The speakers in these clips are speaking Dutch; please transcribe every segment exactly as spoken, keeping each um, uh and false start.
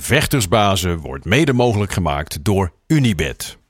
Vechtersbazen wordt mede mogelijk gemaakt door Unibet.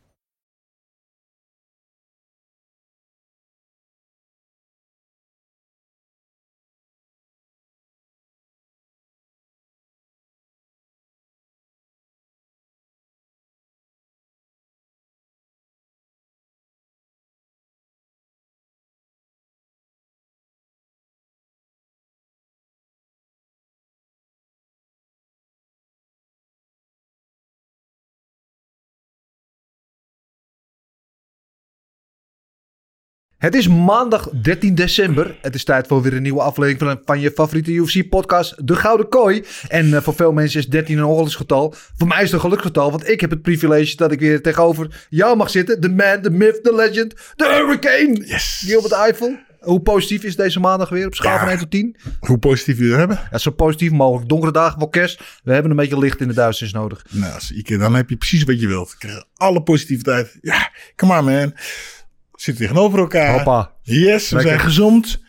Het is maandag dertien december. Het is tijd voor weer een nieuwe aflevering van, van je favoriete U F C-podcast, De Gouden Kooi. En uh, voor veel mensen is dertien een ongeluksgetal. Voor mij is het een geluksgetal, want ik heb het privilege dat ik weer tegenover jou mag zitten. De man, de myth, de legend, de hurricane. Yes. Gilbert Eifel. Hoe positief is deze maandag weer op schaal ja, van één tot tien? Hoe positief wil je dat hebben? Ja, zo positief mogelijk. Donkere dagen voor kerst. We hebben een beetje licht in de duisternis nodig. Nou, dan heb je precies wat je wilt. Ik krijg alle positiviteit. Ja, come on man. Zitten tegenover elkaar. Hoppa. Yes, we Lekker. Zijn gezond.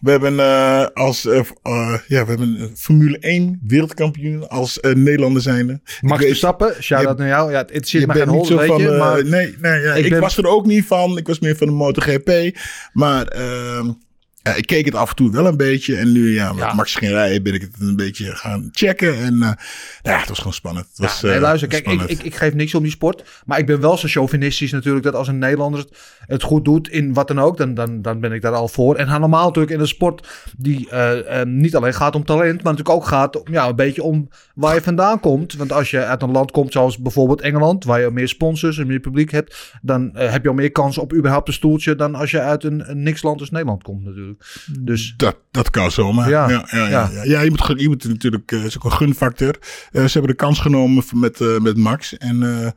We hebben, uh, als, uh, uh, ja, we hebben een Formule één wereldkampioen als uh, Nederlander zijnde. Max Verstappen, shout-out naar jou. Ja, het zit maar geen hol, weet van, je. Maar uh, nee, nee ja, ik, ik ben... was er ook niet van. Ik was meer van de MotoGP. Maar uh, uh, ik keek het af en toe wel een beetje. En nu, ja, ja. Max ging rijden, ben ik het een beetje gaan checken. En uh, nou, ja, het was gewoon spannend. Het was, ja, nee, luister, uh, kijk, spannend. Ik, ik, ik geef niks om die sport. Maar ik ben wel zo chauvinistisch natuurlijk dat als een Nederlander... Het, het goed doet in wat dan ook, dan, dan, dan ben ik daar al voor. En normaal natuurlijk in een sport die uh, uh, niet alleen gaat om talent, maar natuurlijk ook gaat om, ja, een beetje om waar je vandaan komt. Want als je uit een land komt zoals bijvoorbeeld Engeland, waar je meer sponsors en meer publiek hebt, dan uh, heb je al meer kans op überhaupt een stoeltje dan als je uit een, een niksland als Nederland komt natuurlijk. Dus dat, dat kan zomaar. Ja, ja, ja, ja, ja. ja. ja je, moet, je moet natuurlijk, uh, is ook een gunfactor. Uh, ze hebben de kans genomen met, uh, met Max en... Uh,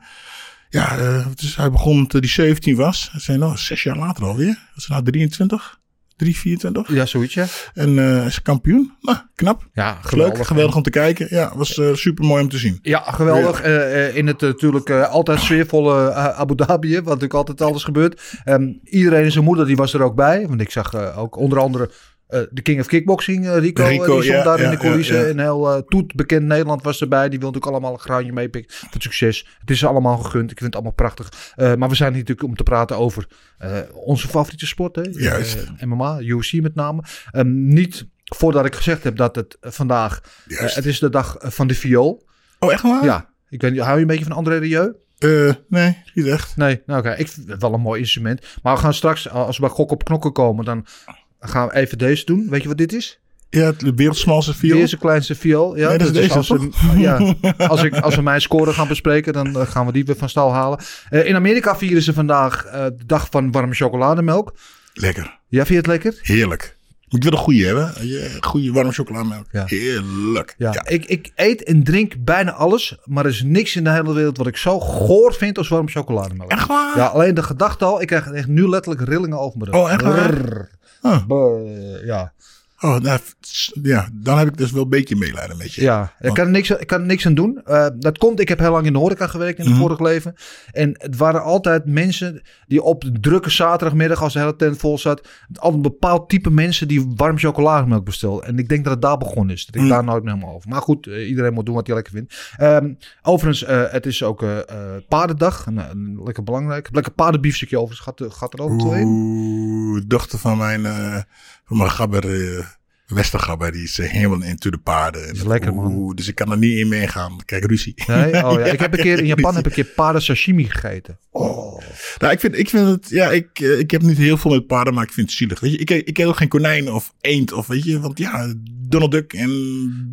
Ja, uh, dus hij begon toen hij zeventien was. Dat zijn nou zes jaar later alweer. Dat is nou drieëntwintig, vierentwintig. Ja, zoiets, ja. En uh, is kampioen. Nou, knap. Ja, geweldig. Leuk, geweldig om te kijken. Ja, was uh, super mooi om te zien. Ja, geweldig. Ja. Uh, in het uh, natuurlijk uh, altijd sfeervolle uh, Abu Dhabi, wat natuurlijk altijd alles gebeurt. Um, iedereen en zijn moeder, die was er ook bij. Want ik zag uh, ook onder andere... Uh, de King of Kickboxing, uh, Rico, Rico, die stond ja, daar ja, in de coulissen. Ja, ja. En heel uh, toet, bekend Nederland was erbij. Die wil natuurlijk allemaal een graantje meepikken. Tot succes. Het is allemaal gegund. Ik vind het allemaal prachtig. Uh, maar we zijn hier natuurlijk om te praten over uh, onze favoriete sport. Hè? Juist. Uh, M M A, U F C met name. Um, niet voordat ik gezegd heb dat het vandaag... Uh, het is de dag van de viool. Oh, echt waar? Ja. Ik weet niet, hou je een beetje van André Rieu? Uh, nee, niet echt. Nee, nou oké. Okay. Ik vind het wel een mooi instrument. Maar we gaan straks, als we bij Gok op Knokken komen, dan... gaan we even deze doen. Weet je wat dit is? Ja, het wereldsmalste viool. De eerste kleinste viool. Ja, nee, dat, dat is, is deze, als we, ja, als, ik, als we mijn score gaan bespreken, dan uh, gaan we die weer van stal halen. Uh, in Amerika vieren ze vandaag uh, de dag van warme chocolademelk. Lekker. Ja, vind je het lekker? Heerlijk. Ik wil een goede hebben. Goede warme chocolademelk. Ja. Heerlijk. Ja. Ja. Ik, ik eet en drink bijna alles. Maar er is niks in de hele wereld wat ik zo goor vind als warme chocolademelk. Echt waar? Ja, alleen de gedachte al. Ik krijg echt nu letterlijk rillingen over mijn rug. Oh, echt waar? Brrr. Oh. Brrr, ja. Oh, nou, ja, dan heb ik dus wel een beetje medelijden met je. Ja, ik kan er niks, ik kan er niks aan doen. Uh, dat komt, ik heb heel lang in de horeca gewerkt in het mm-hmm. vorig leven. En het waren altijd mensen die op de drukke zaterdagmiddag, als de hele tent vol zat, altijd een bepaald type mensen die warm chocolademelk bestelden. En ik denk dat het daar begonnen is. Dat ik mm. daar nooit meer helemaal over. Maar goed, uh, iedereen moet doen wat hij lekker vindt. Um, overigens, uh, het is ook uh, uh, paardendag. Een, een lekker belangrijk. Lekker paardenbiefstukje overigens. Gaat, gaat er ook doorheen. Oeh, dochter van mijn... Uh... Maar Gabber, uh, Westergabber, die is uh, helemaal into de paarden. Dat is lekker, man. Oeh, dus ik kan er niet in meegaan. Ik krijg ruzie. Nee? Oh, ja. Ja, ik heb een keer in Japan heb ik een keer paarden sashimi gegeten. Oh. Nou, ik vind, ik vind het... Ja, ik, uh, ik heb niet heel veel met paarden, maar ik vind het zielig. Weet je, ik, ik heb ook geen konijn of eend of weet je. Want ja, Donald Duck en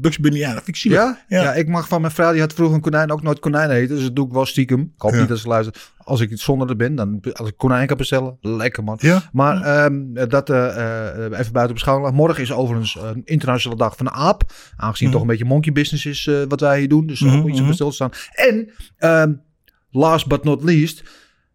Bugs Bunny, ja, dat vind ik zielig. Ja? Ja. Ja, ik mag van mijn vrouw, die had vroeger een konijn, ook nooit konijn eten. Dus dat doe ik wel stiekem. Ik hoop ja. niet dat ze luisteren. Als ik zonder er ben, dan als ik konijn kan bestellen, lekker man. Ja? Maar ja. Um, dat uh, uh, even buiten beschouwing. Morgen is overigens een internationale dag van de aap. Aangezien mm-hmm. het toch een beetje monkey business is uh, wat wij hier doen. Dus er moet mm-hmm. iets op besteld staan. En um, last but not least,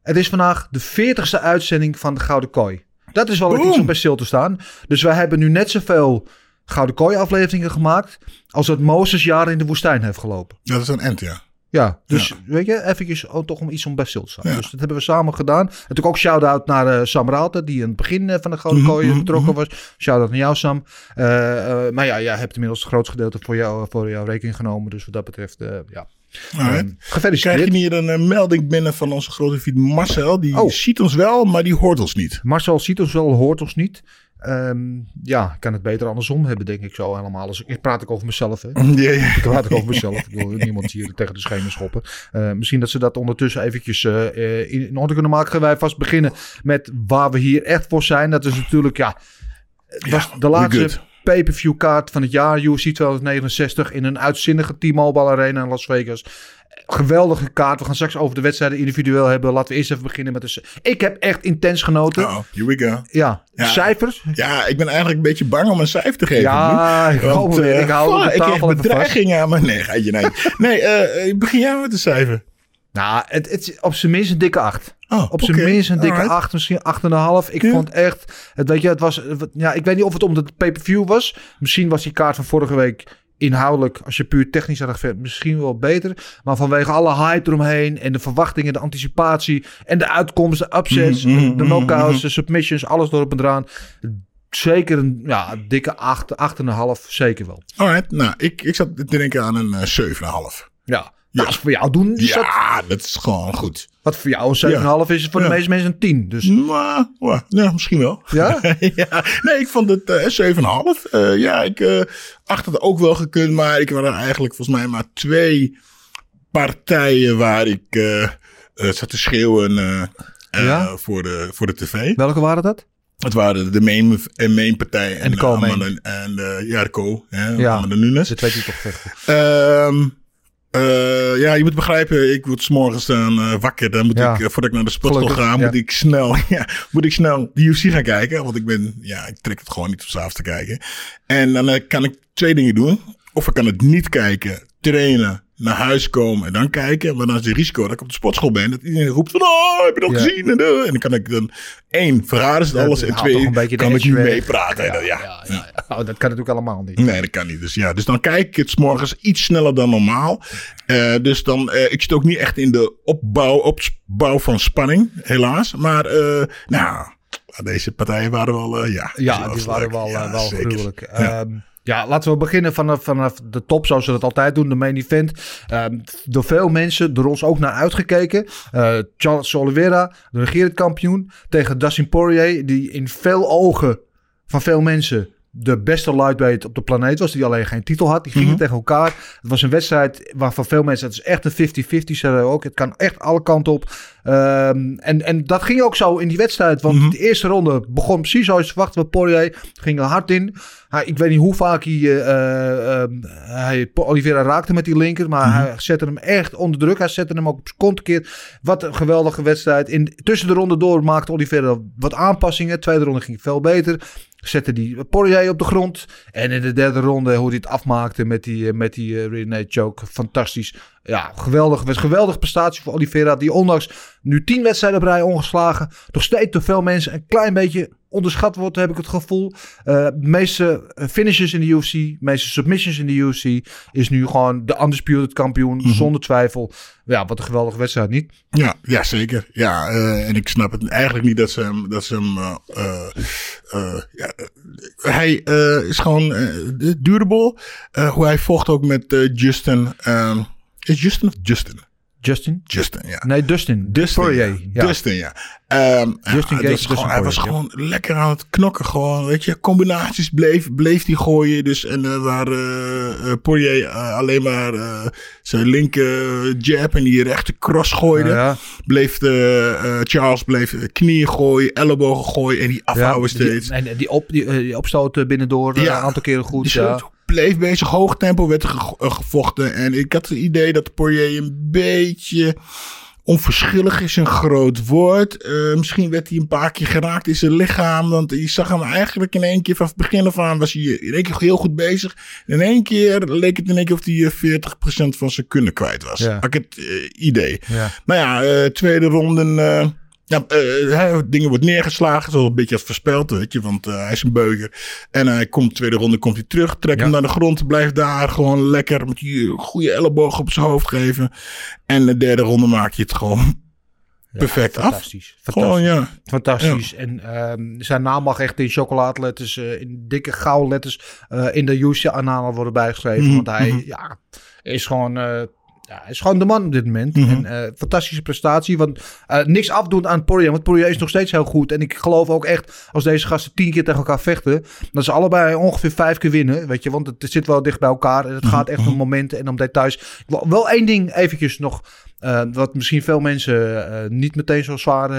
het is vandaag de veertigste uitzending van de Gouden Kooi. Dat is wel iets om bij stil te staan. Dus wij hebben nu net zoveel Gouden Kooi afleveringen gemaakt als dat Mozes jaren in de woestijn heeft gelopen. Ja, dat is een end, ja. Ja, dus ja. weet je, eventjes oh, toch om iets om bij stil te staan. Ja. Dus dat hebben we samen gedaan. En natuurlijk ook shout-out naar uh, Sam Raalte, die aan het begin uh, van de Gouden Kooi mm-hmm, betrokken mm-hmm. was. Shout-out naar jou, Sam. Uh, uh, maar ja, jij hebt inmiddels het grootste gedeelte voor, jou, voor jouw rekening genomen. Dus wat dat betreft, uh, ja. Um, gefeliciteerd. Krijg je hier een uh, melding binnen van onze grote vriend Marcel. Die oh. ziet ons wel, maar die hoort ons niet. Marcel ziet ons wel, hoort ons niet. Um, ja, ik kan het beter andersom hebben, denk ik zo helemaal. Dus ik praat ook over mezelf. Hè. Ja, ja. Ik praat ook over mezelf. Ik wil niemand hier tegen de schenen schoppen. Uh, misschien dat ze dat ondertussen eventjes uh, in, in orde kunnen maken. Gaan wij vast beginnen met waar we hier echt voor zijn. Dat is natuurlijk, ja... Het was ja, de laatste... pay-per-view kaart van het jaar, U F C tweehonderdnegenenzestig... in een uitzinnige T-Mobile Arena in Las Vegas. Geweldige kaart. We gaan straks over de wedstrijden individueel hebben. Laten we eerst even beginnen met de... C- ik heb echt intens genoten. Oh, here we go. Ja, ja, cijfers. Ja, ik ben eigenlijk een beetje bang om een cijfer te geven. Ja, nu. Want, ik, uh, ik hou van, de tafel ik heb bedreigingen aan me. Nee, ga je nee. nee, uh, begin jij met een cijfer. Nou, het, het is op zijn minst een dikke acht. Oh, op zijn okay. minst een dikke acht, misschien acht komma vijf. Ik ja. vond echt, het, weet je, het was, het, ja, ik weet niet of het om de pay-per-view was. Misschien was die kaart van vorige week inhoudelijk, als je puur technisch had gevecht, misschien wel beter. Maar vanwege alle hype eromheen en de verwachtingen, de anticipatie en de uitkomsten, de upsets, mm-hmm, de knockouts, mm-hmm. de submissions, alles door op en eraan. Zeker een ja, dikke acht, acht komma vijf, zeker wel. Alright, nou, ik, ik zat te denken aan een uh, zeven komma vijf. Ja. Ja. Nou, als voor jou doen. Is ja, dat... dat is gewoon goed. Wat voor jou een zeven komma vijf ja. is, voor ja. de meeste mensen een tien. Dus... Nou, ja, misschien wel. Ja? ja? Nee, ik vond het uh, zeven komma vijf. Uh, ja, ik uh, acht had ook wel gekund, maar ik waren eigenlijk volgens mij maar twee partijen waar ik uh, uh, zat te schreeuwen uh, uh, ja? voor, de, voor de tv. Welke waren dat? Het waren de main, main partij en, en de co-main. En, en uh, ja, de co. Hè, ja, Amanda Nunes. De twee titelgevechten. Ehm... Uh, ja, je moet begrijpen, ik word 's morgens dan uh, wakker. Dan moet ja. ik, uh, voordat ik naar de sportschool ga, ja. moet ik snel ja, moet ik snel de U F C gaan kijken. Want ik ben, ja, ik trek het gewoon niet om 's avonds te kijken. En dan uh, kan ik twee dingen doen. Of ik kan het niet kijken, trainen, naar huis komen en dan kijken. Maar dan is het risico dat ik op de sportschool ben. Dat iedereen roept van, oh, heb je dat ja. gezien? En dan kan ik dan, één, verraden ze alles. Ja, en twee, kan ik niet meepraten. Ja, ja, ja, ja, ja. Oh, dat kan natuurlijk allemaal niet. Nee, dat kan niet. Dus, ja. dus dan kijk ik het 's morgens iets sneller dan normaal. Uh, dus dan, uh, ik zit ook niet echt in de opbouw, opbouw van spanning, helaas. Maar, uh, nou, deze partijen waren wel, uh, ja. Ja, die waren wel, ja, wel gruwelijk. Ja. Um, Ja, laten we beginnen vanaf, vanaf de top, zoals ze dat altijd doen, de main event. Uh, door veel mensen, door ons ook naar uitgekeken. Uh, Charles Oliveira, de regerend kampioen, tegen Dustin Poirier, die in veel ogen van veel mensen de beste lightweight op de planeet was, die alleen geen titel had. Die gingen mm-hmm. tegen elkaar. Het was een wedstrijd waarvan veel mensen... Het is echt een vijftig vijftig, zeiden ook. Het kan echt alle kanten op. Um, en, en dat ging ook zo in die wedstrijd. Want mm-hmm. de eerste ronde begon precies zoals verwachten we. Poirier ging er hard in. Hij, ik weet niet hoe vaak hij, uh, uh, hij... Oliveira raakte met die linker. Maar mm-hmm. hij zette hem echt onder druk. Hij zette hem ook op zijn kont keer. Wat een geweldige wedstrijd. In, tussen de ronde door maakte Oliveira wat aanpassingen. Tweede ronde ging veel beter. Zette die Poirier op de grond. En in de derde ronde, hoe hij het afmaakte met die, met die uh, Renee choke. Fantastisch. Ja, geweldig. Was geweldige prestatie voor Oliveira. Die ondanks nu tien wedstrijden op rij ongeslagen. Nog steeds door veel mensen een klein beetje onderschat wordt, heb ik het gevoel. Uh, de meeste finishes in de U F C, de meeste submissions in de U F C, is nu gewoon de undisputed kampioen, mm-hmm. zonder twijfel. Ja, wat een geweldige wedstrijd, niet? Ja, ja zeker. Ja, uh, en ik snap het eigenlijk niet dat ze hem... Dat ze hem uh, uh, ja, hij uh, is gewoon uh, durable. Uh, hoe hij vocht ook met uh, Justin. Um, is Justin of Justin? Justin? Justin, ja. Nee, Dustin. Dustin, Poirier, ja. Dustin, ja. Um, Justin ja, Gaethje, was gewoon, hij was ja. gewoon lekker aan het knokken. Gewoon, weet je, combinaties bleef, bleef die gooien. Dus, en uh, waar uh, Poirier uh, alleen maar uh, zijn linker jab en die rechter cross gooide. Ja, ja. Bleef uh, uh, Charles bleef knieën gooien, ellebogen gooien en die afhouden ja, die, steeds. En die, op, die, die opstoten binnendoor ja, een aantal keren goed. Ja. Soort, bleef bezig, hoog tempo werd ge- gevochten. En ik had het idee dat Poirier een beetje onverschillig is, een groot woord. Uh, misschien werd hij een paar keer geraakt in zijn lichaam. Want je zag hem eigenlijk in één keer vanaf het begin af aan was hij in één keer heel goed bezig. In één keer leek het in één keer of hij veertig procent van zijn kunnen kwijt was. Ja. Had ik het uh, idee. Ja. Nou ja, uh, tweede ronde... Uh, Ja, uh, dingen wordt neergeslagen, zoals een beetje als voorspeld, weet je, want uh, hij is een beuker. En hij uh, komt tweede ronde, komt hij terug, trekt ja. hem naar de grond, blijft daar gewoon lekker met je goede elleboog op zijn hoofd geven. En de derde ronde maak je het gewoon perfect ja, fantastisch, af. Fantastisch. Gewoon, ja. Fantastisch. Ja. En uh, zijn naam mag echt in chocoladeletters, uh, in dikke gouden letters, uh, in de U F C-aanhalen worden bijgeschreven, mm-hmm. want hij mm-hmm. ja, is gewoon... Uh, Ja, hij is gewoon de man op dit moment. Mm-hmm. En, uh, fantastische prestatie. Want uh, niks afdoend aan Poirier. Want Poirier is nog steeds heel goed. En ik geloof ook echt, als deze gasten tien keer tegen elkaar vechten, dat ze allebei ongeveer vijf keer winnen. Weet je, want het zit wel dicht bij elkaar. En het gaat echt mm-hmm. om momenten en om details. Ik wil wel één ding eventjes nog, uh, wat misschien veel mensen uh, niet meteen zo zwaar uh,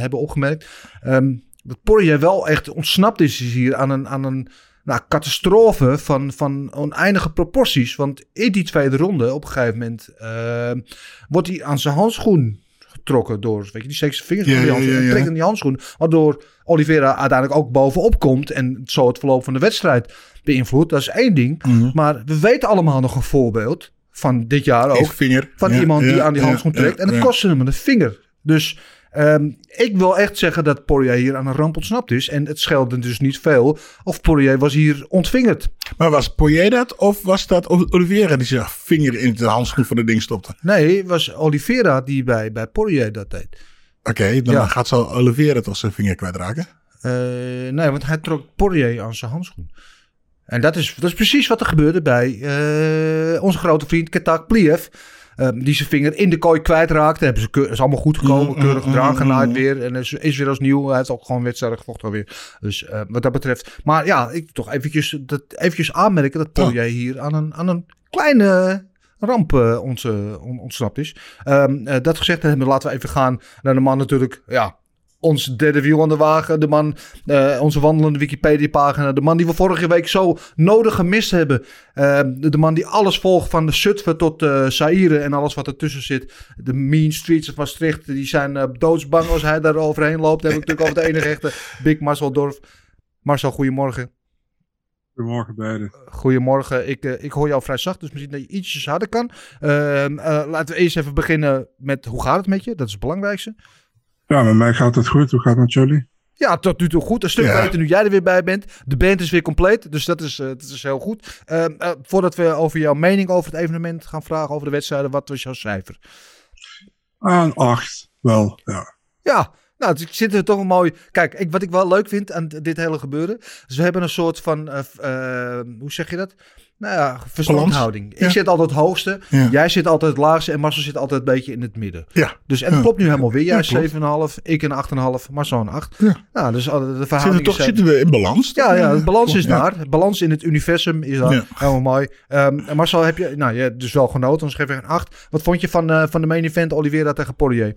hebben opgemerkt. Um, dat Poirier wel echt ontsnapt is hier aan een... Aan een Nou, catastrofe van, van oneindige proporties. Want in die tweede ronde, op een gegeven moment, uh, wordt hij aan zijn handschoen getrokken door, weet je, die steekt zijn vingers ja, door die handschoen ja, ja, ja. en trekt aan die handschoen. Waardoor Oliveira uiteindelijk ook bovenop komt en zo het verloop van de wedstrijd beïnvloedt. Dat is één ding. Mm-hmm. Maar we weten allemaal nog een voorbeeld van dit jaar ook. Vinger. Van ja, iemand ja, die aan die handschoen ja, trekt. Ja, en het ja. kostte hem een vinger. Dus... Um, ik wil echt zeggen dat Poirier hier aan een ramp ontsnapt is. En het scheelde dus niet veel of Poirier was hier ontvingerd. Maar was Poirier dat of was dat Oliveira die zijn vinger in de handschoen van de ding stopte? Nee, het was Oliveira die bij, bij Poirier dat deed. Oké, okay, dan ja. gaat zo Oliveira toch zijn vinger kwijtraken? Uh, nee, want hij trok Poirier aan zijn handschoen. En dat is, dat is precies wat er gebeurde bij uh, onze grote vriend Ketak Pliev. Um, die zijn vinger in de kooi kwijtraakte. Hebben ze keur- is allemaal goed gekomen. Keurig eraan genaaid weer. En is, is weer als nieuw. Hij heeft ook gewoon wedstrijden gevochten alweer. Dus uh, wat dat betreft. Maar ja, ik toch eventjes, dat, eventjes aanmerken dat Poirier hier aan een, aan een kleine ramp uh, ons, uh, ontsnapt is. Um, uh, dat gezegd hebben, laten we even gaan naar de man natuurlijk. Ja, ons derde wiel aan de wagen. De man, uh, onze wandelende Wikipedia-pagina. De man die we vorige week zo nodig gemist hebben. Uh, de man die alles volgt van de Zutphen tot uh, Zaïre en alles wat ertussen zit. De mean streets of Maastricht, die zijn uh, doodsbang als hij daar overheen loopt. Dan heb ik natuurlijk over de enige echte Big Marcel Dorf. Marcel, goedemorgen. Goedemorgen beiden. Goedemorgen. Ik, uh, ik hoor jou vrij zacht, dus misschien dat je ietsjes harder kan. Uh, uh, laten we eerst even beginnen met hoe gaat het met je? Dat is het belangrijkste. Ja, met mij gaat het goed. Hoe gaat het met jullie? Ja, tot nu toe goed. Een stuk ja. beter nu jij er weer bij bent. De band is weer compleet, dus dat is, uh, dat is heel goed. Uh, uh, voordat we over jouw mening over het evenement gaan vragen, over de wedstrijden, wat was jouw cijfer? Een acht, wel, ja. Ja, nou, het zit er toch een mooi... Kijk, ik, wat ik wel leuk vind aan dit hele gebeuren, is we hebben een soort van, uh, uh, hoe zeg je dat? Nou ja, verstandhouding. Ik ja. zit altijd het hoogste. Ja. Jij zit altijd het laagste. En Marcel zit altijd een beetje in het midden. Ja. Dus, en het klopt nu helemaal weer. Jij ja, zeven komma vijf. Ik een acht komma vijf. Marcel een acht. Ja. Nou, dus de verhouding is... Toch zijn... Zitten we in balans? Ja, ja, de balans is ja. daar. De balans in het universum is daar. Ja. Helemaal mooi. Um, Marcel, heb je... Nou, je hebt dus wel genoten. Anders geef ik een acht. Wat vond je van, uh, van de main event Oliveira tegen Poirier?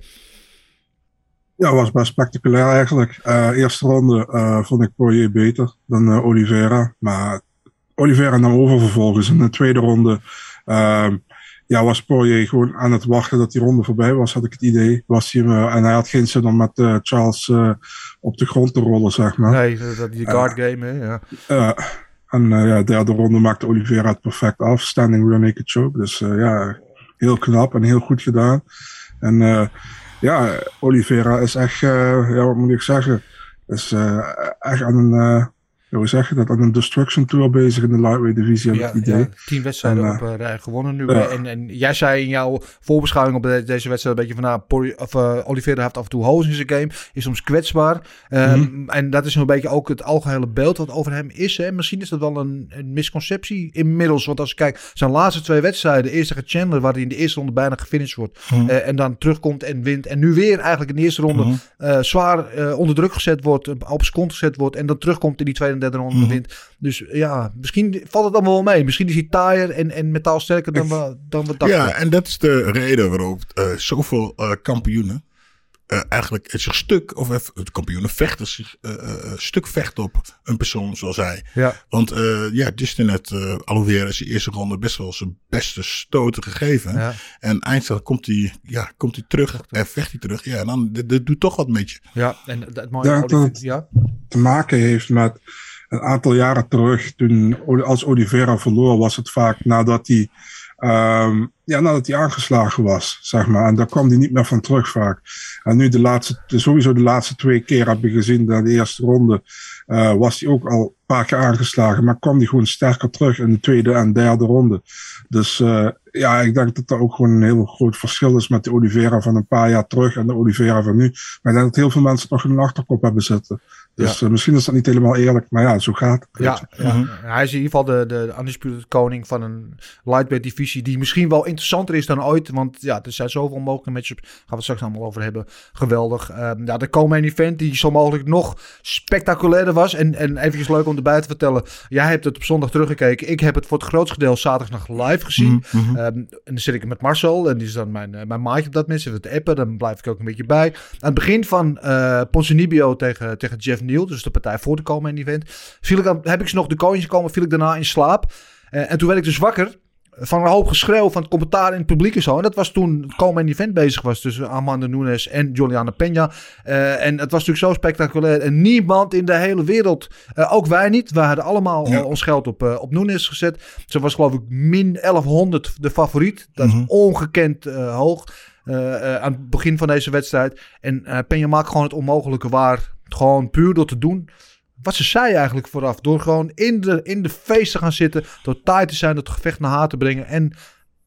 Ja, was best spectaculair eigenlijk. Uh, eerste ronde uh, vond ik Poirier beter dan uh, Oliveira. Maar... Oliveira nam over vervolgens. In de tweede ronde uh, ja, was Poirier gewoon aan het wachten dat die ronde voorbij was, had ik het idee. Was hij, uh, en hij had geen zin om met uh, Charles uh, op de grond te rollen, zeg maar. Nee, dat die guard uh, game, hè? Ja. Uh, en uh, ja, de derde ronde maakte Oliveira het perfect af. Standing rear naked choke. Dus uh, ja, heel knap en heel goed gedaan. En uh, ja, Oliveira is echt, uh, ja, wat moet ik zeggen, is uh, echt aan een... Uh, Ja, we zeggen dat aan een destruction tour bezig in de lightweight divisie, heb ik het idee. Ja, tien wedstrijden en, op uh, gewonnen nu. Ja. En, en jij zei in jouw voorbeschouwing op de, deze wedstrijd een beetje van, nou, Pori, of, uh, Oliveira heeft af en toe hoos in zijn game, is soms kwetsbaar. Um, mm-hmm. En dat is een beetje ook het algehele beeld wat over hem is. Hè? Misschien is dat wel een, een misconceptie inmiddels. Want als ik kijk, zijn laatste twee wedstrijden, eerst tegen Chandler, waar hij in de eerste ronde bijna gefinished wordt. Mm-hmm. Uh, en dan terugkomt en wint. En nu weer eigenlijk in de eerste ronde mm-hmm. uh, zwaar uh, onder druk gezet wordt, op zijn kont gezet wordt en dan terugkomt in die tweede derde ronde mm-hmm. wint. Dus ja, misschien valt het allemaal wel mee. Misschien is hij taaier en, en metaal sterker dan we, dan we dachten. Ja, en dat is de reden waarop uh, zoveel uh, kampioenen uh, eigenlijk zich stuk, of uh, kampioenen vechten zich uh, uh, stuk vechten op een persoon zoals hij. Ja. Want uh, ja, Dustin had uh, alweer in zijn eerste ronde best wel zijn beste stoten gegeven. Ja. En eindstand komt hij ja, komt hij terug en vecht hij terug. Ja, en dan dit, dit doet toch wat met je. Ja, en dat mooie ja, dat ja. te maken heeft met een aantal jaren terug, toen als Oliveira verloor, was het vaak nadat hij Um, ja, nadat hij aangeslagen was, zeg maar. En daar kwam hij niet meer van terug vaak. En nu de laatste, sowieso de laatste twee keer heb je gezien, dat de eerste ronde uh, was hij ook al een paar keer aangeslagen. Maar kwam hij gewoon sterker terug in de tweede en derde ronde. Dus uh, ja, ik denk dat dat ook gewoon een heel groot verschil is met de Oliveira van een paar jaar terug en de Oliveira van nu. Maar ik denk dat heel veel mensen nog in hun achterkop hebben zitten. Dus ja. uh, misschien is dat niet helemaal eerlijk, maar ja, zo gaat het. Ja, ja. Mm-hmm. Hij is in ieder geval de, de undisputed koning van een lightweight divisie die misschien wel interessanter is dan ooit. Want ja, er zijn zoveel mogelijke matchups. Daar gaan we het straks allemaal over hebben. Geweldig. Um, ja, de co-main event die zo mogelijk nog spectaculairder was. En, en eventjes leuk om erbij te vertellen. Jij hebt het op zondag teruggekeken. Ik heb het voor het grootste deel zaterdag nog live gezien. Mm-hmm. Um, en dan zit ik met Marcel. En die is dan mijn, mijn maatje op dat moment. Zit het appen. Dan blijf ik ook een beetje bij. Aan het begin van uh, Ponzinibbio tegen, tegen Jeff Neal, dus de partij voor de co-main event, viel ik dan, heb ik ze nog de kooi gekomen, viel ik daarna in slaap. Uh, en toen werd ik dus wakker van een hoop geschreeuw van het commentaar in het publiek en zo. En dat was toen het co-main event bezig was tussen Amanda Nunes en Juliana Peña. Uh, en het was natuurlijk zo spectaculair. En niemand in de hele wereld, uh, ook wij niet, we hadden allemaal ja. ons geld op, uh, op Nunes gezet. Ze was geloof ik min elfhonderd de favoriet. Dat mm-hmm. is ongekend uh, hoog uh, uh, aan het begin van deze wedstrijd. En uh, Peña maakt gewoon het onmogelijke waar. Gewoon puur door te doen wat ze zei eigenlijk vooraf. Door gewoon in de, in de feest te gaan zitten. Door taai te zijn. Door het gevecht naar haar te brengen. En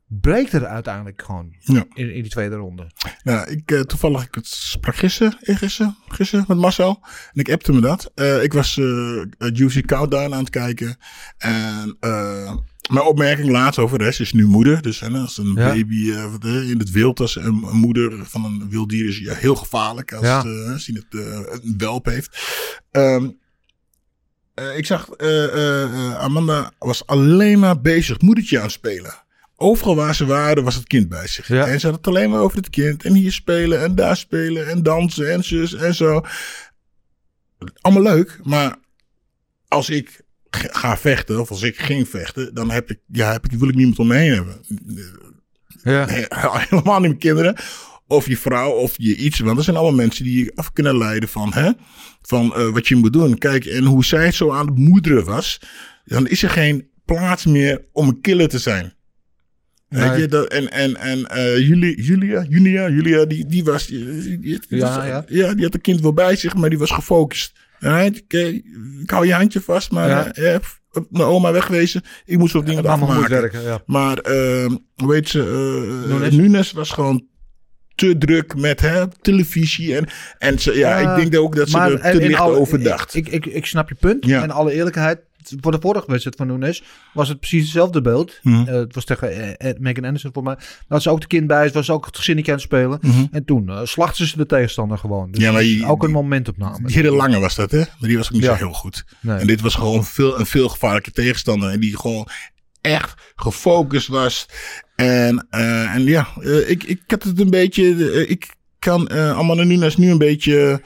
breekt er uiteindelijk gewoon ja. in, in die tweede ronde. Nou, ik, uh, toevallig ik sprak gisteren, gisteren, gisteren met Marcel. En ik appte me dat. Uh, ik was uh, Juicy Countdown aan het kijken. En... Uh, Mijn opmerking laatst over de rest is nu moeder. Dus hè, als een ja. baby uh, in het wild, als een moeder van een wild dier is ja, heel gevaarlijk als, ja. het, uh, als hij het, uh, een welp heeft. Um, uh, ik zag, uh, uh, Amanda was alleen maar bezig moedertje aan het spelen. Overal waar ze waren, was het kind bij zich. Ja. En ze had het alleen maar over het kind. En hier spelen en daar spelen en dansen en zus en zo. Allemaal leuk, maar als ik... ga vechten, of als ik ging vechten, dan heb ik, ja, heb ik, wil ik niemand om me heen hebben. Ja. Nee, helemaal niet mijn kinderen. Of je vrouw, of je iets. Want dat zijn allemaal mensen die je af kunnen leiden van, hè, van uh, wat je moet doen. Kijk, en hoe zij zo aan het moederen was, dan is er geen plaats meer om een killer te zijn. Nee. Weet je, dat, en en, en uh, Julia, Julia, Julia, Julia, die, die was... Die, die, die, ja, ja. ja, die had een kind wel bij zich, maar die was gefocust. Ik hou je handje vast, maar ja. eh, mijn oma wegwezen. Ik moest wat dingen ja, afmaken. Moet werken, ja. Maar uh, hoe heet ze? Uh, Nunes. Nunes was gewoon te druk met hè, televisie. En, en ze, ja, ja, ik denk ook dat ze maar, er te licht over dacht. Ik, ik, ik snap je punt. Ja. In alle eerlijkheid, voor de vorige wedstrijd van Nunes was het precies hetzelfde beeld. Mm-hmm. Uh, het was tegen uh, Megan Anderson voor mij. Dat ze ook de kind bij is, was ook het gezinnetje aan het spelen. Mm-hmm. En toen uh, slachten ze de tegenstander gewoon. Dus ja, maar je, ook een momentopname. Die hele lange was dat, hè? Maar die was ook niet ja. zo heel goed. Nee. En dit was gewoon veel, een veel gevaarlijke tegenstander. En die gewoon echt gefocust was. En, uh, en ja, uh, ik, ik had het een beetje... Uh, ik kan uh, Amanda Nunes nu een beetje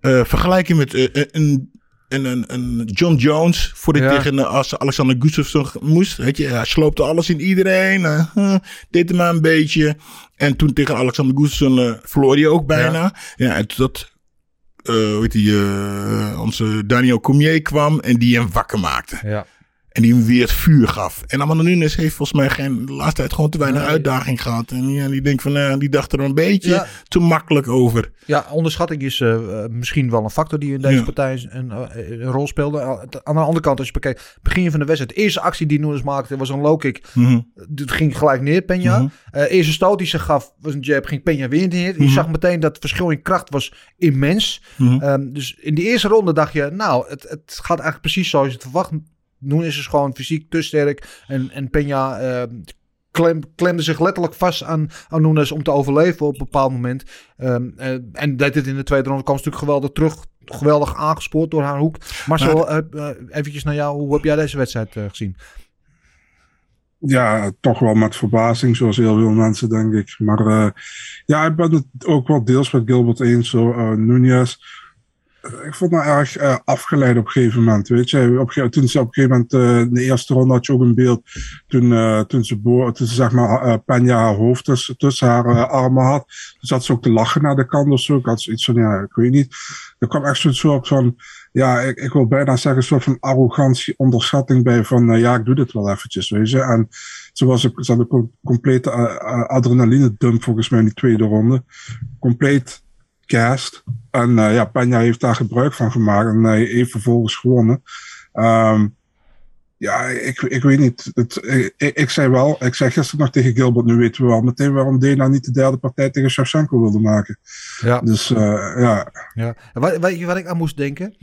uh, vergelijken met uh, een... En een, een John Jones, voordat ja. tegen als Alexander Gustafsson moest. Weet je, hij sloopte alles in iedereen. Uh, deed hem maar een beetje. En toen tegen Alexander Gustafsson uh, verloor hij ook bijna. Ja, ja en toen dat, uh, weet je, uh, onze Daniel Cormier kwam en die hem wakker maakte. Ja. En die hem weer het vuur gaf. En Amanda Nunes heeft volgens mij geen, de laatste tijd gewoon te weinig nee. uitdaging gehad. En ja, die denkt van, uh, die dacht er een beetje ja. te makkelijk over. Ja, onderschatting is uh, misschien wel een factor die in deze ja. partij een, een rol speelde. Aan de andere kant, als je bekijkt, begin van de wedstrijd. De eerste actie die Nunes maakte was een low kick. Mm-hmm. Dat ging gelijk neer, Peña. Mm-hmm. Uh, eerste stoot die ze gaf was een jab, ging Peña weer neer. Mm-hmm. Je zag meteen dat het verschil in kracht was immens. Mm-hmm. Um, dus in de eerste ronde dacht je, nou, het, het gaat eigenlijk precies zoals je het verwacht. Nunes is gewoon fysiek te sterk. En, en Peña uh, klem, klemde zich letterlijk vast aan, aan Nunes om te overleven op een bepaald moment. Um, uh, en deed dit in de tweede ronde. Kwam ze natuurlijk geweldig terug. Geweldig aangespoord door haar hoek. Marcel, maar, uh, uh, eventjes naar jou. Hoe heb jij deze wedstrijd uh, gezien? Ja, toch wel met verbazing, zoals heel veel mensen, denk ik. Maar uh, ja, ik ben het ook wel deels met Gilbert eens. Zo, uh, Nunes... Ik vond me erg uh, afgeleid op een gegeven moment, weet je. Op, toen ze op een gegeven moment, uh, in de eerste ronde had je ook een beeld, toen, uh, toen ze, bo- toen ze zeg maar, uh, Peña haar hoofd tussen, tussen haar uh, armen had. Dus had ze ook te lachen naar de kant of zo. Ik had zoiets van, ja, ik weet niet. Er kwam echt zo'n soort van, ja, ik, ik wil bijna zeggen, een soort van arrogantie, onderschatting bij van, uh, ja, ik doe dit wel eventjes, weet je. En Ze, was, ze had ook een complete adrenaline dump volgens mij in die tweede ronde. Compleet cast. En uh, ja, Peña heeft daar gebruik van gemaakt. En hij heeft vervolgens gewonnen. Um, ja, ik, ik weet niet. Het, ik, ik zei wel, ik zei gisteren nog tegen Gilbert, nu weten we wel meteen waarom Dana niet de derde partij tegen Shevchenko wilde maken. Ja. Dus uh, ja. ja. Wat, wat, wat ik aan moest denken...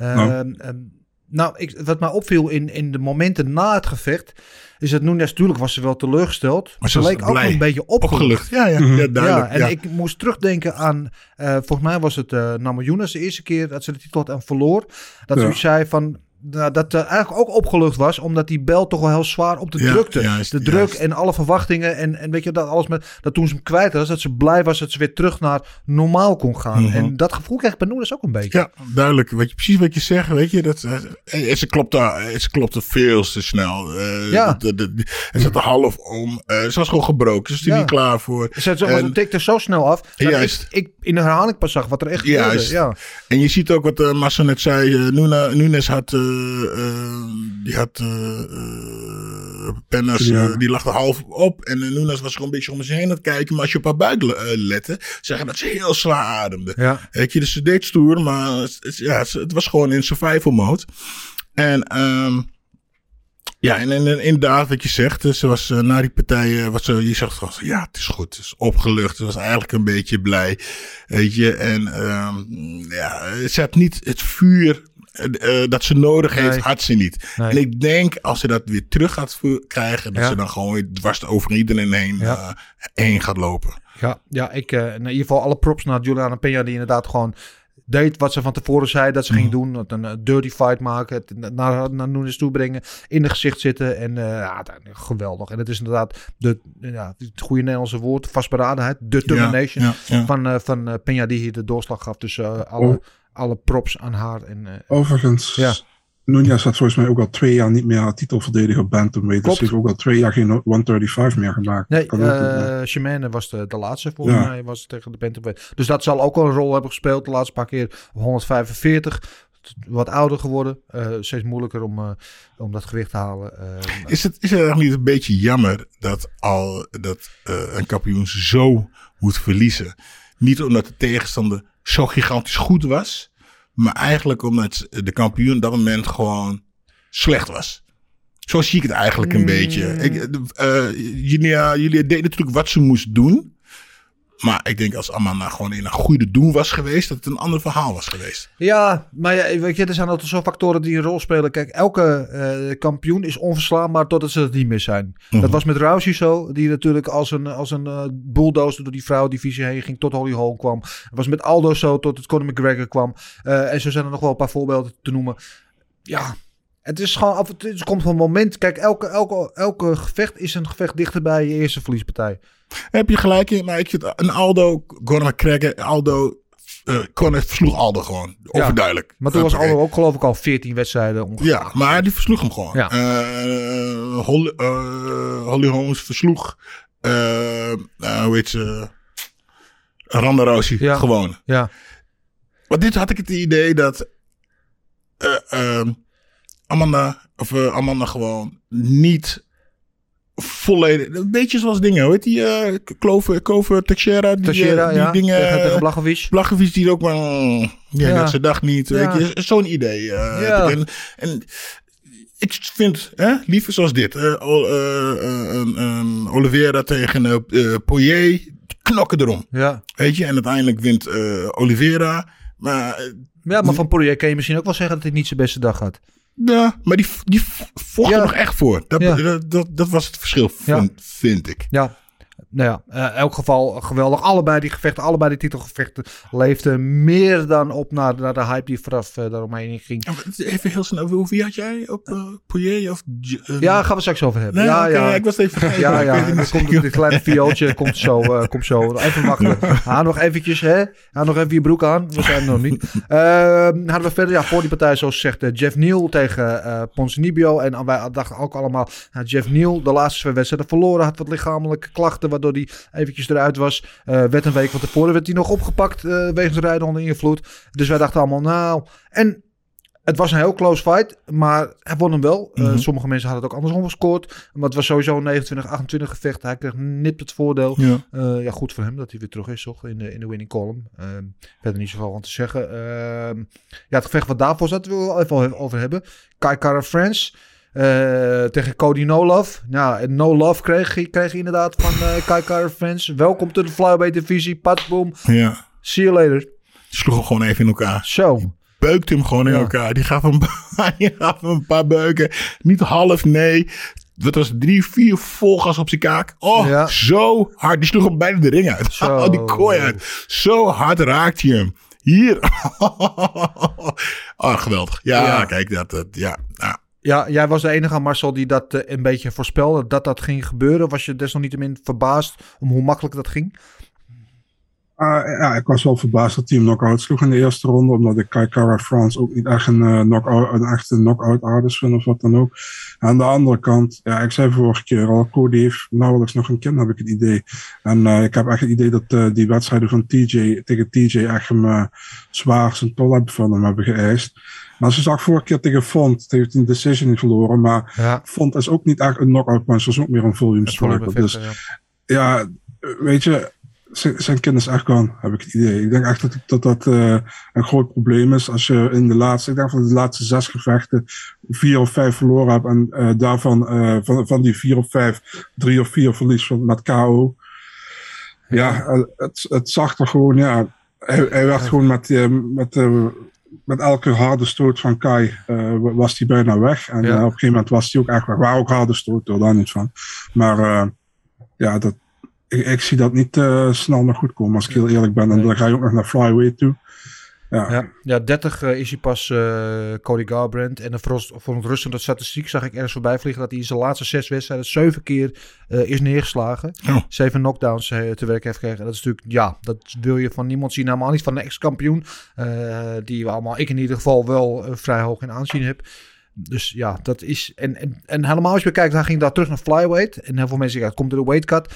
Uh, nou, um, nou ik, wat mij opviel in, in de momenten na het gevecht... is dat Nunes, natuurlijk was ze wel teleurgesteld... maar ze, ze leek blij. ook een beetje opgelucht. opgelucht. Ja, ja. Mm-hmm. ja, duidelijk. Ja, en ja. ik moest terugdenken aan... Uh, volgens mij was het uh, Namajunas de eerste keer... dat ze de titel had en verloor. Dat ja. u zei van... Nou, dat uh, eigenlijk ook opgelucht was, omdat die bel toch wel heel zwaar op de ja, drukte. Juist, de druk juist. En alle verwachtingen en, en weet je, dat alles met, dat toen ze hem kwijt was, dat ze blij was dat ze weer terug naar normaal kon gaan. Mm-hmm. En dat gevoel kreeg ik bij Nunes ook een beetje. Ja, duidelijk. Weet je, precies wat je zegt, weet je, dat, uh, ze, klopte, ze klopte veel te snel. Uh, ja. de, de, de, ze zat er half om. Uh, ze was gewoon gebroken, ze was er ja. niet klaar voor. Ze, ze en, tikte zo snel af, dat juist. Ik, ik in de herhaling pas zag wat er echt gebeurde. Ja. En je ziet ook wat uh, Massa net zei, uh, Nuna, Nunes had... Uh, Uh, die had uh, uh, Peña's, ja. uh, die lag er half op. En uh, Nunes was gewoon een beetje om zich heen aan het kijken. Maar als je op haar buik uh, lette, zeggen dat ze heel zwaar ademde. Ja. Weet je, dus ze deed stoer, maar ja, het was gewoon in survival mode. En um, ja, en, en, en inderdaad, wat je zegt, ze was uh, na die partij, uh, wat ze, je zag gewoon, ja, het is goed, het is opgelucht. Ze was eigenlijk een beetje blij, weet je. En um, ja, ze had niet het vuur... Uh, dat ze nodig heeft, nee. had ze niet. Nee. En ik denk, als ze dat weer terug gaat krijgen... dat ja. ze dan gewoon weer dwars over iedereen heen, ja. uh, heen gaat lopen. Ja, ja ik, uh, in ieder geval alle props naar Juliana Peña... die inderdaad gewoon deed wat ze van tevoren zei dat ze mm. ging doen. Een dirty fight maken, het naar, naar Nunes toe brengen... in het gezicht zitten en uh, ja, geweldig. En het is inderdaad de, ja, het goede Nederlandse woord, vastberadenheid... determination ja, ja, ja. van, uh, van uh, Peña die hier de doorslag gaf. Dus uh, alle... Oh. Alle props aan haar. En, uh, Overigens, ja. Nunes had volgens mij ook al twee jaar niet meer haar titel verdedigen op bantamweight. Dus ze heeft ook al twee jaar geen honderdvijfendertig meer gemaakt. Nee, Shemaine uh, was de, de laatste volgens ja. mij was tegen de bantamweight. Dus dat zal ook al een rol hebben gespeeld de laatste paar keer. honderdvijfenveertig, wat ouder geworden. Uh, steeds moeilijker om, uh, om dat gewicht te halen. Uh, is, het, is het eigenlijk niet een beetje jammer dat, al, dat uh, een kampioen zo moet verliezen? Niet omdat de tegenstander... zo gigantisch goed was. Maar eigenlijk omdat de kampioen op dat moment gewoon slecht was. Zo zie ik het eigenlijk een mm. beetje. Ik, uh, Julia, Julia deed natuurlijk wat ze moest doen. Maar ik denk als Amanda gewoon in een goede doen was geweest... dat het een ander verhaal was geweest. Ja, maar ja, weet je, er zijn altijd zo'n factoren die een rol spelen. Kijk, elke uh, kampioen is onverslaanbaar totdat ze dat niet meer zijn. Mm-hmm. Dat was met Rousey zo. Die natuurlijk als een, als een uh, bulldozer door die vrouwendivisie heen ging... tot Holly Holm kwam. Dat was met Aldo zo tot het Conor McGregor kwam. Uh, en zo zijn er nog wel een paar voorbeelden te noemen. Ja... Het is gewoon, het komt van een moment. Kijk, elke, elke, elke gevecht is een gevecht dichter bij je eerste verliespartij. Heb je gelijk in, maar ik vind een Aldo, Conor McGregor, Aldo, uh, Conor versloeg Aldo gewoon. Overduidelijk. Ja, maar toen was Aldo ook geloof ik al veertien wedstrijden ongeveer. Ja, maar die versloeg hem gewoon. Ja. Uh, Holly, uh, Holly Holmes versloeg, uh, uh, hoe heet ze, Ronda Rousey ja. gewoon. Ja. Maar dit had ik het idee dat... Uh, um, Amanda, of uh, Amanda gewoon niet volledig... Een beetje zoals dingen, hoe heet die? Uh, Klover, Kover, Teixeira. Die, Teixeira, die, ja. Die dingen, tegen, tegen Blachowicz. Blachowicz die ook maar... Mm, ja, ja. Dat ze dacht niet. Ja. Weet je, zo'n idee. Uh, ja. en, en ik vind, hè, liever zoals dit. Uh, uh, uh, um, um, Oliveira tegen uh, Poirier. Knokken erom. Ja. Weet je, en uiteindelijk wint uh, Oliveira. Maar, ja, maar van Poirier kan je misschien ook wel zeggen dat hij niet zijn beste dag had. Ja, maar die, die vocht er ja. nog echt voor. Dat, ja. dat, dat, dat was het verschil, vind, ja. vind ik. Ja, nou ja, in elk geval geweldig. Allebei die gevechten, allebei die titelgevechten... leefden meer dan op naar, naar de hype die vooraf uh, daaromheen ging. Even heel snel, over wie had jij op uh, Poirier? Of, uh, ja, daar gaan we het straks over hebben. Nee, ja, okay, ja, ik was het even vergeten. Ja, ja, ja. Komt, dit kleine viooltje komt zo. Uh, komt zo. Even wachten. Haal nog eventjes, hè? Haal nog even je broek aan. We zijn er nog niet. Uh, hadden we verder, ja, voor die partij, zoals gezegd... Uh, Jeff Neal tegen uh, Ponzinibbio. En wij dachten ook allemaal... Uh, Jeff Neal, de laatste twee wedstrijden verloren... had wat lichamelijke klachten... waardoor hij eventjes eruit was. Uh, werd een week van tevoren werd hij nog opgepakt... Uh, wegens rijden onder invloed. Dus wij dachten allemaal, nou... En Het was een heel close fight, maar hij won hem wel. Mm-hmm. Uh, sommige mensen hadden het ook andersom gescoord. Maar het was sowieso een negenentwintig achtentwintig gevecht. Hij kreeg nipt het voordeel. Ja. Uh, ja, goed voor hem dat hij weer terug is toch, in, de, in de winning column. Uh, verder niet zoveel aan te zeggen. Uh, ja, het gevecht wat daarvoor zat, willen we wel even over hebben. Kaikara France uh, tegen Cody No Love. Nou, en No Love kreeg hij kreeg inderdaad van uh, Kaikara France. Welkom to de flyweight divisie. Patboom. Ja. See you later. Sloeg hem gewoon even in elkaar. Zo. Beukt hem gewoon in ja. elkaar. Die gaf, een, die gaf een paar beuken. Niet half, nee. Dat was drie, vier volgas op zijn kaak. Oh, ja. Zo hard. Die sloeg hem bijna de ring uit. Zo. Oh, die kooi uit. Zo hard raakt hij hem. Hier. Oh, geweldig. Ja, ja. Kijk. dat, dat ja. ja. Ja, jij was de enige, Marcel, die dat uh, een beetje voorspelde. Dat dat ging gebeuren. Was je desalniettemin verbaasd om hoe makkelijk dat ging? Uh, ja, ik was wel verbaasd dat hij hem knock-out sloeg in de eerste ronde. Omdat ik Kaikara France ook niet echt een, uh, knock-out, een echte knock-out artist vind of wat dan ook. Aan de andere kant, ja, ik zei vorige keer al, Cody heeft nauwelijks nog een kind, heb ik het idee. En uh, ik heb echt het idee dat uh, die wedstrijden van T J tegen T J echt hem uh, zwaar zijn tol hebben van hem hebben geëist. Maar ze zag vorige keer tegen Font, heeft een decision verloren. Maar ja. Font is ook niet echt een knock-out punch, dat is ook meer een volume striker. Dus ja, weet je... Zijn kind is echt gone, heb ik het idee. Ik denk echt dat dat, dat uh, een groot probleem is. Als je in de laatste, ik denk van de laatste zes gevechten vier of vijf verloren hebt. En uh, daarvan, uh, van, van die vier of vijf, drie of vier verlies van, met K O. Ja, uh, het, het zag er gewoon, ja. Hij, hij werd gewoon met, uh, met, uh, met elke harde stoot van Kai, uh, was hij bijna weg. En ja. uh, op een gegeven moment was hij ook echt weg. Waar ook harde stoot, hoor, daar niet van. Maar uh, ja, dat. Ik, ik zie dat niet uh, snel nog goed komen, als ik heel eerlijk ben. En nee. Dan ga je ook nog naar flyweight toe. Ja, ja, ja dertig uh, is hij pas uh, Cody Garbrandt. En voor een rustende statistiek zag ik ergens voorbij vliegen... dat hij in zijn laatste zes wedstrijden zeven keer uh, is neergeslagen. Ja. Zeven knockdowns uh, te werk heeft gekregen. Dat is natuurlijk, ja, dat wil je van niemand zien. Helemaal niet van een ex-kampioen. Uh, die we allemaal, ik in ieder geval, wel uh, vrij hoog in aanzien heb. Dus ja, dat is... En, en, en helemaal als je bekijkt, dan ging daar terug naar flyweight. En heel veel mensen zeggen, komt er een weight cut...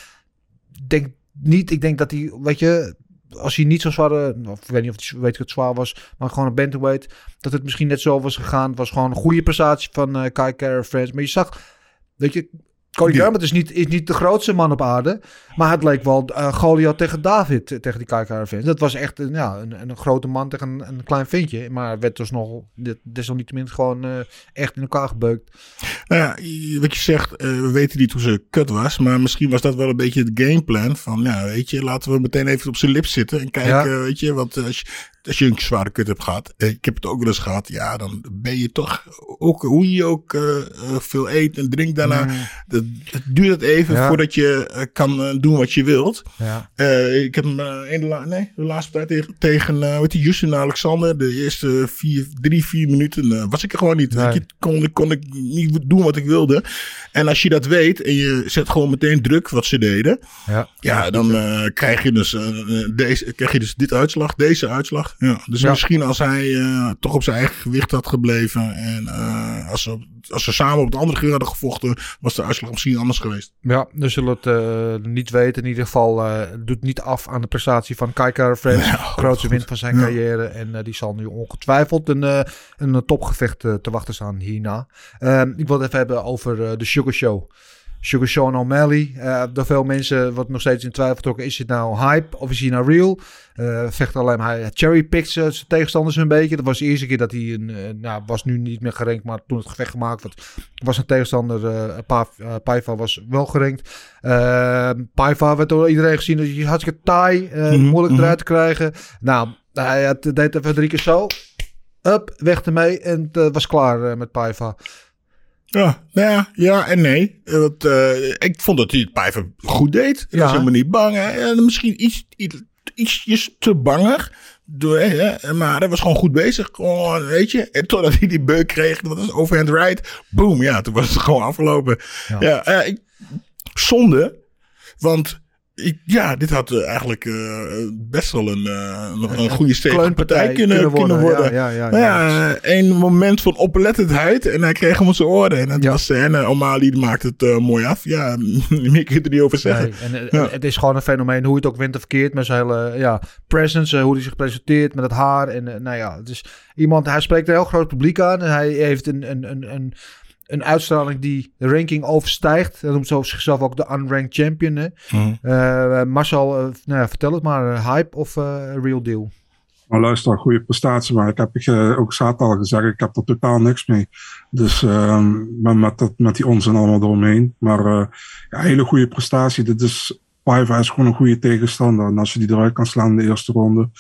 Denk niet, ik denk dat hij, weet je, als hij niet zo zwaar, of ik weet niet of het, weet ik, het zwaar was, maar gewoon een bantamweight, dat het misschien net zo was gegaan. Het was gewoon een goede prestatie van uh, Kaikara France. Maar je zag, weet je, Cody Garbrandt is niet, is niet de grootste man op aarde, maar het leek wel uh, Goliath tegen David, uh, tegen die Kaikara France. Dat was echt uh, ja, een, een grote man tegen een, een klein ventje, maar werd dus nog desalniettemin gewoon uh, echt in elkaar gebeukt. Nou ja, wat je zegt, uh, we weten niet hoe ze kut was, maar misschien was dat wel een beetje het gameplan van, nou weet je, laten we meteen even op zijn lip zitten en kijken, ja. Weet je, want als je, als je een zware kut hebt gehad, uh, ik heb het ook wel eens gehad, ja, dan ben je toch, ook hoe je ook uh, veel eet en drinkt daarna, mm. dat, dat duurt het even ja. voordat je uh, kan uh, doen wat je wilt. Ja. Uh, ik heb hem uh, in de, la- nee, de laatste tijd tegen, tegen uh, weet je, Justin Alexander, de eerste vier, drie, vier minuten uh, was ik er gewoon niet. Nee. Ik kon, kon ik niet doen wat ik wilde. En als je dat weet en je zet gewoon meteen druk wat ze deden. Ja, ja dan uh, krijg, je dus, uh, deze, krijg je dus dit uitslag, deze uitslag. Ja, dus ja. Misschien als hij uh, toch op zijn eigen gewicht had gebleven. En uh, als, ze, als ze samen op het andere gewicht hadden gevochten, was de uitslag misschien anders geweest. Ja, dus zullen het uh, niet weten. In ieder geval uh, doet niet af aan de prestatie van Kaikara France. Ja, grootste win van zijn ja. carrière. En uh, die zal nu ongetwijfeld een, uh, een topgevecht uh, te wachten staan hierna. Uh, ik wil het even hebben over uh, de Sugar Show. Sugar Sean O'Malley. Uh, door veel mensen wordt nog steeds in twijfel getrokken. Is dit nou hype of is hij nou real? Uh, vecht alleen maar hij cherrypickt zijn tegenstanders een beetje. Dat was de eerste keer dat hij... Een, uh, nou, was nu niet meer gerankt, maar toen het gevecht gemaakt werd... was een tegenstander... Uh, pa, uh, Paiva was wel gerankt. Uh, Paiva werd door iedereen gezien. Dus je had je taai. Uh, mm-hmm. Moeilijk eruit te krijgen. Nou, hij had, deed even drie keer zo. Up, weg ermee. En het uh, was klaar uh, met Paiva. Ja, nou ja, ja en nee. Want, uh, ik vond dat hij het Paiva goed deed. Hij ja. was helemaal niet bang. Hè? En misschien iets, iets, ietsjes te bangig. Door, hè? Maar hij was gewoon goed bezig. Gewoon, weet je. En totdat hij die beuk kreeg. Dat was overhand right. Boom. Ja, toen was het gewoon afgelopen. Ja, ja uh, ik, zonde. Want Ik, ja, dit had uh, eigenlijk uh, best wel een, uh, een, een goede stevige partij kunnen, kunnen, kunnen worden. Ja, ja, ja, maar ja, ja. Een moment van oplettendheid en hij kreeg hem op zijn oren. En het ja. was en uh, O'Malley maakt het uh, mooi af. Ja, meer kun je er niet over zeggen. Nee, en, ja. en, het is gewoon een fenomeen hoe het ook wint of keert. Met zijn hele ja, presence, hoe hij zich presenteert met het haar. En uh, nou ja, het is iemand, hij spreekt een heel groot publiek aan. En hij heeft een... een, een, een Een uitstraling die de ranking overstijgt. Dat noemt zo zichzelf ook de unranked champion. Hè? Mm. Uh, Marcel, uh, nou ja, vertel het maar. Hype of uh, real deal? Nou, luister, goede prestatie. Maar ik heb uh, ook zaterdag al gezegd, ik heb er totaal niks mee. Dus uh, met, dat, met die onzin allemaal doorheen. Maar uh, ja, hele goede prestatie. Dit is, Paiva is gewoon een goede tegenstander. En als je die eruit kan slaan in de eerste ronde,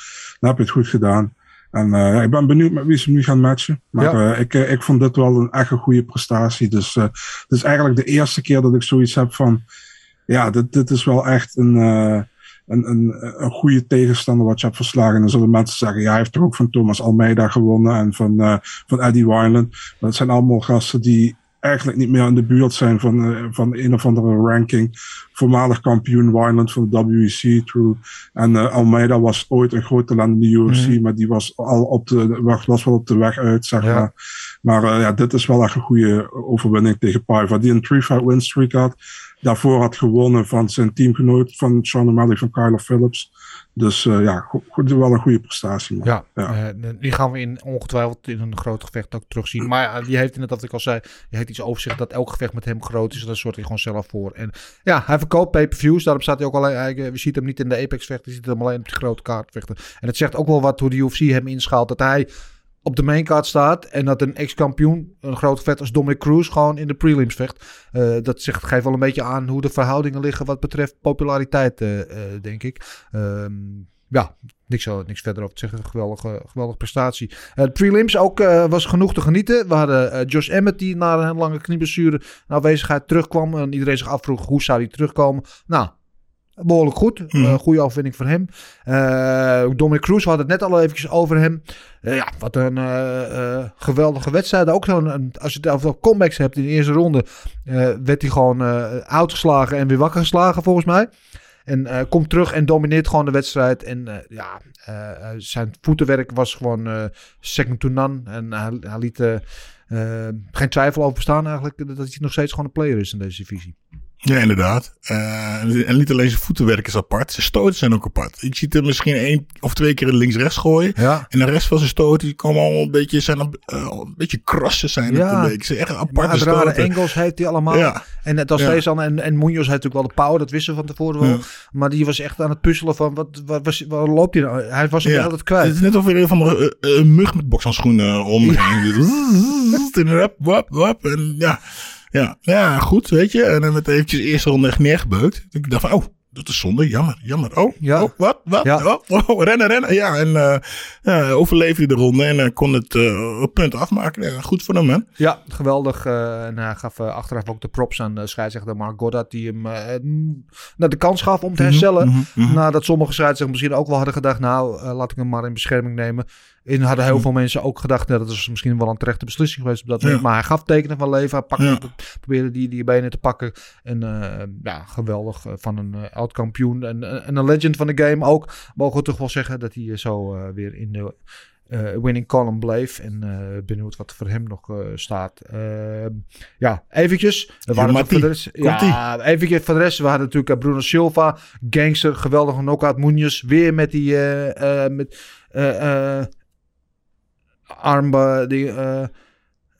dan heb je het goed gedaan. En uh, ik ben benieuwd met wie ze nu gaan matchen. Maar ja. uh, ik, uh, ik vond dit wel een echt een goede prestatie. Dus uh, het is eigenlijk de eerste keer dat ik zoiets heb van... Ja, dit, dit is wel echt een, uh, een, een, een goede tegenstander wat je hebt verslagen. En dan zullen mensen zeggen... Ja, hij heeft er ook van Thomas Almeida gewonnen en van, uh, van Eddie Wineland. Maar dat zijn allemaal gasten die... eigenlijk niet meer in de buurt zijn van, uh, van een of andere ranking. Voormalig kampioen Wineland van de W E C. True. En uh, Almeida was ooit een groot talent in de U F C. Mm-hmm. Maar die was, al op de, was wel op de weg uit, zeg ja. maar. Maar uh, ja, dit is wel echt een goede overwinning tegen Paiva. Die een three-fight win streak had. Daarvoor had gewonnen van zijn teamgenoot van Sean O'Malley van Kyler Phillips. Dus uh, ja, go- go- wel een goede prestatie. Man. Ja, ja. Uh, die gaan we in, ongetwijfeld in een groot gevecht ook terugzien. Maar uh, die heeft inderdaad, wat ik al zei, die heeft iets over zich dat elk gevecht met hem groot is. Daar zorgt hij gewoon zelf voor. En ja, hij verkoopt pay-per-views. Daarom staat hij ook alleen, je ziet hem niet in de Apex vechten. Je ziet hem alleen op de grote kaart vechten. En het zegt ook wel wat hoe de U F C hem inschaalt. Dat hij op de maincard staat en dat een ex-kampioen, een groot vet als Dominic Cruz, gewoon in de prelims vecht. Uh, dat zegt, geeft wel een beetje aan hoe de verhoudingen liggen wat betreft populariteit, uh, uh, denk ik. Um, ja, niks, niks verder over te zeggen. Geweldige, geweldige prestatie. Uh, de prelims ook uh, was genoeg te genieten. We hadden uh, Josh Emmett die na een lange knieblessure naar aanwezigheid terugkwam. En iedereen zich afvroeg hoe zou hij terugkomen. Nou, behoorlijk goed. Mm. Uh, goede afwinning voor hem. Uh, Dominic Cruz, we hadden het net al eventjes over hem. Uh, ja, wat een uh, uh, geweldige wedstrijd. Ook zo'n, een, als je het over comebacks hebt in de eerste ronde, uh, werd hij gewoon uh, uitgeslagen en weer wakker geslagen volgens mij. En uh, komt terug en domineert gewoon de wedstrijd. En uh, ja, uh, zijn voetenwerk was gewoon uh, second to none. En hij, hij liet uh, uh, geen twijfel over bestaan eigenlijk dat hij nog steeds gewoon een player is in deze divisie. Ja, inderdaad. Uh, en niet alleen zijn voetenwerk is apart. Zijn stoten zijn ook apart. Je ziet hem misschien één of twee keer links-rechts gooien. Ja. En de rest van zijn stoten die komen allemaal een beetje, zijn op, uh, een beetje krassen zijn. Ja. Het is echt een aparte stoten. Rare Engels heeft hij allemaal. Ja. En dat was ja. deze al. En, en Muñoz heeft natuurlijk wel de power. Dat wisten we van tevoren wel. Ja. Maar die was echt aan het puzzelen van wat, wat, wat, waar loopt hij nou? Hij was hem ja. altijd kwijt. Het is net of weer van een, een mug met bokshandschoenen om. Ja. wap, wap, en ja. Ja, ja, goed, weet je. En dan werd eventjes de eerste ronde echt neergebeukt. Ik dacht van, oh, dat is zonde, jammer, jammer. Oh, ja. oh wat, wat, ja. oh, oh, rennen, rennen. Ja, en uh, ja, overleefde hij de ronde en uh, kon het uh, punt afmaken. Ja, goed voor hem, hè? Ja, geweldig. Uh, en hij gaf uh, achteraf ook de props aan uh, scheidsrechter Mark Goddard, die hem uh, de kans gaf om te herstellen. Mm-hmm, mm-hmm. Nadat sommige scheidsrechters misschien ook wel hadden gedacht, nou, uh, laat ik hem maar in bescherming nemen. En hadden heel veel mensen ook gedacht, nou, dat is misschien wel een terechte beslissing geweest op dat moment. Ja. Maar hij gaf tekenen van leven, hij pakte, ja. probeerde die, die benen te pakken. En uh, ja, geweldig van een uh, oud-kampioen en, en een legend van de game ook. Mogen we toch wel zeggen dat hij zo uh, weer in de uh, winning column bleef. En uh, benieuwd wat voor hem nog uh, staat. Uh, ja, eventjes. We ja, maar die, rest, ja, eventjes van de rest. We hadden natuurlijk uh, Bruno Silva, gangster, geweldige knockout. Muñoz weer met die... Uh, uh, met, uh, uh, Armba, die, uh,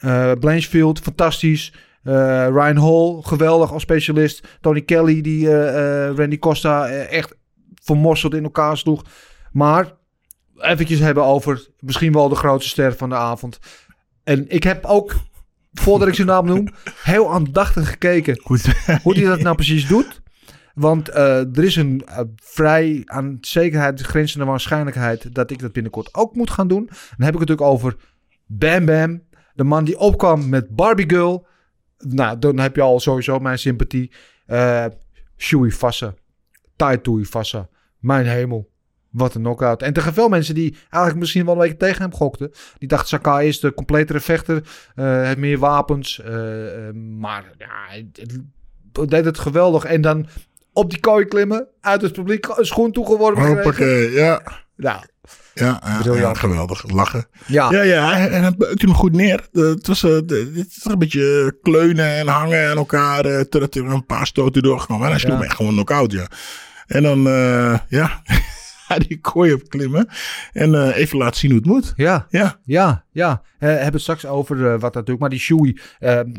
uh, Blanchfield, fantastisch. Uh, Ryan Hall, geweldig als specialist. Tony Kelly, die uh, uh, Randy Costa uh, echt vermorseld in elkaar sloeg. Maar eventjes hebben over misschien wel de grootste ster van de avond. En ik heb ook, voordat ik zijn naam noem, heel aandachtig gekeken Goed. hoe hij dat nou precies doet. Want uh, er is een uh, vrij aan zekerheid grenzende waarschijnlijkheid dat ik dat binnenkort ook moet gaan doen. Dan heb ik het natuurlijk over Bam Bam. De man die opkwam met Barbie Girl. Nou, dan heb je al sowieso mijn sympathie. Uh, Shuey Vassa. Taitoui Vassa. Mijn hemel. Wat een knockout. En tegen veel mensen die eigenlijk misschien wel een beetje tegen hem gokten. Die dachten Sakai is de completere vechter. Uh, heeft meer wapens. Uh, maar ja, het, het deed het geweldig. En dan... op die kooi klimmen, uit het publiek schoen toegeworpen Hoppakee, ja. Nou, ja, ja, ja, geweldig. Lachen. Ja, ja, ja en het beukte hem goed neer. Het was, het, het was een beetje kleunen en hangen aan elkaar. Toen had hij een paar stoten doorgenomen. En hij sloeg ja. hem echt gewoon knock-out, ja. En dan, uh, ja... die kooi op klimmen en uh, even laten zien hoe het moet. Ja, ja, ja. ja. Uh, hebben het straks over uh, wat natuurlijk, maar die Shui, uh,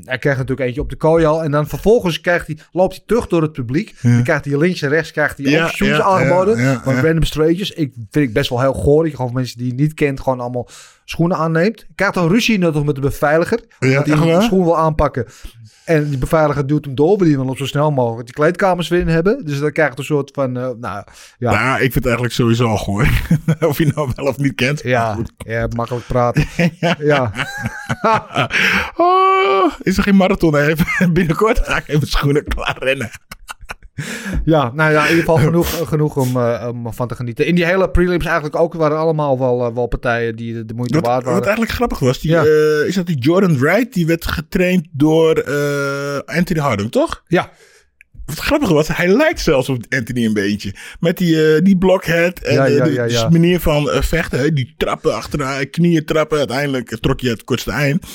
hij krijgt natuurlijk eentje op de kooi al en dan vervolgens krijgt hij, loopt hij terug door het publiek. Ja. Dan krijgt hij links en rechts, krijgt hij ja, ook Shui's ja, aangeboden. Ja, ja, van ja. Random straightjes. Ik vind ik best wel heel goor. Gewoon mensen die je niet kent, gewoon allemaal schoenen aanneemt. Krijgt dan ruzie nodig met de beveiliger, omdat ja, hij de schoen wil aanpakken. En die beveiliger duwt hem door, die wil op zo snel mogelijk die kleedkamers weer in hebben. Dus dan krijgt een soort van, uh, nou ja. Nou, ik vind het eigenlijk sowieso al gooi. Of je nou wel of niet kent. Ja, ja makkelijk praten. ja. ja. oh, is er geen marathon even? Binnenkort ga ik even schoenen klaar rennen. Ja, nou ja, in ieder geval genoeg, genoeg om, uh, om van te genieten. In die hele prelims eigenlijk ook waren allemaal wel, uh, wel partijen die de, de moeite wat, waard waren. Wat eigenlijk grappig was, die, ja. uh, is dat die Jordan Wright, die werd getraind door uh, Anthony Harding, toch? Ja. Wat grappig was, hij lijkt zelfs op Anthony een beetje. Met die, uh, die blockhead en ja, ja, de, ja, ja, ja. de manier van uh, vechten, hè? Die trappen achterna, knieën trappen. Uiteindelijk trok je het kortste eind.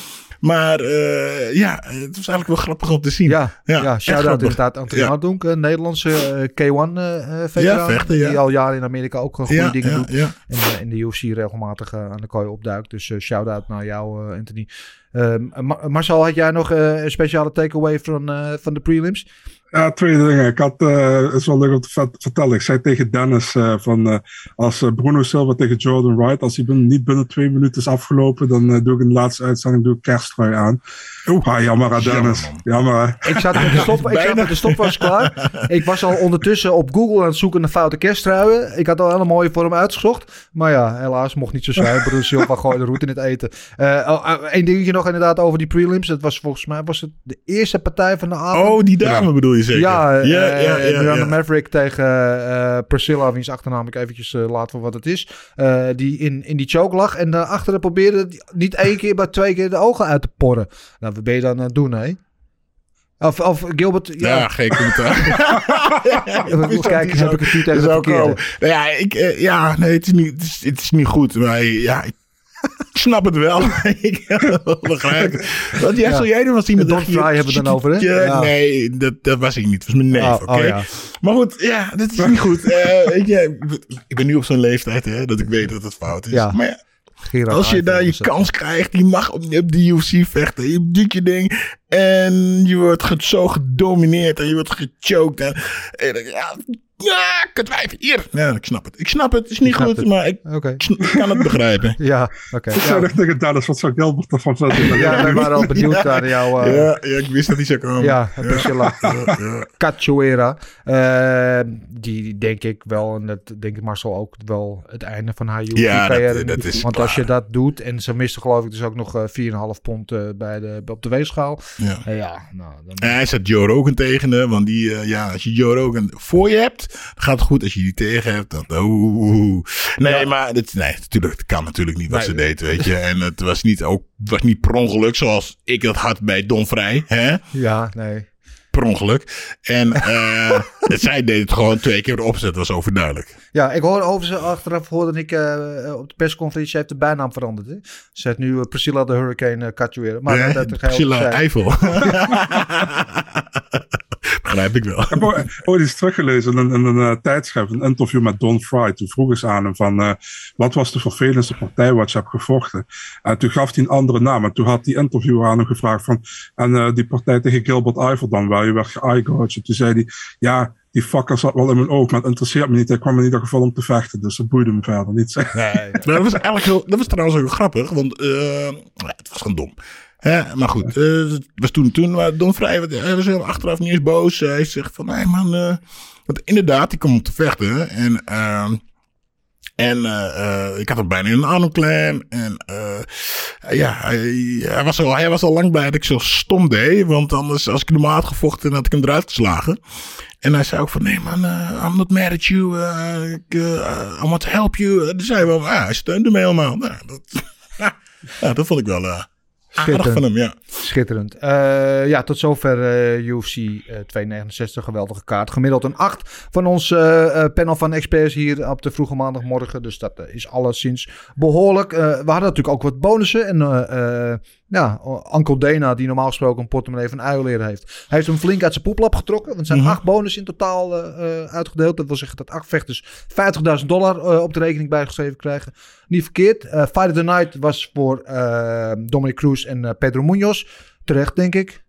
Maar uh, ja, het was eigenlijk wel grappig om te zien. Ja, ja, ja shout-out inderdaad aan Anthony Hardonk, een Nederlandse uh, K één-veteraan. Uh, ja, vechten, ja. Die al jaren in Amerika ook goede ja, dingen ja, doet. Ja. En uh, in de U F C regelmatig uh, aan de kooi opduikt. Dus uh, shout-out naar jou, uh, Anthony. Uh, Ma- Marcel, had jij nog uh, een speciale takeaway van, uh, van de prelims? Ja, twee dingen. Ik had, uh, het is wel leuk om te vertellen. Ik zei tegen Dennis, uh, van, uh, als Bruno Silva tegen Jordan Wright, als hij binnen, niet binnen twee minuten is afgelopen, dan uh, doe ik in de laatste uitzending doe ik kersttrui aan. Oeh, ah, jammer aan Dennis. Jammer, jammer. Ik zat met de stop, ik zat met de stop was klaar. Ik was al ondertussen op Google aan het zoeken naar foute kersttruien. Ik had al een hele mooie voor hem uitgezocht. Maar ja, helaas mocht niet zo zijn. Bruno Silva gooide de roet in het eten. Uh, Eén dingetje nog inderdaad over die prelims. Dat was volgens mij was het de eerste partij van de avond. Oh, die dame ja. bedoel je? Zeker. Ja, ja, ja, ja, ja, ja, ja. Maverick tegen uh, Priscilla, wiens achternaam ik eventjes uh, laat voor wat het is. Uh, die in, in die choke lag en daarachter probeerde niet één keer, maar twee keer de ogen uit te porren. Nou, wat ben je dan aan uh, het doen, hè? Of, of Gilbert... Ja, ja geen commentaar. ja, ja, ja, ja, Kijk, heb ik het niet tegen de nou ja, ik, uh, ja, nee, het is niet, het is, het is niet goed, maar ja... Ik, Ik snap het wel. Ik begrijp het. Want jij, ja. zal jij doen als iemand... Don Fry hebben we het dan over, hè? Ja. Nee, dat, dat was ik niet. Dat was mijn neef, oh, oké? Okay? Oh, ja. Maar goed, ja, dat is niet goed. Uh, weet je, ik ben nu op zo'n leeftijd, hè, dat ik weet dat het fout is. Ja. Maar ja. Gerard als je daar je kans krijgt, je mag op, op de U F C vechten, je doet je ding en je wordt zo gedomineerd en je wordt gechoked en, en ja, ja kutwijf, hier. Ja, ik snap het. Ik snap het, het is niet goed, het. maar ik, okay. ik, ik kan het begrijpen. Ja, oké. Okay, ik zou echt denken, Dallas, wat zou Gilbert ervan zeggen? Ja, we waren al benieuwd ja, naar jou. Uh, ja, ja, ik wist dat hij zou komen. Ja, Priscilla. Cachoeira. Uh, die denk ik wel, en dat denk ik Marcel ook wel, het einde van haar U F C-carrière. Ja, want klaar. Als je dat doet, en ze miste geloof ik dus ook nog vier komma vijf pond uh, bij de, op de weegschaal. Ja. Uh, ja, nou, dan... En hij zet Joe Rogan tegen, want die, uh, ja, als je Joe Rogan voor je hebt, dan gaat het goed. Als je die tegen hebt, dan... Oe, oe. Nee, ja. maar dit, nee, natuurlijk, het kan natuurlijk niet wat nee, ze deed, weet je. En het was niet, ook, was niet per ongeluk, zoals ik dat had bij Don Fry, hè? Ja, nee. Per ongeluk. En uh, zij deed het gewoon twee keer de opzet. Dat was overduidelijk. Ja, ik hoorde over ze achteraf hoorde ik uh, op de persconferentie. Ze heeft de bijnaam veranderd. Hè? Ze heeft nu uh, Priscilla de Hurricane uh, Cachoeira. Maar nee, dat de Priscilla Eifel. Begrijp ik wel. Ik heb ooit iets teruggelezen in een, in een uh, tijdschrift. Een interview met Don Fry. Toen vroeg eens aan hem van... Uh, wat was de vervelendste partij wat je hebt gevochten? En toen gaf hij een andere naam. En toen had die interviewer aan hem gevraagd van... En uh, die partij tegen Gilbert Eifel dan wel? Je werd ge-eye-gouged. Toen zei hij... Ja, die fucker zat wel in mijn oog. Maar het interesseert me niet. Hij kwam in ieder geval om te vechten. Dus dat boeide me verder niet. Nee, ja. dat, was eigenlijk heel, dat was trouwens ook grappig. Want uh, het was gewoon dom. He, maar goed, uh, het was toen, toen uh, Don Fry, hij was heel achteraf niet eens boos. Uh, hij zegt van, hé hey man, uh, want inderdaad, die kwam om te vechten. En, uh, en uh, uh, ik had hem bijna in een armklem. En uh, ja, hij, hij, was al, hij was al lang blij dat ik zo stom deed. Want anders, als ik normaal had gevochten, had ik hem eruit geslagen. En hij zei ook van, nee man, uh, I'm not mad at you. Uh, uh, I want to help you. En toen zei hij wel, ah, hij steunde me helemaal. Nou, dat, nou, dat vond ik wel... Uh, aardig van hem, ja. Schitterend. Uh, ja, tot zover uh, U F C uh, tweehonderdnegenenzestig. Geweldige kaart. Gemiddeld een acht van ons uh, uh, panel van experts hier op de vroege maandagmorgen. Dus dat uh, is alleszins behoorlijk. Uh, we hadden natuurlijk ook wat bonussen. En uh, uh, ja, Uncle Dana, die normaal gesproken een portemonnee van uileer heeft. Hij heeft hem flink uit zijn poeplap getrokken. Want er zijn mm-hmm. acht bonussen in totaal uh, uh, uitgedeeld. Dat wil zeggen dat acht vechters vijftigduizend dollar uh, op de rekening bijgeschreven krijgen. Niet verkeerd. Uh, Fight of the Night was voor uh, Dominic Cruz en uh, Pedro Muñoz. Terecht, denk ik.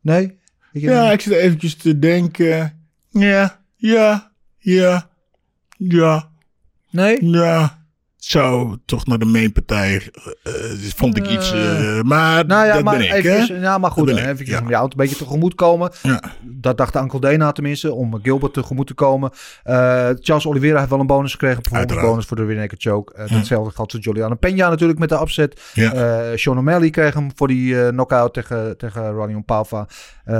Nee? Ik ja, niet. Ik zit eventjes te denken. Ja, ja, ja, ja. Nee? Ja. Zou toch naar de mainpartij, uh, vond ik iets, uh, maar nou ja, dat maar ben ik. Eventjes, ja, maar goed, even ja. om jou een beetje tegemoet komen. Ja. Dat dacht Uncle Dana tenminste, om Gilbert tegemoet te komen. Uh, Charles Oliveira heeft wel een bonus gekregen, bijvoorbeeld een bonus voor de Winneker Choke. Uh, ja. Datzelfde geldt voor Juliana Peña natuurlijk met de upset. Ja. Uh, Sean O'Malley kreeg hem voor die uh, knockout tegen, tegen Ranion Paiva. Uh,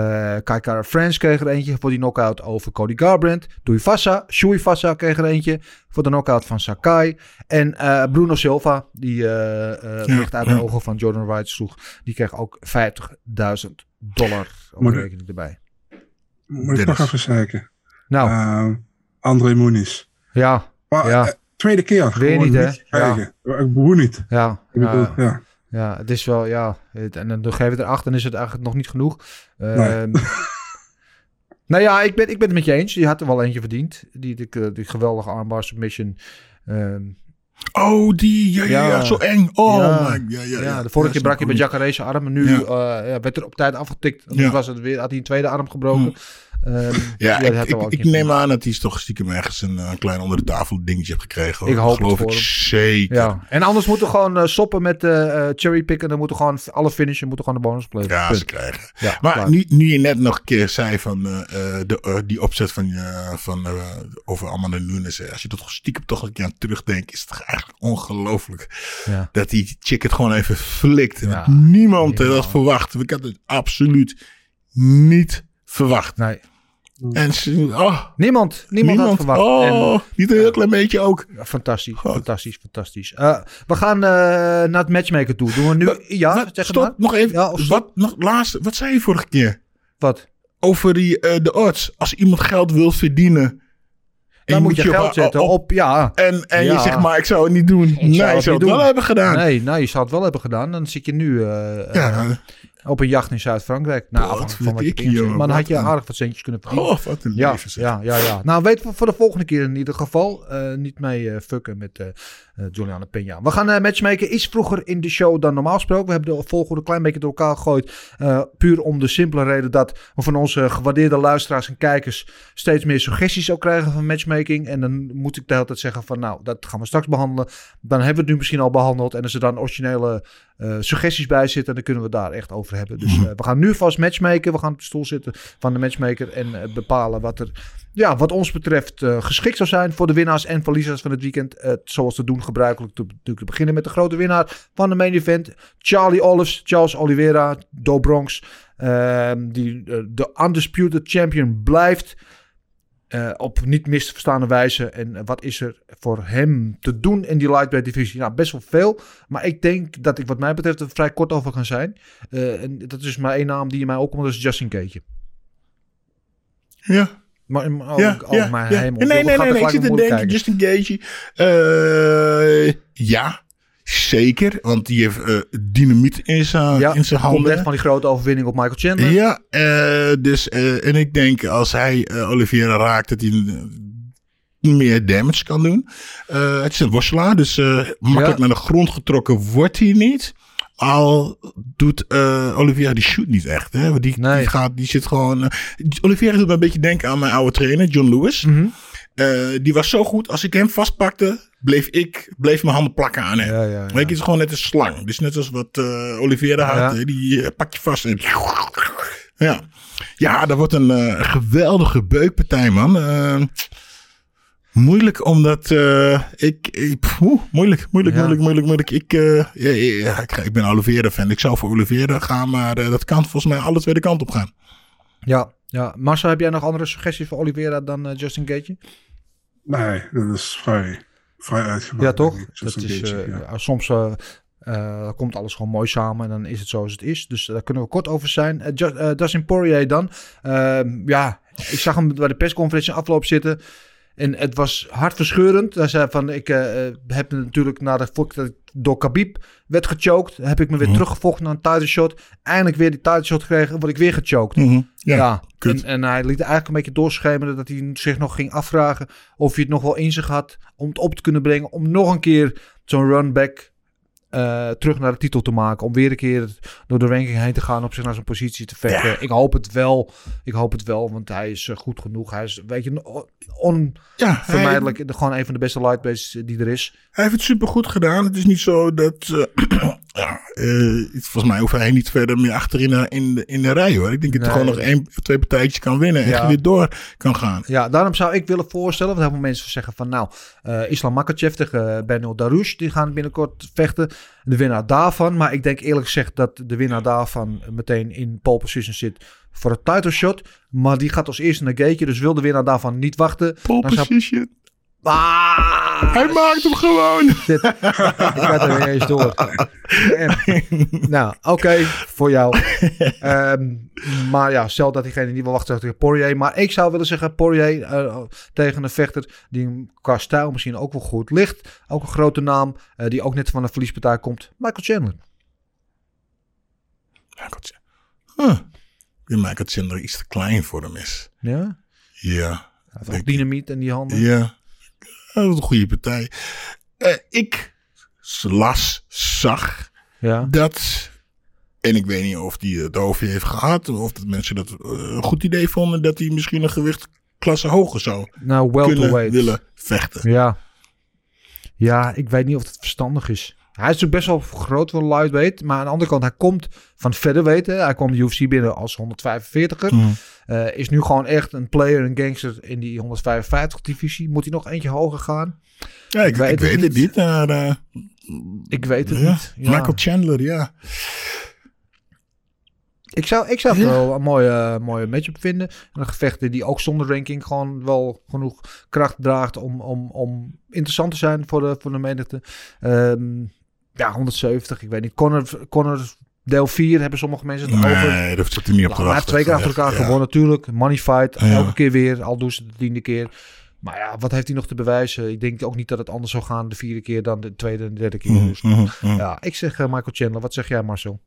Kaikara France kreeg er eentje voor die knockout over Cody Garbrandt. Tuivasa, Shui Fassa kreeg er eentje voor de knockout van Sakai. En uh, Bruno Silva, die uh, uh, ja, recht uit de ja. ogen van Jordan Wright sloeg, die kreeg ook vijftigduizend dollar op de rekening erbij. Moet ik nog even kijken? Nou, uh, André Muniz. Ja, maar, ja. Uh, tweede keer. Weer niet, hè? Niet ja. Ik bedoel niet. Ja, ik bedoel, ja. ja. Ja, het is wel, ja. Het, en dan geven we er acht en is het eigenlijk nog niet genoeg. Uh, nee. Nou ja, ik ben, ik ben het met je eens. Je had er wel eentje verdiend. Die, die, die geweldige armbar submission. Um, oh, die. Ja, ja, ja, zo eng. Oh, ja, man. Ja, ja, ja, ja, de vorige keer brak je met Jacaré zijn arm. En nu ja. Uh, ja, werd er op tijd afgetikt. En ja. was het weer, had hij een tweede arm gebroken. Hmm. Um, ja, ja, ik, ik, ik neem aan dat hij toch stiekem ergens een uh, klein onder de tafel dingetje heeft gekregen. Hoor. Ik hoop geloof het voor ik hem. Zeker. Ja. En anders moeten we gewoon uh, soppen met uh, cherrypicken. Dan moeten we gewoon alle finishen, moeten gewoon de bonus play. Ja, punt. Ze krijgen. Ja, maar nu, nu je net nog een keer zei van uh, de, uh, die opzet van, uh, van uh, over Amanda Nunes. Als je dat stiekem toch een keer aan terugdenkt, is het toch eigenlijk ongelooflijk. Ja. Dat die chick het gewoon even flikt. En ja, niemand had dat verwacht. Ik had het absoluut niet verwacht. Nee. En ze, oh, niemand, niemand, niemand had verwacht. Oh, en, niet een heel klein beetje ook. Fantastisch, God. fantastisch, fantastisch. Uh, we gaan uh, naar het matchmaker toe. Doen we nu? Wat, ja, wat, zeg stop, maar. nog even. Ja, stop. Wat, nog, laatste, wat zei je vorige keer? Wat? Over die, uh, de odds. Als iemand geld wil verdienen, dan en moet je, moet je geld zetten op, op, ja. En, en ja. je zegt maar, ik zou het niet doen. Ik nee, zou je het zou het wel hebben gedaan. Nee, nou, je zou het wel hebben gedaan. Dan zit je nu uh, ja. uh, op een jacht in Zuid-Frankrijk. Nou, God, van, van wat ik hier, maar dan had je aardig wat centjes kunnen verdienen. Oh, wat een ja, leven zeg. Ja, ja, ja. Nou, weten we voor de volgende keer in ieder geval. Uh, niet mee uh, fucken met uh, uh, Juliana Peña. We gaan uh, matchmaken. Iets vroeger in de show dan normaal gesproken. We hebben de volgorde een klein beetje door elkaar gegooid. Uh, puur om de simpele reden dat we van onze gewaardeerde luisteraars en kijkers steeds meer suggesties ook krijgen van matchmaking. En dan moet ik de hele tijd zeggen van nou, dat gaan we straks behandelen. Dan hebben we het nu misschien al behandeld. En als er dan originele Uh, suggesties bij zitten, dan kunnen we daar echt over hebben. Dus uh, we gaan nu vast matchmaken. We gaan op de stoel zitten van de matchmaker en uh, bepalen wat er, ja, wat ons betreft uh, geschikt zou zijn voor de winnaars en verliezers van het weekend. Uh, zoals te doen gebruikelijk te, te beginnen met de grote winnaar van de main event. Charlie Olives, Charles Oliveira, Do Bronx, uh, die uh, de undisputed champion blijft. Uh, op niet mis te verstaande wijze. En uh, wat is er voor hem te doen in die lightweight divisie? Nou, best wel veel. Maar ik denk dat ik wat mij betreft er vrij kort over kan zijn. Uh, en dat is maar één naam die in mij opkomt. Dat is Justin Gaethje. Ja. Maar oh, ja, oh, ja, mijn ja. hemel. Nee, nee, nee. nee ik zit te denken, Justin Gaethje. Uh, ja. Zeker, want die heeft uh, dynamiet in zijn ja, in zijn handen. Komt net van die grote overwinning op Michael Chandler. Ja, uh, dus uh, en ik denk als hij uh, Oliveira raakt, dat hij uh, meer damage kan doen. Uh, het is een worstelaar, dus uh, makkelijk ja. naar de grond getrokken wordt hij niet. Al doet uh, Oliveira die shoot niet echt, hè? Want die, nee. die gaat, die zit gewoon. Uh, Oliveira doet me een beetje denken aan mijn oude trainer John Lewis. Mm-hmm. Uh, die was zo goed, als ik hem vastpakte, bleef ik bleef mijn handen plakken aan hem. Ja, ja, ja. Maar ik is gewoon net een slang. Dus net als wat uh, Oliveira had, ja. die uh, pak je vast. En ja. ja, dat wordt een uh, geweldige beukpartij, man. Uh, moeilijk, omdat uh, ik... ik poeh, moeilijk, moeilijk, ja. moeilijk, moeilijk, moeilijk. Ik, uh, ja, ja, ik, ik ben Oliveira-fan. Ik zou voor Oliveira gaan, maar uh, dat kan volgens mij alle twee de kant op gaan. Ja, ja. Marcel, heb jij nog andere suggesties voor Oliveira dan uh, Justin Gaethje? Nee, dat is vrij... Vrij uitgemaakt. Ja, toch? Dat is, uh, ja. Soms uh, Uh, dan komt alles gewoon mooi samen en dan is het zoals het is. Dus uh, daar kunnen we kort over zijn. Uh, Just, uh, Dustin Poirier dan. Uh, ja, ik zag hem bij de persconferentie afloop zitten. En het was hartverscheurend. Hij zei van, ik uh, heb natuurlijk nadat ik door Khabib werd gechoked, heb ik me weer mm-hmm. teruggevochten naar een title shot. Eindelijk weer die title shot gekregen, word ik weer gechoked. Mm-hmm. Ja, ja. En, en hij liet eigenlijk een beetje doorschemeren dat hij zich nog ging afvragen of hij het nog wel in zich had om het op te kunnen brengen, om nog een keer zo'n run back Uh, terug naar de titel te maken. Om weer een keer door de ranking heen te gaan. Op zich naar zijn positie te vechten. Ja. Ik hoop het wel. Ik hoop het wel. Want hij is uh, goed genoeg. Hij is, weet je, onvermijdelijk. Ja, hij, gewoon een van de beste lightweights die er is. Hij heeft het supergoed gedaan. Het is niet zo dat... Uh, ja, uh, volgens mij hoeft hij niet verder meer achterin uh, in, de, in de rij, hoor. Ik denk dat hij nee. gewoon nog één of twee partijtjes kan winnen. En ja. weer door kan gaan. Ja, daarom zou ik willen voorstellen. Want heel veel mensen zeggen van... Nou, uh, Islam Makhachev tegen uh, Benil Dariush. Die gaan binnenkort vechten. De winnaar daarvan. Maar ik denk eerlijk gezegd dat de winnaar daarvan meteen in pole position zit voor het title shot. Maar die gaat als eerste naar Gaethje. Dus wil de winnaar daarvan niet wachten. Pole position. Zou... Ah, hij maakt hem gewoon. Dit. Ik ga er weer eens door. En, nou, oké. Okay, voor jou. Um, maar ja, stel dat diegene niet wil wachten tegen Poirier. Maar ik zou willen zeggen, Poirier uh, tegen een vechter die hem qua stijl misschien ook wel goed ligt. Ook een grote naam. Uh, die ook net van een verliespartij komt. Michael Chandler. Michael Chandler. Huh. Ik denk Michael Chandler iets te klein voor hem is. Ja? Ja. Hij heeft ook dynamiet in die handen. Ja. Dat is een goede partij. Uh, ik las, zag ja. dat... En ik weet niet of hij het over heeft gehad. Of dat mensen dat uh, een goed idee vonden. Dat hij misschien een gewichtklasse hoger zou nou, kunnen willen vechten. Ja. ja, ik weet niet of het verstandig is. Hij is natuurlijk best wel groot voor lightweight. Maar aan de andere kant, hij komt van featherweight. Hij kwam de U F C binnen als honderdvijfenveertiger. Mm. Uh, is nu gewoon echt een player, een gangster in die honderdvijfenvijftig divisie. Moet hij nog eentje hoger gaan? Ja, ik, ik, weet, ik het weet het niet. Maar, uh, ik weet het ja. niet. Ja. Michael Chandler, ja. Ik zou, ik zou het ja. wel een mooie, mooie matchup vinden. Een gevechter die ook zonder ranking gewoon wel genoeg kracht draagt om, om, om interessant te zijn voor de, voor de menigte. Um, ja, honderdzeventig, ik weet niet. Conor, Conor deel vier hebben sommige mensen het nee, over. Nee, dat zit er niet op nou, te wachten. Hij heeft twee keer achter elkaar ja. gewonnen natuurlijk. Money fight, ja. elke keer weer. Al doen ze de tiende keer. Maar ja, wat heeft hij nog te bewijzen? Ik denk ook niet dat het anders zou gaan de vierde keer dan de tweede en de derde keer. Mm, dus, mm, mm. Ja, ik zeg uh, Michael Chandler. Wat zeg jij, Marcel?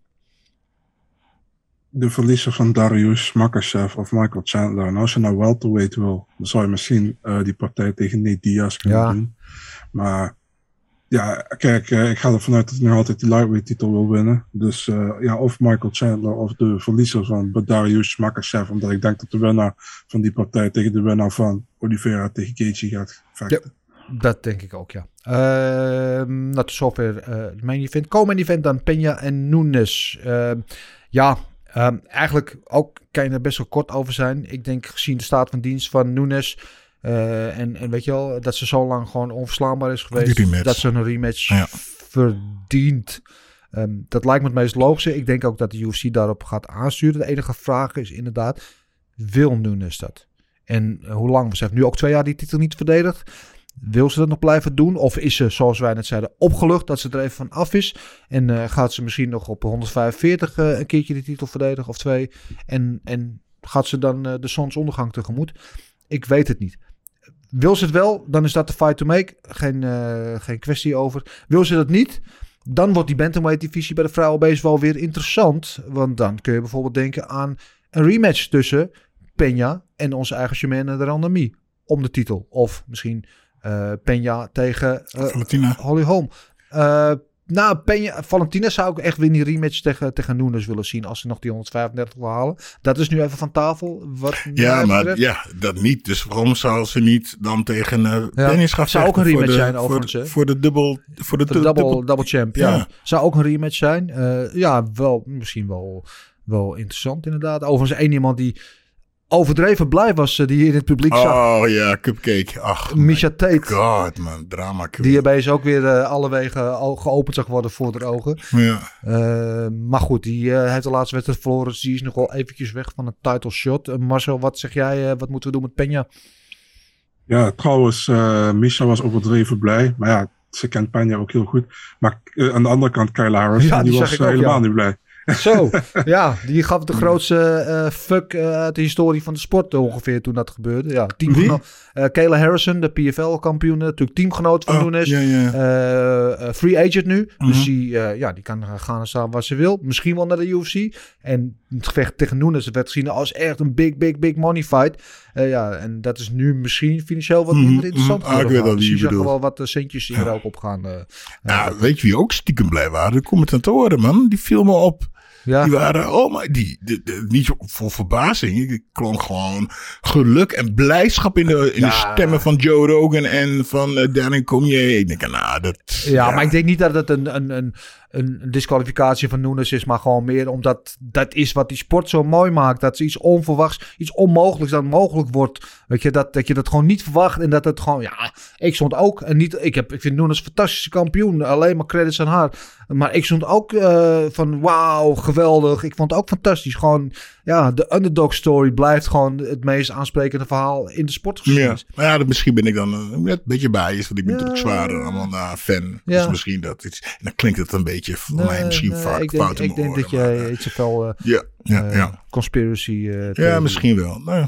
De verliezer van Dariush, Makhachev of Michael Chandler. En als je nou welterweight wil, dan zou je misschien uh, die partij tegen Nate Diaz kunnen ja. doen. Maar ja, kijk, uh, ik ga ervan uit dat hij nog altijd die lightweight titel wil winnen. Dus uh, ja, of Michael Chandler of de verliezer van Dariush, Makhachev. Omdat ik denk dat de winnaar van die partij tegen de winnaar van Oliveira tegen Gaethje gaat vechten. Ja. Dat denk ik ook, ja. Uh, dat is zover het uh, main event. Co-main event dan Peña en Nunes. Uh, ja... Um, eigenlijk ook kan je er best wel kort over zijn. Ik denk gezien de staat van dienst van Nunes. Uh, en, en weet je wel, dat ze zo lang gewoon onverslaanbaar is geweest. Dat ze een rematch ja. verdient. Um, dat lijkt me het meest logische. Ik denk ook dat de U F C daarop gaat aansturen. De enige vraag is inderdaad, wil Nunes dat? En uh, hoe lang? Ze heeft nu ook twee jaar die titel niet verdedigd. Wil ze dat nog blijven doen? Of is ze, zoals wij net zeiden, opgelucht dat ze er even van af is? En uh, gaat ze misschien nog op honderdvijfenveertig uh, een keertje de titel verdedigen of twee? En, en gaat ze dan uh, de zonsondergang tegemoet? Ik weet het niet. Wil ze het wel, dan is dat de fight to make. Geen, uh, geen kwestie over. Wil ze dat niet, dan wordt die bantamweight-divisie bij de vrouwen opeens wel weer interessant. Want dan kun je bijvoorbeeld denken aan een rematch tussen Peña en onze eigen Germaine de Randamie om de titel. Of misschien... Uh, Peña tegen uh, Holly Holm. Uh, nou, Peña, Valentina zou ik echt weer in die rematch tegen, tegen Nunes willen zien. Als ze nog die honderdvijfendertig wil halen. Dat is nu even van tafel. Wat ja, maar betreft. Ja, dat niet. Dus waarom zou ze niet dan tegen uh, ja. Dennis gaan zou ook een rematch voor de, zijn overigens. Voor, voor de dubbel... Voor de, de dubbel, dubbel, dubbel champ, ja. ja. Zou ook een rematch zijn. Uh, ja, wel, misschien wel, wel interessant inderdaad. Overigens één iemand die... overdreven blij was die je in het publiek zag. Oh ja, cupcake. Ach, Misha Tate. God, man, drama. Die erbij is ook weer uh, alle wegen geopend zag worden voor de ogen. Ja. Uh, maar goed, die uh, heeft de laatste wedstrijd verloren. Die is nog wel eventjes weg van het title shot. Uh, Marcel, wat zeg jij? Uh, wat moeten we doen met Peña? Ja, trouwens, uh, Misha was overdreven blij. Maar ja, ze kent Peña ook heel goed. Maar uh, aan de andere kant, Kyla Harrison, ja, die, die was ook, helemaal ja. niet blij. Zo, ja, die gaf de grootste uh, fuck uh, uit de historie van de sport ongeveer toen dat gebeurde. Ja, teamgeno- uh, Kayla Harrison, de P F L-kampioen, natuurlijk teamgenoot van oh, Nunes. Yeah, yeah. Uh, free agent nu, uh-huh. dus die, uh, ja, die kan gaan en staan waar ze wil. Misschien wel naar de U F C. En het gevecht tegen Nunes werd gezien als echt een big, big, big money fight. Uh, ja, en dat is nu misschien financieel wat minder interessant mm, mm, geworden. Ah, ik weet je zag wel wat centjes hier ja. ook op gaan. Uh, ja, uh, weet je wie ook stiekem blij waren? De commentatoren, man. Die filmen op. Ja. Die waren, oh maar, die, die, die, niet voor verbazing. Ik klonk gewoon geluk en blijdschap in de, in ja. de stemmen van Joe Rogan en van uh, Daniel Cormier. Ik denk, nou, dat... Ja, ja, maar ik denk niet dat het een, een, een, een disqualificatie van Nunes is, maar gewoon meer omdat dat is wat die sport zo mooi maakt. Dat ze iets onverwachts, iets onmogelijks dat mogelijk wordt. Weet je, dat, dat je dat gewoon niet verwacht en dat het gewoon, ja, ik stond ook, en niet, ik, heb, ik vind Nunes een fantastische kampioen, alleen maar credits aan haar. Maar ik stond ook uh, van, wauw, geweldig. Ik vond het ook fantastisch. Gewoon, ja, de underdog story blijft gewoon het meest aansprekende verhaal in de sportgeschiedenis. Ja, ja, misschien ben ik dan een, een beetje biased, want ik ben ja. toch zwaarder allemaal uh, fan. Ja. Dus misschien dat iets, en dan klinkt het een beetje voor nee, mij misschien nee, vaak fout in ik denk dat jij uh, iets veel uh, ja, ja, ja. Uh, conspiracy uh, ja, misschien wel. Nou,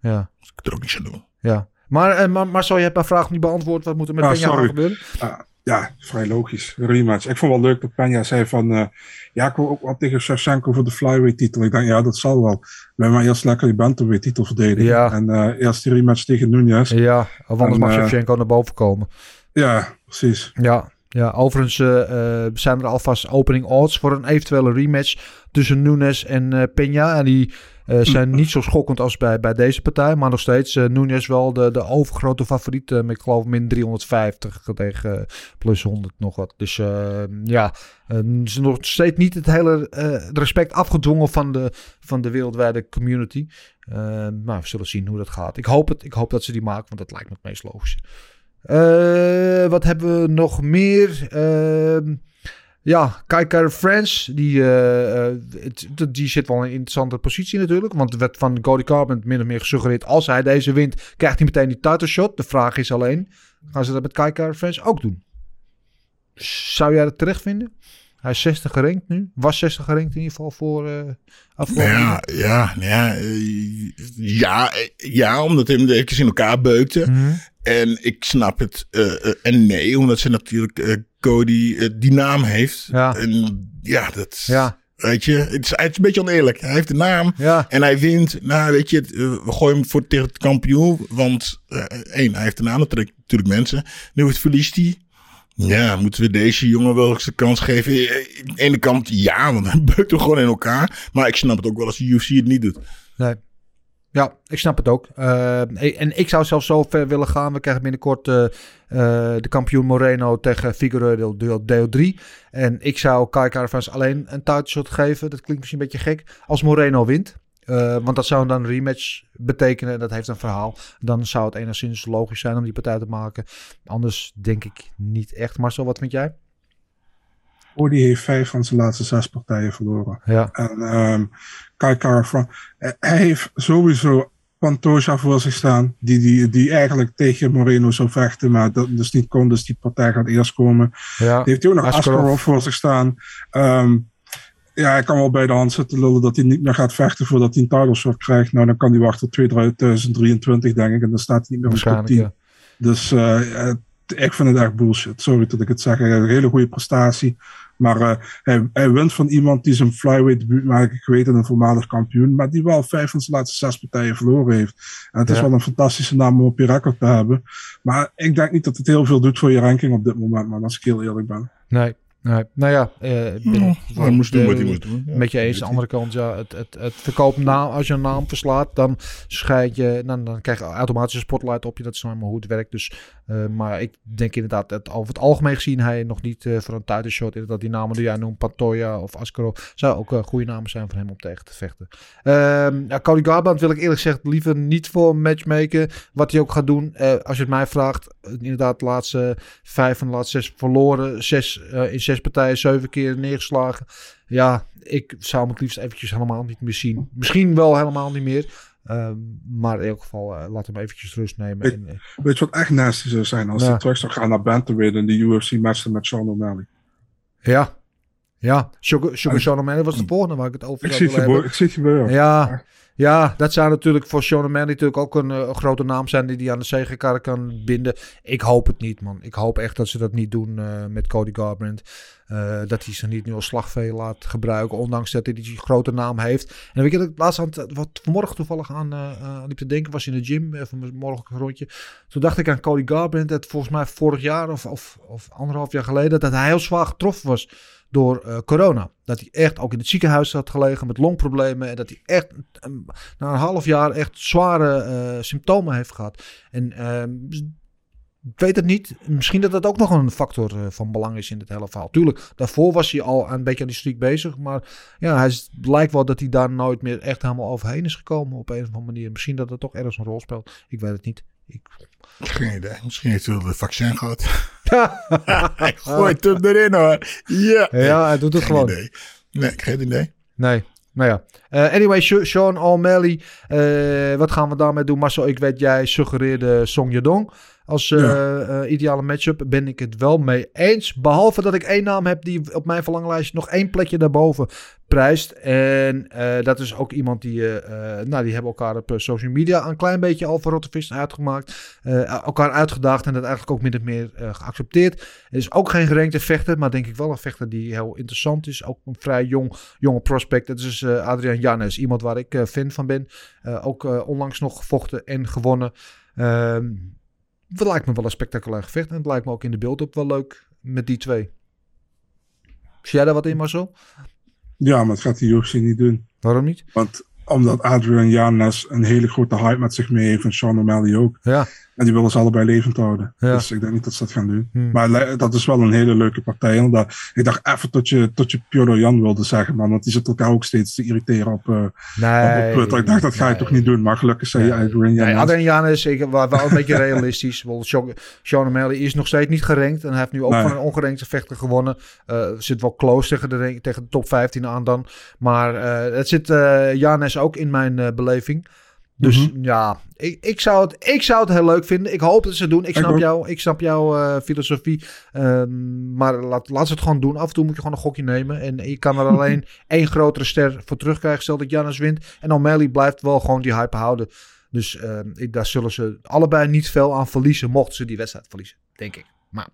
ja. Dus ik er ook niet aan doen. Ja. Maar, uh, maar, maar zou je hebt mijn vraag niet beantwoord. Wat moet er met ah, Peña gebeuren? Uh, Ja, vrij logisch. Rematch. Ik vond wel leuk dat Peña zei van... Uh, ja, ik wil ook wat tegen Shevchenko voor de flyweight titel. Ik denk, ja, dat zal wel. Wij maar eerst lekker die bantamweight titel verdedigen. Ja. En uh, eerst die rematch tegen Nunes. Ja, of anders en, mag Shevchenko uh, naar boven komen. Ja, precies. Ja, ja. Overigens uh, zijn er alvast opening odds voor een eventuele rematch tussen Nunes en uh, Peña. En die... Uh, zijn niet zo schokkend als bij, bij deze partij. Maar nog steeds uh, Nunes wel de, de overgrote favoriet. Uh, met ik geloof min driehonderdvijftig tegen uh, plus honderd nog wat. Dus uh, ja, uh, is nog steeds niet het hele uh, respect afgedwongen van de, van de wereldwijde community. Uh, maar we zullen zien hoe dat gaat. Ik hoop het. Ik hoop dat ze die maken, want dat lijkt me het meest logisch. Uh, wat hebben we nog meer? Uh, Ja, Kaikara France, die, uh, die zit wel in een interessante positie natuurlijk. Want er werd van Cody Garbrandt min of meer gesuggereerd... als hij deze wint, krijgt hij meteen die title shot. De vraag is alleen, gaan ze dat met Kaikara France ook doen? Zou jij dat terecht vinden? Hij is zestig gerankt nu. Was zestig gerankt in ieder geval voor uh, afgelopen ja, ja, ja, ja, ja, omdat hij hem eventjes in elkaar beukte. Mm-hmm. En ik snap het. Uh, uh, en nee, omdat ze natuurlijk... Uh, Cody uh, die naam heeft. Ja, en, ja dat ja. weet je. Het is, het is een beetje oneerlijk. Hij heeft de naam ja. en hij wint. Nou, weet je, het, uh, we gooien hem voor tegen het kampioen. Want uh, één, hij heeft de naam, dat trekt natuurlijk mensen. Nu het verliest hij. Ja, moeten we deze jongen wel eens de kans geven? Aan de ene kant ja, want hij beukt hem gewoon in elkaar. Maar ik snap het ook wel als de U F C het niet doet. Nee. Ja, ik snap het ook. Uh, en ik zou zelfs zo ver willen gaan. We krijgen binnenkort uh, uh, de kampioen Moreno tegen Figueiredo deel drie. En ik zou Kaikara France alleen een titleshot geven. Dat klinkt misschien een beetje gek. Als Moreno wint. Uh, want dat zou dan een rematch betekenen. En dat heeft een verhaal. Dan zou het enigszins logisch zijn om die partij te maken. Anders denk ik niet echt. Marcel, wat vind jij? Cody heeft vijf van zijn laatste zes partijen verloren. Ja. En um, Kaikara France, hij heeft sowieso Pantoja voor zich staan, die, die, die eigenlijk tegen Moreno zou vechten, maar dat dus niet kon, dus die partij gaat eerst komen. Ja. Heeft hij ook nog Askarov. Askarov voor zich staan. Um, ja, hij kan wel bij de hand zitten lullen dat hij niet meer gaat vechten voordat hij een title shot krijgt. Nou, dan kan hij wachten tot tweeduizend drieëntwintig, denk ik, en dan staat hij niet meer op het team. Ja. Dus uh, ik vind het echt bullshit. Sorry dat ik het zeg. Hij heeft een hele goede prestatie. Maar uh, hij, hij wint van iemand die zijn flyweight debuut maakt. Ik weet het, een voormalig kampioen. Maar die wel vijf van zijn laatste zes partijen verloren heeft. En het ja. is wel een fantastische naam om op je record te hebben. Maar ik denk niet dat het heel veel doet voor je ranking op dit moment, man. Als ik heel eerlijk ben. Nee. Nee, nou ja, ik uh, ben oh, moest doen wat hij moest doen. Met je eens, aan de andere kant, ja, het, het, het verkoopnaam, als je een naam verslaat, dan schijt je, dan, dan krijg je automatisch een spotlight op je. Dat is nou maar hoe het werkt. Dus, uh, maar ik denk inderdaad, het, over het algemeen gezien, hij nog niet uh, voor een titleshot. Inderdaad, die namen die jij noemt, Pantoja of Askarov, zou ook uh, goede namen zijn voor hem om tegen te vechten. Uh, ja, Cody Garbrandt wil ik eerlijk gezegd liever niet voor matchmaken. Wat hij ook gaat doen, uh, als je het mij vraagt, uh, inderdaad, de laatste vijf van de laatste zes verloren, zes uh, in zes partijen, zeven keer neergeslagen. Ja, ik zou hem het liefst eventjes helemaal niet meer zien. Misschien wel helemaal niet meer. Um, maar in elk geval, uh, laat hem eventjes rust nemen. Ik, en, uh, weet je wat echt nasty zou zijn? Als nou, hij terug zou gaan naar bantamweight en die U F C matchen met Sean O'Malley. Ja. Ja. Sugar, Sugar Sean O'Malley was de volgende waar ik het over zou hebben. Ik zie het gebeuren. Ja. Ja, dat zou natuurlijk voor Sean O'Malley natuurlijk ook een uh, grote naam zijn die die aan de zegenkar kan binden. Ik hoop het niet, man. Ik hoop echt dat ze dat niet doen uh, met Cody Garbrandt. Uh, dat hij ze niet nu als slagvee laat gebruiken, ondanks dat hij die grote naam heeft. En weet je, dat ik laatst aan het, wat vanmorgen toevallig aan, uh, aan liep te denken, was in de gym, even morgen een rondje. Toen dacht ik aan Cody Garbrandt, dat volgens mij vorig jaar of, of, of anderhalf jaar geleden, dat hij heel zwaar getroffen was door uh, corona. Dat hij echt ook in het ziekenhuis had gelegen met longproblemen. En dat hij echt um, na een half jaar echt zware uh, symptomen heeft gehad. En uh, ik weet het niet. Misschien dat dat ook nog een factor uh, van belang is in het hele verhaal. Tuurlijk, daarvoor was hij al een beetje aan die streak bezig. Maar ja, hij is, lijkt wel dat hij daar nooit meer echt helemaal overheen is gekomen op een of andere manier. Misschien dat dat toch ergens een rol speelt. Ik weet het niet. Ik... Geen idee. Misschien heeft hij wel het vaccin gehad. Hij gooit hem erin hoor. Yeah. Ja, hij doet het geen gewoon. Idee. Nee, geen idee. Nee, nou ja. Uh, anyway, Sean O'Malley. Uh, wat gaan we daarmee doen? Marcel, ik weet jij suggereerde Song Yadong als uh, ja. uh, ideale matchup. Ben ik het wel mee eens. Behalve dat ik één naam heb die op mijn verlanglijst nog één plekje daarboven prijst. En uh, dat is ook iemand die... Uh, nou, die hebben elkaar op uh, social media een klein beetje al voor rottevist uitgemaakt. Uh, elkaar uitgedaagd en dat eigenlijk ook min of meer uh, geaccepteerd. Het is ook geen gerankte vechter, maar denk ik wel een vechter die heel interessant is. Ook een vrij jong, jonge prospect. Dat is uh, Adrian Yanez. Iemand waar ik uh, fan van ben. Uh, ook uh, onlangs nog gevochten en gewonnen. Uh, Het lijkt me wel een spectaculair gevecht. En het lijkt me ook in de build-up wel leuk met die twee. Zie jij daar wat in, Marcel? Ja, maar het gaat de U F C niet doen. Waarom niet? Want omdat Adrian Yanez een hele grote hype met zich mee heeft. En Sean O'Malley ook. Ja. En die willen ze allebei levend houden. Ja. Dus ik denk niet dat ze dat gaan doen. Hmm. Maar dat is wel een hele leuke partij. Inderdaad. Ik dacht even tot je, tot je Piotr Jan wilde zeggen. Man, want die zit elkaar ook steeds te irriteren op, uh, nee, op Twitter. Ik dacht, dat ga je nee. toch niet doen. Maar gelukkig zei nee. je Adrian Yanez. Nee, Adrian Yanez is wel een beetje realistisch. Sean O'Malley is nog steeds niet gerankt. En hij heeft nu ook nee. van een ongerankte vechter gewonnen. Uh, zit wel close tegen de, tegen de top vijftien aan dan. Maar uh, het zit uh, Yanez ook in mijn uh, beleving. Dus mm-hmm. ja, ik, ik, zou het, ik zou het heel leuk vinden. Ik hoop dat ze het doen. Ik snap, jou, ik snap jouw uh, filosofie. Um, maar laat, laat ze het gewoon doen. Af en toe moet je gewoon een gokje nemen. En je kan er alleen één grotere ster voor terugkrijgen. Stel dat Yanez wint. En O'Malley blijft wel gewoon die hype houden. Dus uh, ik, daar zullen ze allebei niet veel aan verliezen. Mochten ze die wedstrijd verliezen, denk ik. Maar...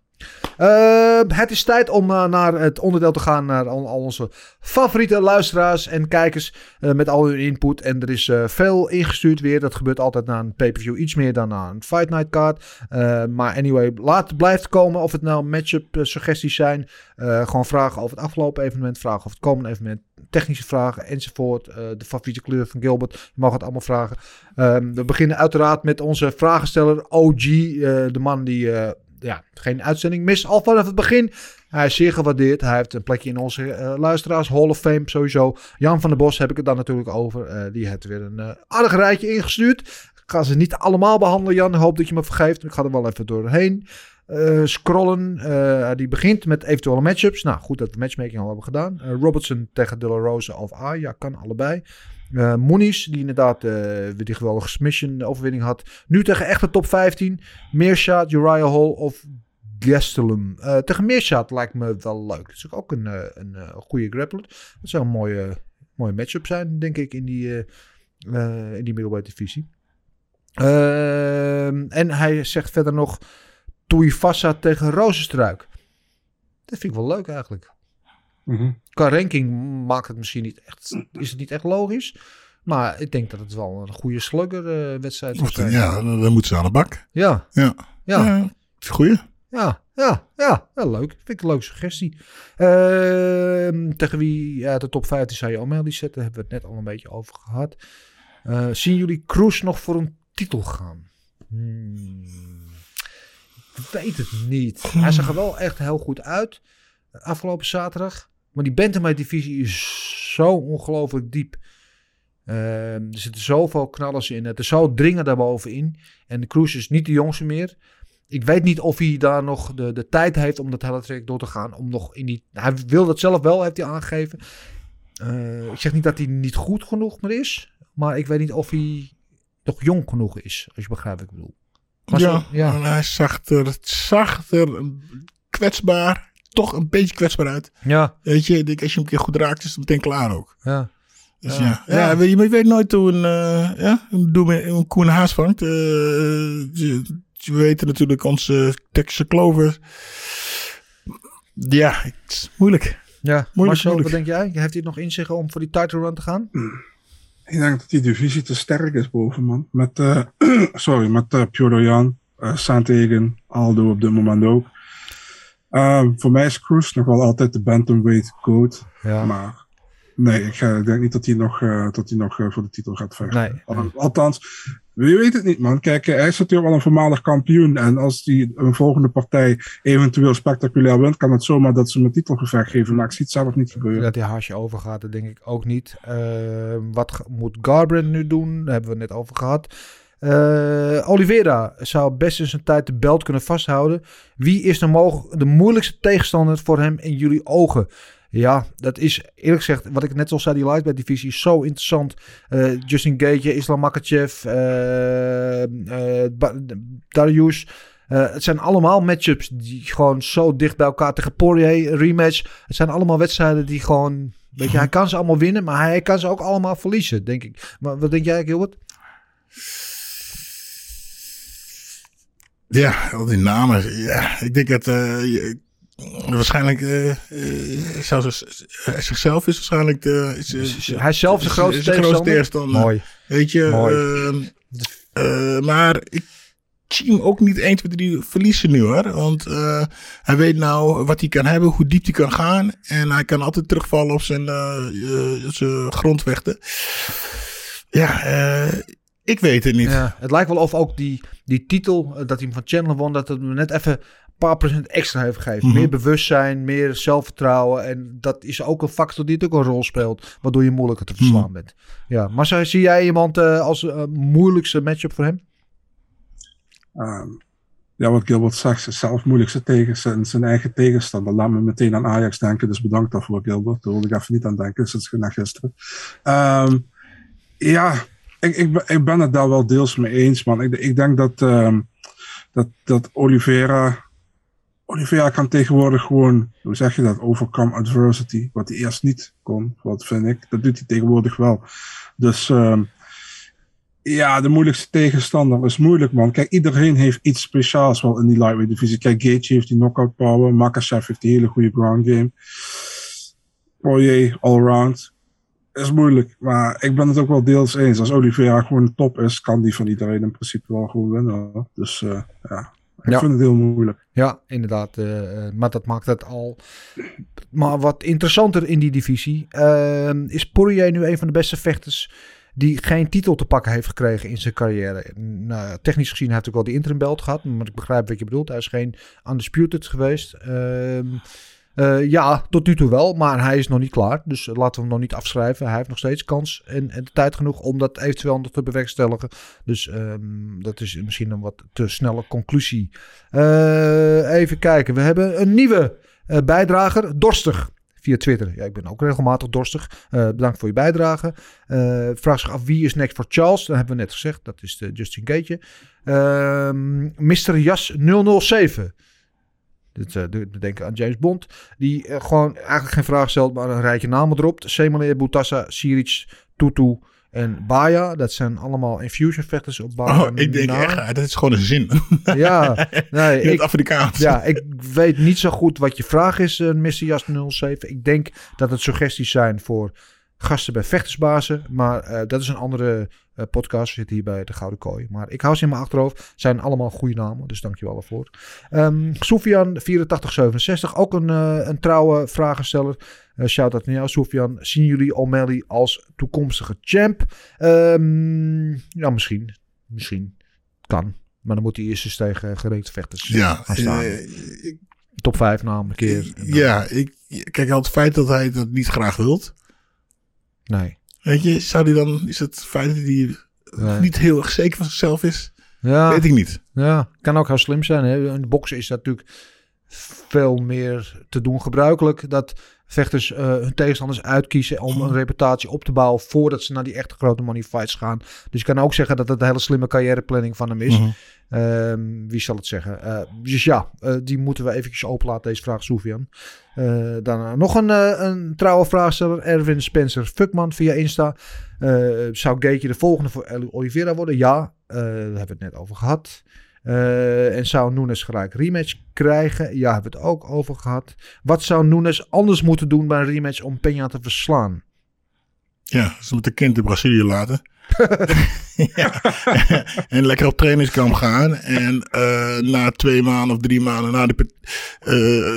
Uh, het is tijd om uh, naar het onderdeel te gaan, naar al, al onze favoriete luisteraars en kijkers uh, met al hun input. En er is uh, veel ingestuurd weer. Dat gebeurt altijd na een pay-per-view, iets meer dan na een Fight Night card. Uh, maar anyway, laat blijft komen of het nou matchup uh, suggesties zijn. Uh, gewoon vragen over het afgelopen evenement, vragen over het komende evenement, technische vragen enzovoort. Uh, de favoriete kleur van Gilbert, je mag het allemaal vragen. Uh, we beginnen uiteraard met onze vragensteller O G, uh, de man die... Uh, Ja, geen uitzending mis. Al vanaf het begin. Hij is zeer gewaardeerd. Hij heeft een plekje in onze uh, luisteraars. Hall of Fame sowieso. Jan van der Bos heb ik het dan natuurlijk over. Uh, die heeft weer een uh, aardig rijtje ingestuurd. Ik ga ze niet allemaal behandelen, Jan. Ik hoop dat je me vergeeft. Ik ga er wel even doorheen uh, scrollen. Uh, die begint met eventuele matchups. Nou, goed dat we matchmaking al hebben gedaan. Uh, Robertson tegen De La Rosa of Aya. Ja, kan allebei. Uh, Muniz, die inderdaad uh, weer die geweldige submission overwinning had. Nu tegen echte top vijftien. Meerschaat, Uriah Hall of Gastelum. Uh, tegen Meerschaat lijkt me wel leuk. Dat is ook een, uh, een uh, goede grappler. Dat zou een mooie, uh, mooie matchup zijn, denk ik, in die, uh, uh, in die middleweight divisie. Uh, en hij zegt verder nog Tuivasa tegen Rozenstruik. Dat vind ik wel leuk eigenlijk. Mm-hmm. Qua ranking maakt het misschien niet echt, is het niet echt logisch. Maar ik denk dat het wel een goede slugger uh, wedstrijd is. Ja, dan, dan moeten ze aan de bak. Ja. Ja. Ja. Ja, het is een goeie. Ja, ja, ja, ja, leuk. Vind ik een leuke suggestie. Uh, tegen wie uit ja, de top vijftien zou je O'Malley zetten? Hebben we het net al een beetje over gehad. Uh, zien jullie Cruz nog voor een titel gaan? Hmm. Ik weet het niet. Hmm. Hij zag er wel echt heel goed uit afgelopen zaterdag. Maar die bantamweight-divisie is zo ongelooflijk diep. Uh, er zitten zoveel knallers in. Er is zo dringen daarbovenin. En de Cruz is niet de jongste meer. Ik weet niet of hij daar nog de, de tijd heeft om dat hele traject door te gaan. Om nog in die, hij wil dat zelf wel, heeft hij aangegeven. Uh, ik zeg niet dat hij niet goed genoeg meer is. Maar ik weet niet of hij toch jong genoeg is, als je begrijpt wat ik bedoel. Was ja, er, ja. En hij zag er, zag er kwetsbaar, toch een beetje kwetsbaar uit. Ja. Weet je, denk, als je hem een keer goed raakt, is het meteen klaar ook. Ja. Dus ja. Ja. Ja, ja. Je, je weet nooit hoe een, uh, ja, een koe een haas vangt. Uh, je, je weet natuurlijk onze Texas Clover. Ja, het is moeilijk. Ja, moeilijk, Marcel, moeilijk. Wat denk jij? Heeft hij het nog in zich om voor die title run te gaan? Mm. Ik denk dat die divisie te sterk is boven, man. Met, uh, sorry, met uh, Pjodorjan, uh, Santhagen, Aldo op dit moment ook. Uh, voor mij is Cruz nog wel altijd de bantamweight goat. Ja. Maar nee, ik, uh, ik denk niet dat hij nog, uh, dat hij nog uh, voor de titel gaat vechten. Nee. Al, althans, wie weet het niet, man. Kijk, uh, hij is natuurlijk wel een voormalig kampioen. En als hij een volgende partij eventueel spectaculair wint, kan het zomaar dat ze hem een titelgevecht geven. Maar ik zie het zelf niet gebeuren. Dat hij haasje overgaat, dat denk ik ook niet. Uh, wat moet Garbrandt nu doen? Daar hebben we het net over gehad. Uh, Oliveira zou best in zijn tijd de belt kunnen vasthouden. Wie is de, mo- de moeilijkste tegenstander voor hem in jullie ogen? Ja, dat is eerlijk gezegd, wat ik net al zei, die lightweight divisie is zo interessant. Uh, Justin Gaethje, Islam Makhachev, uh, uh, ba- Darius. Uh, het zijn allemaal matchups die gewoon zo dicht bij elkaar, tegen Poirier, rematch. Het zijn allemaal wedstrijden die gewoon, weet je, hij kan ze allemaal winnen, maar hij kan ze ook allemaal verliezen, denk ik. Maar wat denk jij, Gilbert? Ja, al die namen. Ja, ik denk dat uh, je, waarschijnlijk uh, uh, zelfs, uh, zichzelf is waarschijnlijk de. Is, is, Hij is zelf de grootste tegenstander. Mooi. Weet je. Mooi. Uh, uh, maar ik zie hem ook niet één, twee, drie verliezen nu, hoor. Want uh, hij weet nou wat hij kan hebben, hoe diep hij kan gaan. En hij kan altijd terugvallen op zijn, uh, uh, zijn grondvechten. Ja, eh. Uh, Ik weet het niet. Ja, het lijkt wel of ook die, die titel, dat hij hem van Chandler won, dat het hem net even een paar procent extra heeft gegeven. Mm-hmm. Meer bewustzijn, meer zelfvertrouwen. En dat is ook een factor die het ook een rol speelt, waardoor je moeilijker te verslaan mm-hmm. bent. Ja, maar zie jij iemand uh, als uh, moeilijkste matchup voor hem? Um, ja, wat Gilbert zegt, zelf moeilijkste tegen zijn, zijn eigen tegenstander. Laat me meteen aan Ajax denken, dus bedankt daarvoor, Gilbert. Daar wilde ik even niet aan denken, sinds na gisteren. Um, ja... Ik, ik, ik ben het daar wel deels mee eens, man. Ik, ik denk dat, um, dat, dat Oliveira... Oliveira kan tegenwoordig gewoon... Hoe zeg je dat? Overcome adversity. Wat hij eerst niet kon, wat vind ik. Dat doet hij tegenwoordig wel. Dus... Um, ja, de moeilijkste tegenstander is moeilijk, man. Kijk, iedereen heeft iets speciaals wel in die lightweight divisie. Kijk, Gaethje heeft die knockout power. Makhachev heeft die hele goede ground game. Poirier, allround... is moeilijk, maar ik ben het ook wel deels eens. Als Oliveira gewoon top is, kan die van iedereen in principe wel gewoon winnen. Dus uh, ja, ik ja. vind het heel moeilijk. Ja, inderdaad. Uh, maar dat maakt het al maar wat interessanter in die divisie. Uh, is Poirier nu een van de beste vechters die geen titel te pakken heeft gekregen in zijn carrière? Nou, technisch gezien heeft hij ook al die interim belt gehad, maar ik begrijp wat je bedoelt. Hij is geen undisputed geweest. Uh, Uh, ja, tot nu toe wel, maar hij is nog niet klaar. Dus laten we hem nog niet afschrijven. Hij heeft nog steeds kans en, en de tijd genoeg om dat eventueel nog te bewerkstelligen. Dus um, dat is misschien een wat te snelle conclusie. Uh, even kijken, we hebben een nieuwe uh, bijdrager, Dorstig, via Twitter. Ja, ik ben ook regelmatig dorstig. Uh, bedankt voor je bijdrage. Uh, vraag zich af, wie is next voor Charles? Dat hebben we net gezegd, dat is de Justin Gaethje. Uh, mister Jas nul nul zeven. We denken aan James Bond, die uh, gewoon eigenlijk geen vraag stelt, maar een rijtje namen dropt. Semele, Boutassa, Siric, Tutu en Baya. Dat zijn allemaal infusion vechters op Baya. Oh, ik denk echt, dat is gewoon een zin. Ja, nee, in het Afrikaans. Ja, ik weet niet zo goed wat je vraag is, uh, mister Jas nul nul zeven. Ik denk dat het suggesties zijn voor gasten bij vechtersbazen, maar uh, dat is een andere uh, podcast. We zitten hier bij de Gouden Kooi. Maar ik hou ze in mijn achterhoofd. Zijn allemaal goede namen, dus dank je wel daarvoor. Um, Sofian vierentachtig zevenenzestig, ook een, uh, een trouwe vragensteller. Uh, Shout-out naar jou, Sofian. Zien jullie O'Malley als toekomstige champ? Um, ja, misschien. Misschien. Kan. Maar dan moet hij eerst eens tegen gereekte vechters ja, gaan staan. Uh, ik, Top vijf namelijk. Keer, uh, ja, ik, kijk, al het feit dat hij dat niet graag wilt... Nee. Weet je, zou die dan, is het feit dat hij nee. niet heel erg zeker van zichzelf is? Ja. Weet ik niet. Ja, kan ook heel slim zijn. Hè? In de boksen is dat natuurlijk veel meer te doen gebruikelijk. Dat vechters uh, hun tegenstanders uitkiezen om een reputatie op te bouwen voordat ze naar die echte grote money fights gaan. Dus je kan ook zeggen dat dat een hele slimme carrièreplanning van hem is. Mm-hmm. Um, wie zal het zeggen? Uh, dus ja, uh, die moeten we eventjes openlaten, deze vraag, Soufian. Uh, daarna nog een, uh, een trouwe vraagsteller, Erwin Spencer Fuckman via Insta. Uh, zou Gaethje de volgende voor Oliveira worden? Ja, uh, daar hebben we het net over gehad. Uh, en zou Nunes gelijk rematch krijgen? Ja, hebben we het ook over gehad. Wat zou Nunes anders moeten doen bij een rematch om Peña te verslaan? Ja, ze moeten kind in Brazilië laten. ja. En lekker op trainingskamp gaan. En uh, na twee maanden of drie maanden na de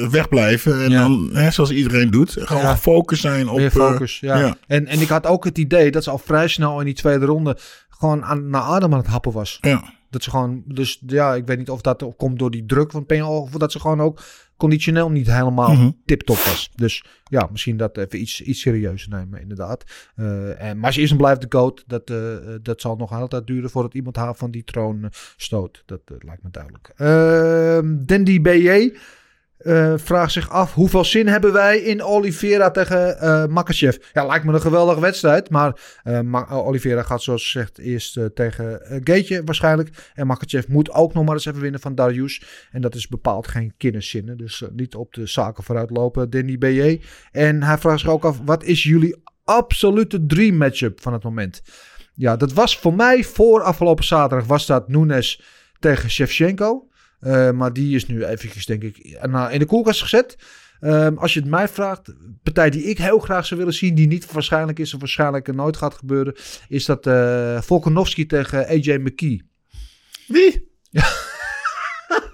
uh, wegblijven. En ja. dan, hè, zoals iedereen doet, gewoon ja. focus zijn op... Meer focus, uh, ja. ja. En, en ik had ook het idee dat ze al vrij snel in die tweede ronde gewoon aan, naar adem aan het happen was. Ja. Dat ze gewoon, dus ja, ik weet niet of dat komt door die druk van Peña, of dat ze gewoon ook conditioneel niet helemaal mm-hmm. tip-top was. Dus ja, misschien dat even iets, iets serieuzer nemen, inderdaad. Uh, en, maar ze is en blijft de goat. Dat, uh, dat zal nog altijd duren voordat iemand haar van die troon stoot. Dat uh, lijkt me duidelijk. Uh, Dandy B J uh, vraagt zich af, hoeveel zin hebben wij in Oliveira tegen uh, Makhachev? Ja, lijkt me een geweldige wedstrijd. Maar uh, Ma- uh, Oliveira gaat zoals gezegd eerst uh, tegen uh, Gaethje waarschijnlijk. En Makhachev moet ook nog maar eens even winnen van Darius. En dat is bepaald geen kinderzinnen. Dus uh, niet op de zaken vooruit lopen, Danny B J. En hij vraagt zich ook af, wat is jullie absolute dream matchup van het moment? Ja, dat was voor mij voor afgelopen zaterdag was dat Nunes tegen Shevchenko. Uh, maar die is nu eventjes, denk ik, in de koelkast gezet. Um, als je het mij vraagt, partij die ik heel graag zou willen zien, die niet waarschijnlijk is of waarschijnlijk nooit gaat gebeuren, is dat uh, Volkanovski tegen A J McKee. Wie?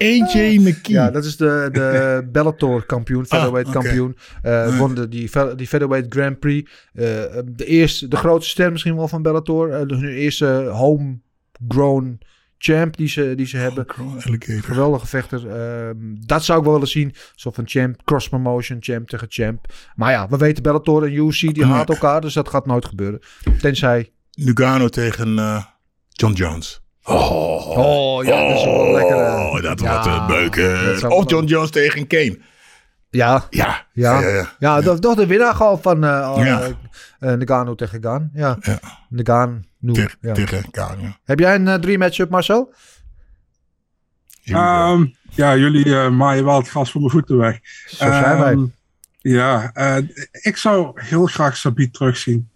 A J McKee. Ja, dat is de, de Bellator kampioen, featherweight ah, okay. kampioen. Uh, won de, die, die featherweight Grand Prix. Uh, de, eerste, de grootste ster misschien wel van Bellator. Uh, de, hun eerste homegrown champ die ze, die ze oh, hebben. Geweldige vechter. Um, dat zou ik wel willen zien. Zo van champ, cross promotion, champ tegen champ. Maar ja, we weten Bellator en U F C, die uh, haat elkaar. Dus dat gaat nooit gebeuren. Tenzij... Nugano tegen uh, John Jones. Oh, oh ja, oh, dat is wel lekker. Oh, dat ja, wordt een beuken. Of John Jones tegen Kane. Ja. Ja. Ja, ja, ja, ja. ja dat toch de winnaar gewoon van uh, ja. uh, Nagano tegen Gaan. Ja. ja. Nagano. Tegen ja. Gaan, ja. Heb jij een uh, drie matchup, Marcel? Um, ja, jullie uh, maaien wel het gras voor mijn voeten weg. Zo um, zijn wij. Ja, uh, ik zou heel graag Sabit terugzien.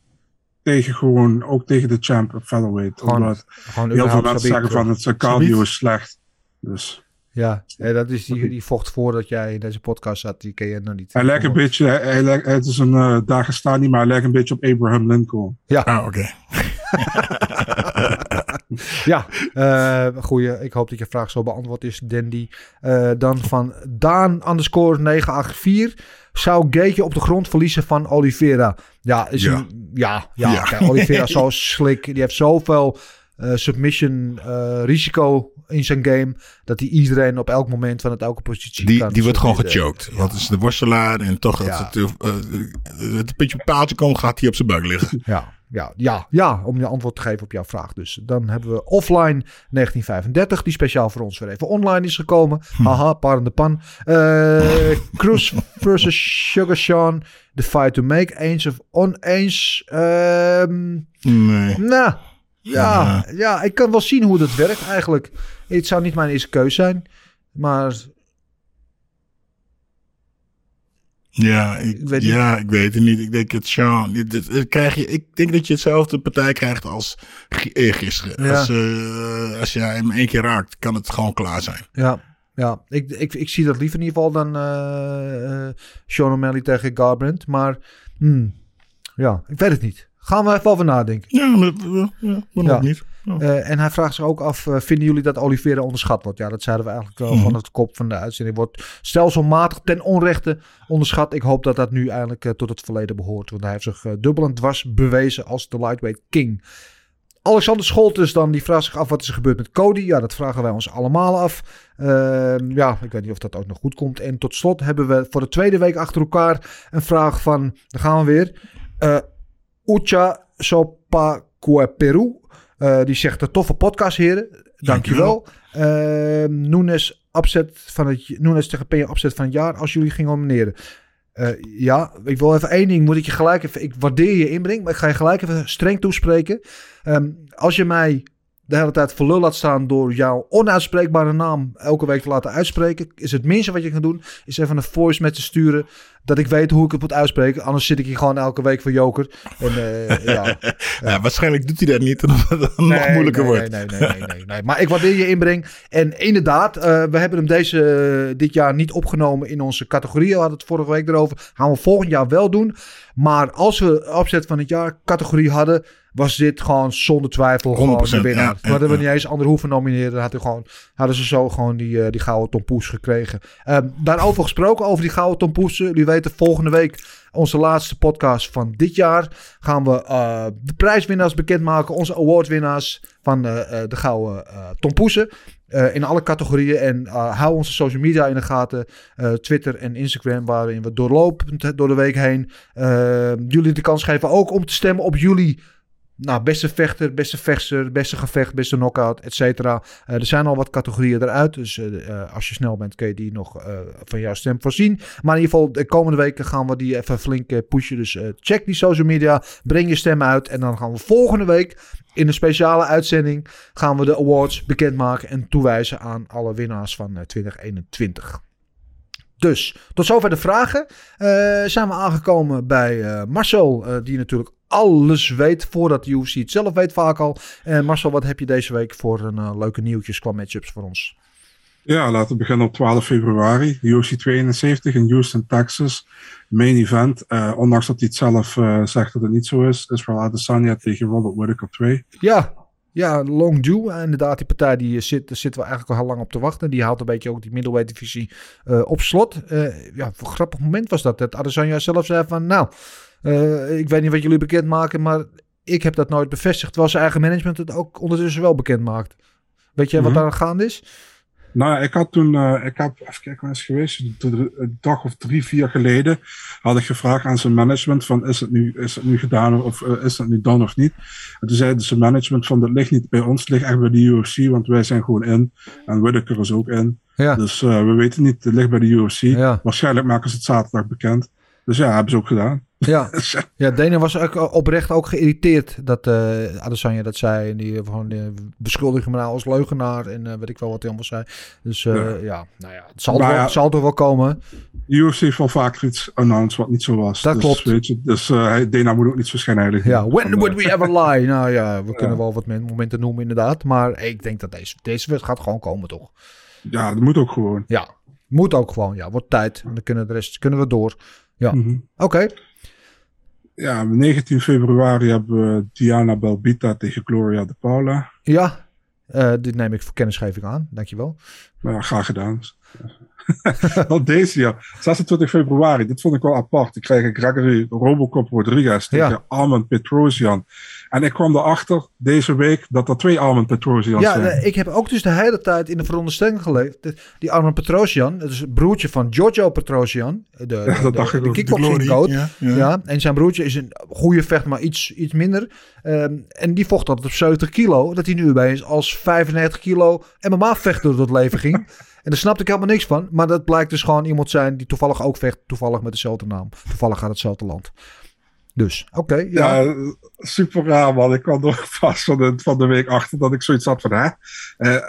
Tegen gewoon, ook tegen de champ of featherweight. Omdat gewoon heel veel mensen zeggen van het cardio is slecht. Dus... Ja, dat is die, die vocht voordat jij in deze podcast zat. Die ken je nog niet. Hij lijkt een beetje, hij lijkt, het is een uh, Dagestani, maar hij lijkt een beetje op Abraham Lincoln. Ja, ah, oké. Okay. ja, uh, goeie. Ik hoop dat je vraag zo beantwoord is, Dandy. Uh, dan van Daan underscore negen acht vier. Zou Gaethje op de grond verliezen van Oliveira? Ja, is ja. Een, ja, ja, ja. Kijk, Oliveira is zo slick. Die heeft zoveel... Uh, submission uh, risico in zijn game, dat hij iedereen op elk moment van het elke positie die, kan. Die wordt gewoon gechoked. Ja. Want het is de worstelaar en toch ja. als het, uh, het een beetje op paaltje komt, gaat hij op zijn buik liggen. Ja, ja, ja, ja, om je antwoord te geven op jouw vraag. Dus dan hebben we offline negentien vijfendertig, die speciaal voor ons weer even online is gekomen. Hm. Haha, par in de pan. Uh, Cruz versus Sugar Sean, the fight to make, eens of oneens. Um, nee. Nah, Ja, ja, ja, ik kan wel zien hoe dat werkt eigenlijk. Het zou niet mijn eerste keus zijn, maar... Ja, ik, ik, weet, ja, ik weet het niet. Ik denk dat Sean... Dit, dit, dit krijg je, ik denk dat je hetzelfde partij krijgt als gisteren. Ja. Als, uh, als je hem één keer raakt, kan het gewoon klaar zijn. Ja. Ja, ik, ik, ik zie dat liever in ieder geval dan uh, uh, Sean O'Malley tegen Garbrandt. Maar hmm, ja, ik weet het niet. Gaan we even over nadenken. Ja, maar, ja, maar ja. niet. Ja. Uh, en hij vraagt zich ook af, uh, vinden jullie dat Oliveira onderschat wordt? Ja, dat zeiden we eigenlijk wel mm. van het kop van de uitzending. Wordt stelselmatig ten onrechte onderschat. Ik hoop dat dat nu eigenlijk uh, tot het verleden behoort. Want hij heeft zich uh, dubbel en dwars bewezen als de lightweight king. Alexander Scholtes dan, die vraagt zich af wat is er gebeurd met Cody. Ja, dat vragen wij ons allemaal af. Uh, ja, ik weet niet of dat ook nog goed komt. En tot slot hebben we voor de tweede week achter elkaar een vraag van, daar gaan we weer... Uh, Ucha Sopacuaperu Uh, die zegt de toffe podcast, heren. Dankjewel. Uh, Nunes, upset van het, Nunes tegen Peña opzet van het jaar. Als jullie gingen nomineren. Uh, ja, ik wil even één ding. Moet ik je gelijk even... Ik waardeer je inbreng, maar ik ga je gelijk even streng toespreken. Um, als je mij de hele tijd voor lul laat staan door jouw onuitspreekbare naam elke week te laten uitspreken, is het minste wat je kan doen, is even een voice met te sturen, dat ik weet hoe ik het moet uitspreken. Anders zit ik hier gewoon elke week voor joker. En, uh, ja. Ja, waarschijnlijk doet hij dat niet, omdat het nee, nog moeilijker nee, wordt. Nee, nee, nee, nee, nee. Maar ik waardeer je inbreng. En inderdaad, uh, we hebben hem deze, uh, dit jaar niet opgenomen in onze categorieën. We hadden het vorige week erover. Gaan we volgend jaar wel doen. Maar als we opzet van het jaar categorie hadden, was dit gewoon zonder twijfel gewoon de winnaar. Ja, ja, ja. Hadden we niet eens ander hoeven nomineren, dan had hij gewoon, hadden ze zo gewoon die, uh, die gouden tompoes gekregen. Uh, daarover gesproken, over die gouden tompoesen. Jullie weten, volgende week, onze laatste podcast van dit jaar, gaan we uh, de prijswinnaars bekendmaken. Onze awardwinnaars van uh, de gouden uh, tompoesen. Uh, in alle categorieën. En uh, hou onze social media in de gaten. Uh, Twitter en Instagram, waarin we doorlopend door de week heen Uh, jullie de kans geven ook om te stemmen op jullie nou, beste vechter, beste vechtster, beste gevecht, beste knockout, et cetera. Uh, er zijn al wat categorieën eruit. Dus uh, als je snel bent, kun je die nog uh, van jouw stem voorzien. Maar in ieder geval, de komende weken gaan we die even flink uh, pushen. Dus uh, check die social media, breng je stem uit. En dan gaan we volgende week in een speciale uitzending gaan we de awards bekendmaken en toewijzen aan alle winnaars van uh, twintig eenentwintig. Dus, tot zover de vragen. Uh, zijn we aangekomen bij uh, Marcel, uh, die natuurlijk alles weet voordat de U F C het zelf weet vaak al. En Marcel, wat heb je deze week voor een uh, leuke nieuwtjes qua matchups voor ons? Ja, laten we beginnen op twaalf februari. U F C tweeënzeventig in Houston, Texas. Main event. Uh, ondanks dat hij het zelf uh, zegt dat het niet zo is. Israel Adesanya tegen Robert Whittaker twee. Ja, ja, Long Dew. Inderdaad, die partij die zit, daar zitten we eigenlijk al heel lang op te wachten. Die houdt een beetje ook die middleweight divisie uh, op slot. Uh, ja, voor een grappig moment was dat. Dat Adesanya zelf zei van, nou, Uh, ik weet niet wat jullie bekendmaken, maar ik heb dat nooit bevestigd, terwijl zijn eigen management het ook ondertussen wel bekend maakt. Weet jij mm-hmm. wat daar aan gaande is? Nou, ik had toen, uh, ik heb, even kijken waar is geweest, een dag of drie, vier geleden had ik gevraagd aan zijn management van is het nu, is het nu gedaan of uh, is het nu dan of niet? En toen zeiden zijn management van dat ligt niet bij ons, het ligt echt bij de U F C, want wij zijn gewoon in en Whittaker is ook in. Ja. Dus uh, we weten niet, het ligt bij de U F C. Ja. Waarschijnlijk maken ze het zaterdag bekend. Dus ja, hebben ze ook gedaan. Ja, ja, Dana was ook oprecht ook geïrriteerd dat uh, Adesanya dat zei. En die gewoon uh, beschuldigde me nou als leugenaar en uh, weet ik wel wat hij allemaal zei. Dus uh, ja. ja, nou ja, het zal, wel, ja, het zal toch wel komen. De U F C heeft wel vaker iets announced wat niet zo was. Dat dus, klopt. Weet je, dus uh, Dana moet ook niet verschijnen. Ja, when van, would we ever lie? Nou ja, we ja. kunnen wel wat momenten noemen inderdaad. Maar ik denk dat deze, deze gaat gewoon komen toch? Ja, dat moet ook gewoon. Ja, moet ook gewoon. Ja, wordt tijd. En dan kunnen de rest kunnen we door. Ja, mm-hmm. oké. Okay. Ja, negentien februari hebben we Diana Belbita tegen Gloria De Paula. Ja, uh, dit neem ik voor kennisgeving aan. Dankjewel. Ja, graag gedaan. Dan deze, ja. zesentwintig februari. Dit vond ik wel apart. Ik kreeg Gregory Robocop Rodriguez tegen ja. Arman Petrosyan. En ik kwam erachter deze week dat er twee Arman Petrosyan ja, zijn. Ja, ik heb ook dus de hele tijd in de veronderstelling geleefd. Die Arman Petrosyan, dat is het broertje van Giorgio Petrosyan. De, de, ja, dat dacht de, ik de kickboxing coach. Ja, ja. ja, en zijn broertje is een goede vecht, maar iets, iets minder. Um, en die vocht altijd op zeventig kilo. Dat hij nu bij is als vijfennegentig kilo M M A vecht door het leven ging. En daar snapte ik helemaal niks van. Maar dat blijkt dus gewoon iemand zijn die toevallig ook vecht. Toevallig met dezelfde naam. Toevallig uit hetzelfde land. Dus, oké. Okay, ja. ja, super raar man. Ik kwam nog vast van de, van de week achter dat ik zoiets had van hè. Uh,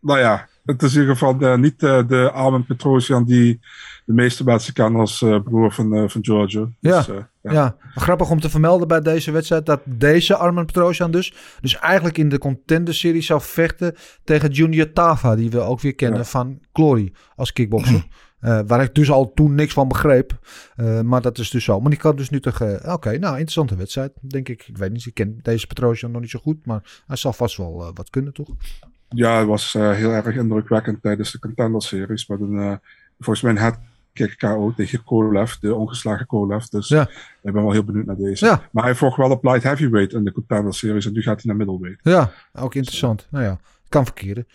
nou ja, het is in ieder geval uh, niet uh, de Arman Petrosyan die de meeste mensen kennen als uh, broer van, uh, van Giorgio. Ja. Dus, uh, ja. ja, grappig om te vermelden bij deze wedstrijd dat deze Arman Petrosyan dus, dus eigenlijk in de contender-serie zou vechten tegen Junior Tava, die we ook weer kennen ja. van Glory als kickboxer. Uh, waar ik dus al toen niks van begreep. Uh, maar dat is dus zo. Maar die kan dus nu tegen... Oké, okay, nou, interessante wedstrijd, denk ik. Ik weet niet, ik ken deze Petrosyan nog niet zo goed. Maar hij zal vast wel uh, wat kunnen, toch? Ja, het was uh, heel erg indrukwekkend tijdens de Contender-series. Met een, uh, volgens mij een headkick K O tegen Kolev, de ongeslagen Kolev. Dus ja. ik ben wel heel benieuwd naar deze. Ja. Maar hij vocht wel op light heavyweight in de Contender-series. En nu gaat hij naar middleweight. Ja, ook interessant. Dus, nou ja, kan verkeren.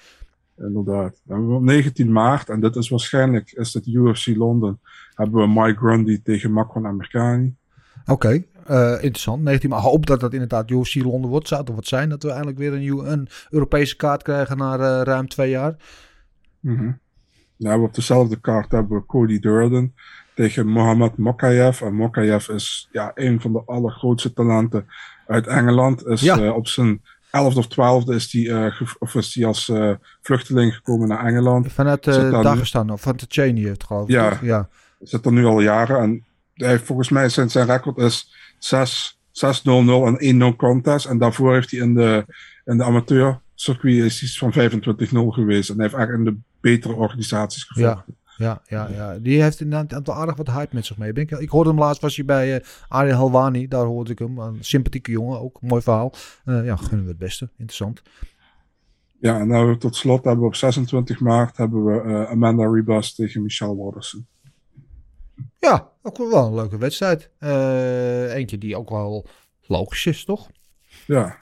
Inderdaad. We hebben op negentien maart, en dit is waarschijnlijk, is het U F C Londen, hebben we Mike Grundy tegen Makwan Amerikani. Oké, okay, Uh, interessant. negentien maar hoop dat dat inderdaad U F C Londen wordt. Zou toch wat zijn dat we eigenlijk weer een, een Europese kaart krijgen na uh, ruim twee jaar. Mm-hmm. Ja, op dezelfde kaart hebben we Cody Durden tegen Mohamed Mokayev. En Mokayev is ja, een van de allergrootste talenten uit Engeland. Is ja. uh, op zijn elfde of twaalfde is die, uh, ge- of is die als uh, vluchteling gekomen naar Engeland. Vanuit uh, Dagestan nu... of van Tsjetsjenië het geloof ik. Ja, toch? Ja. Zit er nu al jaren en hij, volgens mij zijn, zijn record is zes nul nul en één no-contest. En daarvoor heeft hij in de, in de amateurcircuit is iets van vijfentwintig nul geweest. En hij heeft eigenlijk in de betere organisaties gevochten. Ja, ja, ja, ja. Die heeft inderdaad een aantal aardig wat hype met zich mee. Ik, ik hoorde hem laatst, was hij bij uh, Ariel Helwani. Daar hoorde ik hem. Een sympathieke jongen, ook mooi verhaal. Uh, ja, gunnen we het beste. Interessant. Ja, en dan we, tot slot hebben we op zesentwintig maart hebben we uh, Amanda Ribas tegen Michelle Watterson. Ja, ook wel een leuke wedstrijd. Uh, eentje die ook wel logisch is, toch? Ja.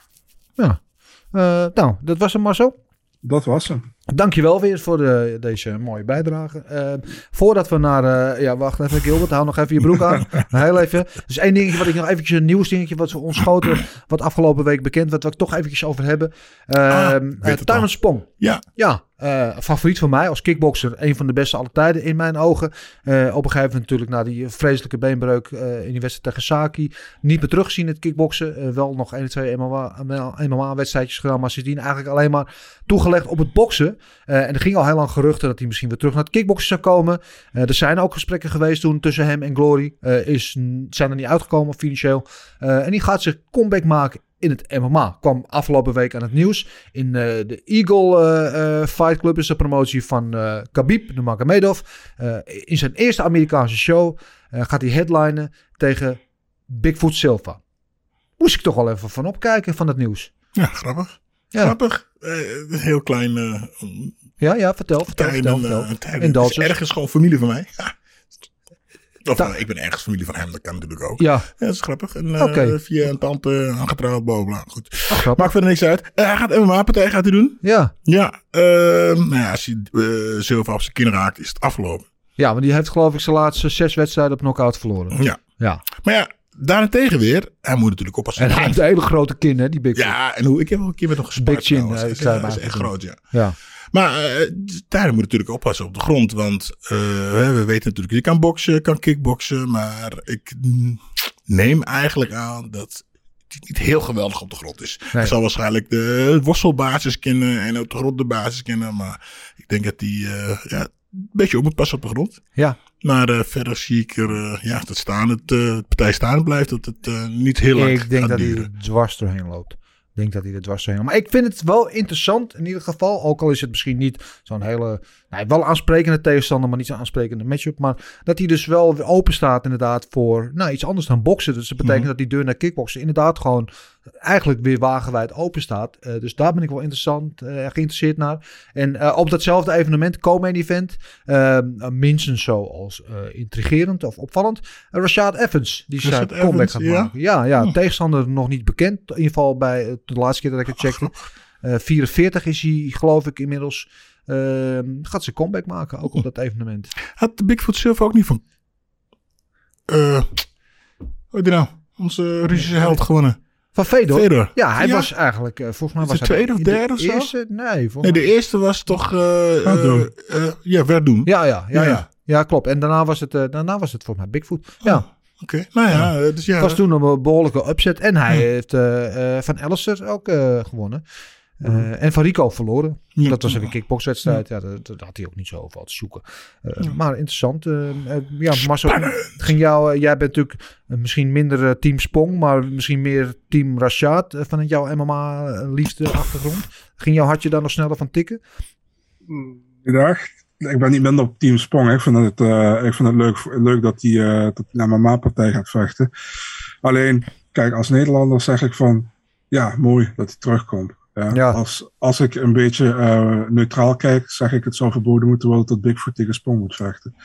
Ja. Uh, nou, dat was hem, Marcel. Dat was hem. Dankjewel weer voor de, deze mooie bijdrage. Uh, voordat we naar... Uh, ja, wacht even, Gilbert. Hou nog even je broek aan. Heel even. Dus één dingetje wat ik nog eventjes... Een nieuws dingetje wat we ontschoten... Wat afgelopen week bekend werd. Wat we toch eventjes over hebben. Uh, ah, uh, Taiwan Spong. Ja. Ja. Uh, favoriet van mij als kickbokser. Een van de beste alle tijden in mijn ogen. Uh, op een gegeven moment natuurlijk na die vreselijke beenbreuk uh, in die wedstrijd tegen Saki. Niet meer terugzien het kickboksen. Uh, wel nog één of twee M M A-wedstrijdjes gedaan. Maar sindsdien eigenlijk alleen maar toegelegd op het boksen. Uh, en er ging al heel lang geruchten dat hij misschien weer terug naar het kickboksen zou komen. Uh, er zijn ook gesprekken geweest toen tussen hem en Glory. Uh, is, zijn er niet uitgekomen financieel. Uh, en die gaat zich comeback maken. In het M M A kwam afgelopen week aan het nieuws. In uh, de Eagle uh, uh, Fight Club is de promotie van uh, Khabib Nurmagomedov. Uh, in zijn eerste Amerikaanse show uh, gaat hij headlinen tegen Bigfoot Silva. Moest ik toch al even van opkijken van het nieuws. Ja, grappig. Ja. Grappig. Uh, heel klein... Uh, ja, ja, vertel. vertel, vertel, vertel. Uh, in is ergens gewoon familie van mij. Ja. Of, Ta- ik ben ergens familie van hem, dat kan natuurlijk ook. Ja, ja dat is grappig. En, okay. uh, via een tante, aangetrouwd, bovenaan. Goed. Oh, maakt verder niks uit. Uh, hij gaat M M A-partij gaat hij doen. Ja. Ja. Uh, nou ja, als hij uh, Silva op zijn kin raakt, is het afgelopen. Ja, want die heeft geloof ik zijn laatste zes wedstrijden op knock-out verloren. Ja. ja. Maar ja, daarentegen weer, hij moet natuurlijk oppassen. En hij heeft een hele grote kin, hè, die Big Chin. Ja, en hoe, ik heb ook een keer met hem gespaard. Big Chin, nou, is, ja, dat is echt groot, ja. ja. Maar uh, daar moet natuurlijk oppassen op de grond. Want uh, we weten natuurlijk, je kan boksen, kan kickboksen. Maar ik neem eigenlijk aan dat het niet heel geweldig op de grond is. Hij nee. zal waarschijnlijk de worstelbasis kennen en op de grond de basis kennen. Maar ik denk dat hij uh, ja, een beetje op moet passen op de grond. Ja. Maar uh, verder zie ik er, uh, ja, dat staan, het uh, partij staan blijft. Dat het uh, niet heel lang gaat Ik denk dat duren. Hij er dwars doorheen loopt. Ik denk dat hij er dwars doorheen. Maar ik vind het wel interessant in ieder geval. Ook al is het misschien niet zo'n hele... Nou, wel aansprekende tegenstander, maar niet zo'n aansprekende matchup. Maar dat hij dus wel open staat inderdaad voor nou, iets anders dan boksen. Dus dat betekent mm-hmm. dat die deur naar kickboksen inderdaad gewoon eigenlijk weer wagenwijd open staat. Uh, dus daar ben ik wel interessant, uh, geïnteresseerd naar. En uh, op datzelfde evenement, co-main event, uh, minstens zo als uh, intrigerend of opvallend. Uh, Rashad Evans, die zijn comeback gaat ja? maken. Ja, ja oh. Tegenstander nog niet bekend. In ieder geval bij uh, de laatste keer dat ik het checkte. Uh, vierenveertig is hij geloof ik inmiddels. Uh, gaat ze comeback maken, ook op dat evenement. Had de Bigfoot Silva ook niet van... Uh, hoe die nou? Onze Russische held gewonnen. Van Fedor? Fedor. Ja, hij ja. was eigenlijk... Uh, volgens mij was de tweede hij, of derde de of zo? Eerste? Nee, nee, de eerste was toch... Uh, uh, uh, ja, Verdun. Ja, ja, ja, ja, ja. ja, klopt. En daarna was het, uh, daarna was het volgens mij Bigfoot. Oh. Ja. Oké, okay. nou ja, ja. Dus ja. Het was toen een behoorlijke upset. En hij ja. heeft uh, uh, van Alistair ook uh, gewonnen. Uh, mm-hmm. En van Rico verloren. Ja, dat was even een kickboxwedstrijd. Ja, dat, dat had hij ook niet zo over te zoeken. Uh, ja. Maar interessant. Uh, uh, ja, Marcel, ging jou, uh, jij bent natuurlijk uh, misschien minder uh, team Spong, maar misschien meer team Rashad uh, van jouw M M A-liefde achtergrond. Ging jouw hartje daar nog sneller van tikken? Ja, ik ben niet minder op team Spong. Ik vind het, uh, ik vind het leuk, leuk dat die, uh, dat die M M A-partij gaat vechten. Alleen, kijk, als Nederlander zeg ik van, ja, mooi dat hij terugkomt. Ja, ja. Als, als ik een beetje uh, neutraal kijk, zeg ik het zou verboden moeten worden dat Bigfoot tegen Spong moet vechten.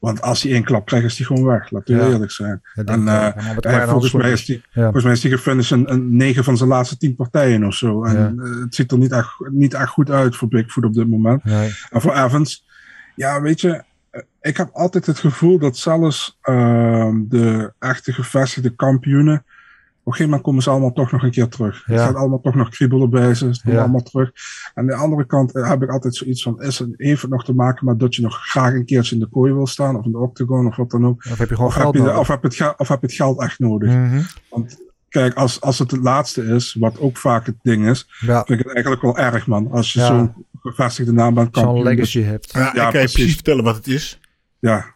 Want als hij één klap krijgt, is hij gewoon weg. Laten we ja. eerlijk zijn. Ja, en, uh, hij, volgens, mij is die, ja. volgens mij is hij gefinished in, in negen van zijn laatste tien partijen of zo. En ja. uh, het ziet er niet echt, niet echt goed uit voor Bigfoot op dit moment. Nee. En voor Evans, ja weet je, ik heb altijd het gevoel dat zelfs uh, de echte gevestigde kampioenen, op een gegeven moment komen ze allemaal toch nog een keer terug. Ja. Er staat allemaal toch nog kriebelen bij ze, ze komen ja. allemaal terug. Aan de andere kant heb ik altijd zoiets van, is het even nog te maken met dat je nog graag een keertje in de kooi wil staan, of in de octagon, of wat dan ook. Of heb je gewoon geld nodig. Of heb je het, of heb je het geld echt nodig. Mm-hmm. Want kijk, als, als het het laatste is, wat ook vaak het ding is, ja. vind ik het eigenlijk wel erg, man. Als je ja. zo'n gevestigde naam bent, kan zo'n legacy hebt. Ja, ja, ik kan je precies. precies vertellen wat het is. Ja.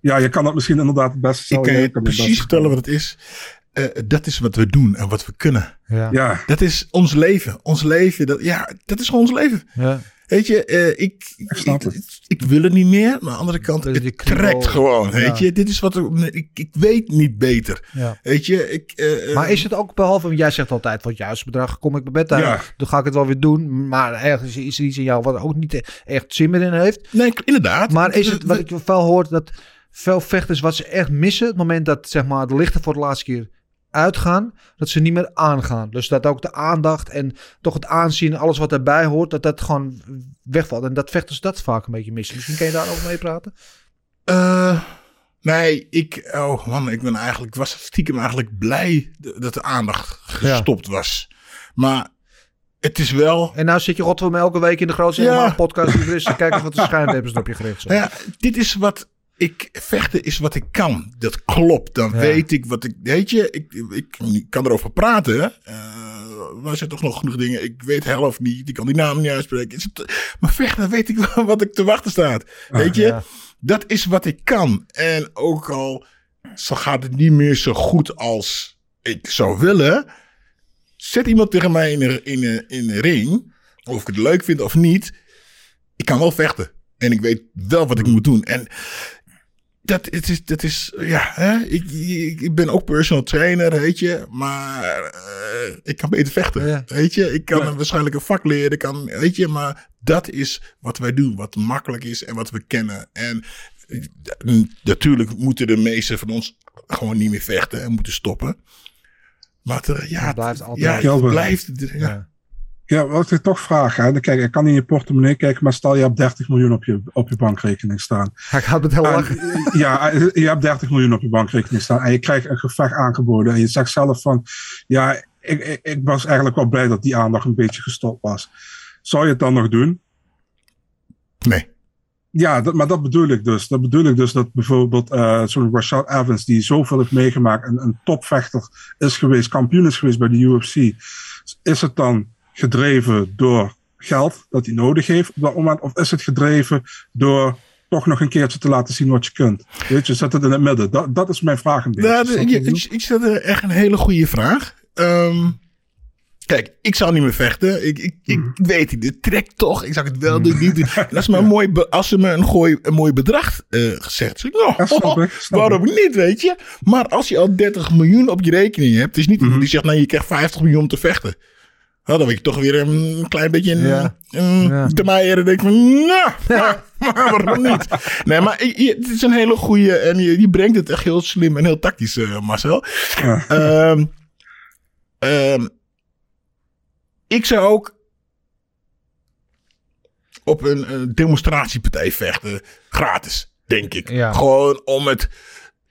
ja, je kan dat misschien inderdaad het beste zelf. Ik kan je kan precies best vertellen wat het is. Uh, dat is wat we doen en wat we kunnen. Ja. Ja. Dat is ons leven. Ons leven, dat, ja, dat is gewoon ons leven. Ja. Weet je, uh, ik, ik, snap ik, het. ik wil het niet meer. Maar aan de andere kant, het, het trekt gewoon. Weet ja. je, dit is wat er, ik, ik weet niet beter. Ja. Weet je, ik, uh, maar is het ook behalve, jij zegt altijd, van juist bedrag kom ik mijn bed uit. Ja. Dan ga ik het wel weer doen. Maar ergens is er iets in jou wat ook niet echt zin meer in heeft. Nee, inderdaad. Maar is het, wat ik veel hoor, dat veel vechters wat ze echt missen, het moment dat zeg maar de lichten voor de laatste keer uitgaan, dat ze niet meer aangaan. Dus dat ook de aandacht en toch het aanzien, alles wat erbij hoort, dat dat gewoon wegvalt. En dat vechters dat vaak een beetje missen. Misschien kan je daarover mee praten? Uh, nee, ik... Oh man, ik ben eigenlijk... was stiekem eigenlijk blij dat de aandacht gestopt ja. was. Maar het is wel... En nou zit je godverdomme elke week in de grootste ja. podcast die er is, kijk eens wat de schijnwerpers op je gericht zijn. Nou ja, dit is wat... Ik, vechten is wat ik kan. Dat klopt. Dan ja. weet ik wat ik... Weet je, ik, ik, ik kan erover praten. Uh, maar er zijn toch nog genoeg dingen. Ik weet helft niet. Ik kan die naam niet uitspreken. Maar vechten weet ik wel wat ik te wachten staat. Weet ah, je? Ja. Dat is wat ik kan. En ook al zo gaat het niet meer zo goed als ik zou willen. Zet iemand tegen mij in een, in een, in een ring. Of ik het leuk vind of niet. Ik kan wel vechten. En ik weet wel wat ik moet doen. En... Dat het is, dat is, ja, hè? Ik, ik, ik ben ook personal trainer, weet je, maar uh, ik kan beter vechten, ja. weet je. Ik kan ja. waarschijnlijk een vak leren, kan, weet je, maar dat is wat wij doen, wat makkelijk is en wat we kennen. En natuurlijk moeten de meesten van ons gewoon niet meer vechten en moeten stoppen. Maar het, ja, het blijft altijd. Ja, het blijft, ja. ja. Ja, wat ik toch vraag, hè? Kijk, ik kan in je portemonnee kijken, maar stel je hebt dertig miljoen op je, op je bankrekening staan. Ik had het heel lang. Ja, je hebt dertig miljoen op je bankrekening staan en je krijgt een gevecht aangeboden. En je zegt zelf van, ja, ik, ik, ik was eigenlijk wel blij dat die aandacht een beetje gestopt was. Zou je het dan nog doen? Nee. Ja, dat, maar dat bedoel ik dus. Dat bedoel ik dus dat bijvoorbeeld uh, zo'n Rashad Evans, die zoveel heeft meegemaakt, een, een topvechter is geweest, kampioen is geweest bij de U F C. Is het dan gedreven door geld dat hij nodig heeft op dat moment? Of is het gedreven door toch nog een keertje te laten zien wat je kunt? Weet je, zet het in het midden. Dat, dat is mijn vraag een beetje. Nou, de, je, ik, ik zet er echt een hele goede vraag. Um, kijk, ik zou niet meer vechten. Ik, ik, ik mm. weet het, dit trekt toch. Ik zou het wel mm. doen, niet doen. Dat is maar ja. mooi, als ze me een, gooi, een mooi bedrag uh, gezegd. Zeg, oh, ja, snap ik, snap waarom ik. niet, weet je? Maar als je al dertig miljoen op je rekening hebt, is niet mm. die zegt, nou, je krijgt vijftig miljoen om te vechten. Nou, dan ben ik toch weer een klein beetje in, ja. in, ja. te maaien en denk van, nou, maar, maar waarom niet? Nee, maar je, het is een hele goede en je, je brengt het echt heel slim en heel tactisch, uh, Marcel. Ja. Um, um, ik zou ook op een, een demonstratiepartij vechten, gratis, denk ik. Ja. Gewoon om het...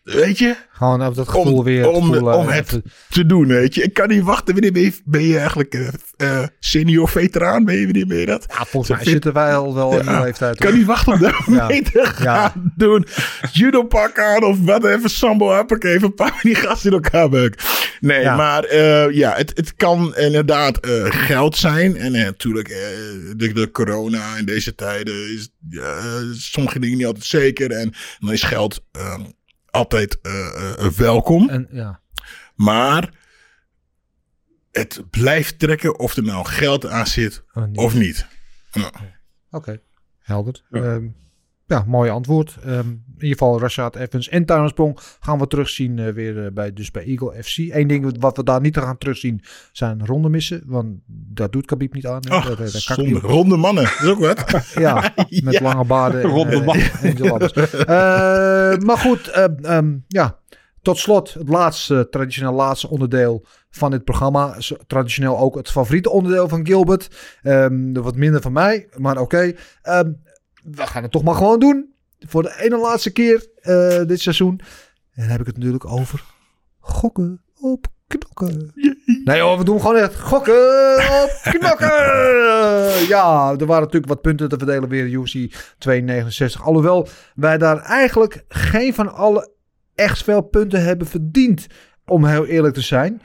Weet je? Gewoon op dat gevoel om, weer. Om, voelen, om het te... te doen, weet je. Ik kan niet wachten. Wanneer ben je, ben je eigenlijk uh, senior veteraan? Ben je, wanneer ben je dat? Ja, volgens mij zitten wij al wel ja, in de leeftijd. Ik kan hoor. niet wachten om dat ja. mee te gaan ja. doen. Judo pak aan of wat even. Sambo happak even. Een paar die gasten in elkaar beuken. Nee, ja. maar uh, ja, het, het kan inderdaad uh, geld zijn. En uh, natuurlijk, uh, de, de corona in deze tijden is uh, sommige dingen niet altijd zeker. En dan is geld... Uh, altijd uh, uh, welkom. En, ja. Maar het blijft trekken of er nou geld aan zit uh, niet. of niet. Uh. Oké, okay. helder. Ja. Um, ja, mooi antwoord. Um, in ieder geval Rashad Evans en Tuinsprong gaan we terugzien uh, weer uh, bij, dus bij Eagle F C. Eén ding wat we daar niet gaan terugzien zijn ronde missen. Want dat doet Khabib niet aan. Oh, dat, uh, dat zonde. Ronde mannen, dat is ook wat. ja, met ja. lange baden. En, ronde mannen. Uh, en, en uh, maar goed, uh, um, ja. Tot slot het laatste, traditioneel laatste onderdeel van dit programma. Traditioneel ook het favoriete onderdeel van Gilbert. Um, wat minder van mij, maar oké. Okay. Um, We gaan het toch maar gewoon doen. voor de ene laatste keer uh, dit seizoen. En dan heb ik het natuurlijk over gokken op knokken. Nee hoor, we doen gewoon echt gokken op knokken. Ja, er waren natuurlijk wat punten te verdelen weer. U F C tweehonderdnegenenzestig. Alhoewel wij daar eigenlijk geen van alle echt veel punten hebben verdiend. Om heel eerlijk te zijn. Uh,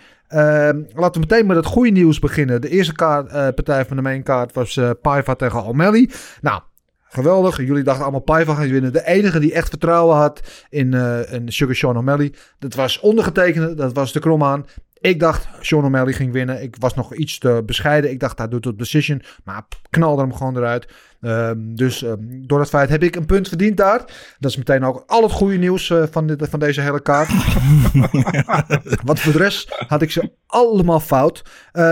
laten we meteen met het goede nieuws beginnen. De eerste kaart, uh, partij van de mainkaart was uh, Paiva tegen O'Malley. Nou, geweldig. Jullie dachten allemaal Paiva gaat winnen. De enige die echt vertrouwen had in, uh, in Sugar Sean O'Malley. Dat was ondergetekende. Dat was de Kromhaan. Ik dacht Sean O'Malley ging winnen. Ik was nog iets te bescheiden. Ik dacht hij doet het decision. Maar knalde hem gewoon eruit. Uh, dus uh, door dat feit heb ik een punt verdiend daar. Dat is meteen ook al het goede nieuws uh, van, dit, van deze hele kaart. Want voor de rest had ik ze allemaal fout. Uh, uh,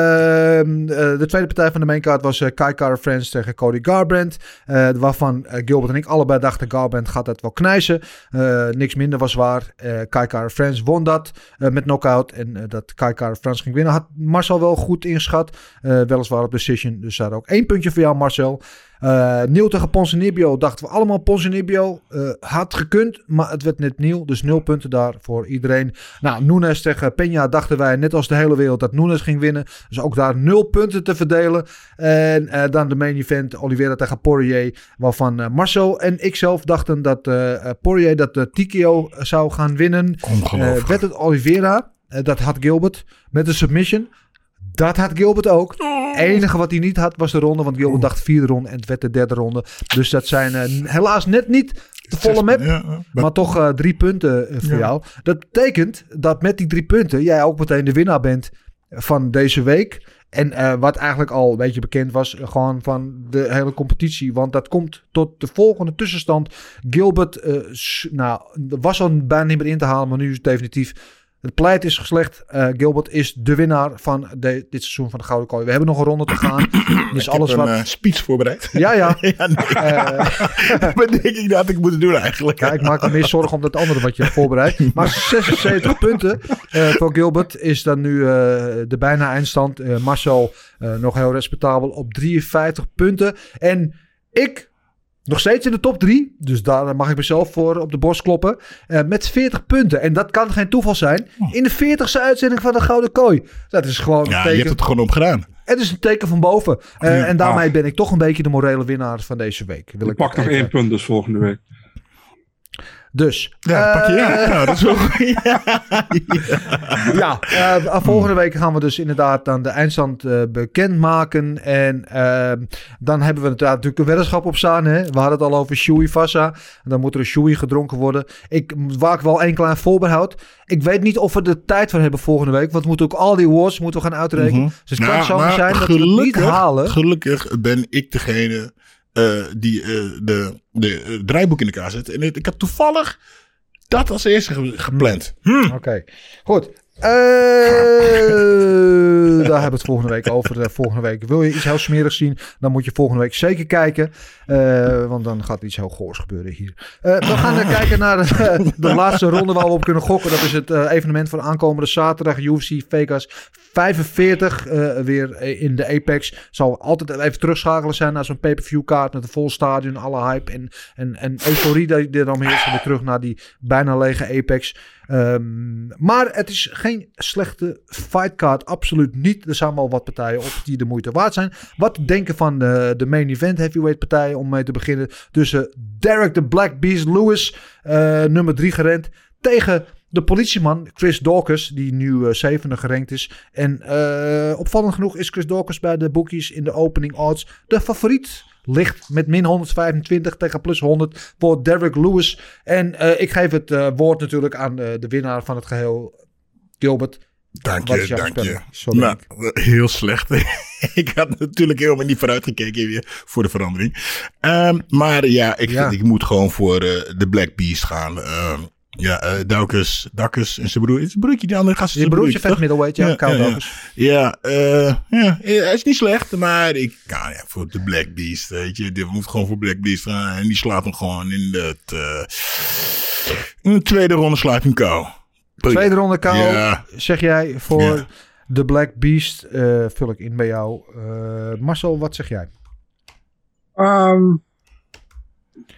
de tweede partij van de mainkaart was uh, Kaikara France tegen Cody Garbrandt. Uh, waarvan uh, Gilbert en ik allebei dachten Garbrandt gaat dat wel knijsen. Uh, niks minder was waar. Uh, Kaikara France won dat uh, met knockout. En uh, dat Kaikara France ging winnen had Marcel wel goed ingeschat. Uh, weliswaar op decision. Dus daar ook één puntje voor jou Marcel. Uh, Neal tegen Ponzinibbio dachten we allemaal Ponzinibbio uh, had gekund, maar het werd net Neal, dus nul punten daar voor iedereen. Nou, Nunes tegen Peña dachten wij net als de hele wereld dat Nunes ging winnen, dus ook daar nul punten te verdelen. En uh, dan de main event Oliveira tegen Poirier, waarvan uh, Marcel en ikzelf dachten dat uh, Poirier dat uh, T K O zou gaan winnen. Uh, werd het Oliveira, uh, dat had Gilbert met een submission. Dat had Gilbert ook. Het enige wat hij niet had was de ronde. Want Gilbert dacht vierde ronde en het werd de derde ronde. Dus dat zijn uh, helaas net niet de volle map. Ja, maar... maar toch uh, drie punten uh, voor ja. jou. Dat betekent dat met die drie punten jij ook meteen de winnaar bent van deze week. En uh, wat eigenlijk al een beetje bekend was. Uh, gewoon van de hele competitie. Want dat komt tot de volgende tussenstand. Gilbert uh, s- nou, was al bijna niet meer in te halen. Maar nu is het definitief... Het pleit is geslecht. Uh, Gilbert is de winnaar van de, dit seizoen van de Gouden Kooi. We hebben nog een ronde te gaan. Dus ik alles heb wat... een uh, speech voorbereid. Ja, ja. ja nee. uh, maar denk ik dat ik moet doen eigenlijk. Ja, ik maak me meer zorgen om dat andere wat je hebt voorbereid. Maar zesenzeventig punten uh, voor Gilbert is dan nu uh, de bijna eindstand. Uh, Marcel uh, nog heel respectabel op drieënvijftig punten. En ik... Nog steeds in de top drie. Dus daar mag ik mezelf voor op de borst kloppen. Uh, met veertig punten. En dat kan geen toeval zijn. In de veertigste uitzending van de Gouden Kooi. Dat is gewoon ja, een teken. Je hebt het gewoon opgedaan. Het is een teken van boven. Uh, ja, en daarmee ah. ben ik toch een beetje de morele winnaar van deze week. Wil ik, ik pak nog één punt dus volgende week. Dus. Ja, uh, pak je ja. Nou, dat is wel goed. ja, ja. ja uh, volgende week gaan we dus inderdaad dan de eindstand uh, bekendmaken. En uh, dan hebben we inderdaad natuurlijk een weddenschap op staan. Hè? We hadden het al over Shui Fassa. Dan moet er een Shui gedronken worden. Ik, waar ik wel één klein voorbehoud. Ik weet niet of we er tijd voor hebben volgende week. Want we moeten ook al die awards moeten we gaan uitrekenen. Mm-hmm. Dus het nou, kan zo zijn dat we het niet halen. Gelukkig ben ik degene... Uh, die uh, de, de uh, draaiboek in elkaar zet. En ik had toevallig dat als eerste ge- gepland. Hmm. Oké, okay. Goed. Uh, daar hebben we het volgende week over. Uh, volgende week wil je iets heel smerigs zien, dan moet je volgende week zeker kijken. Uh, want dan gaat iets heel goors gebeuren hier. Uh, we gaan uh, kijken naar de, uh, de laatste ronde waar we op kunnen gokken. Dat is het uh, evenement van aankomende zaterdag. U F C Vegas vijfenveertig. Uh, weer in de Apex. Zal altijd even terugschakelen zijn naar zo'n pay-per-view kaart. Met een vol stadion, alle hype en, en, en euforie die er dan heerst. Weer terug naar die bijna lege Apex. Um, maar het is geen slechte fightcard. Absoluut niet. Er zijn al wat partijen op die de moeite waard zijn. Wat denken van de, de main event heavyweight partijen om mee te beginnen. Tussen Derek de Black Beast Lewis, uh, nummer drie gerend. Tegen de politieman Chris Dawkins, die nu uh, zevende gerankt is. En uh, opvallend genoeg is Chris Dawkins bij de bookies in de opening odds de favoriet. Ligt met min honderdvijfentwintig tegen plus honderd voor Derek Lewis. En uh, ik geef het uh, woord natuurlijk aan uh, de winnaar van het geheel, Gilbert. Dank je, dank je. Nou, heel slecht. Ik had natuurlijk helemaal niet vooruit gekeken weer voor de verandering. Um, maar ja ik, ja, ik moet gewoon voor uh, de Black Beast gaan. Um, ja, uh, Dawkins, Dawkins en zijn broer. Zijn broertje, die andere gast is zijn broertje. Zijn broertje, vet middleweight, ja, ja, ja, ja, uh, ja, hij is niet slecht, maar ik nou, ja, voor de Black Beast, weet je. Die moet gewoon voor Black Beast gaan en die slaat hem gewoon in, het, uh, in de tweede ronde slaat hem kou. Tweede ronde kou, ja. Zeg jij voor ja. de Black Beast, uh, vul ik in bij jou. Uh, Marcel, wat zeg jij? Um,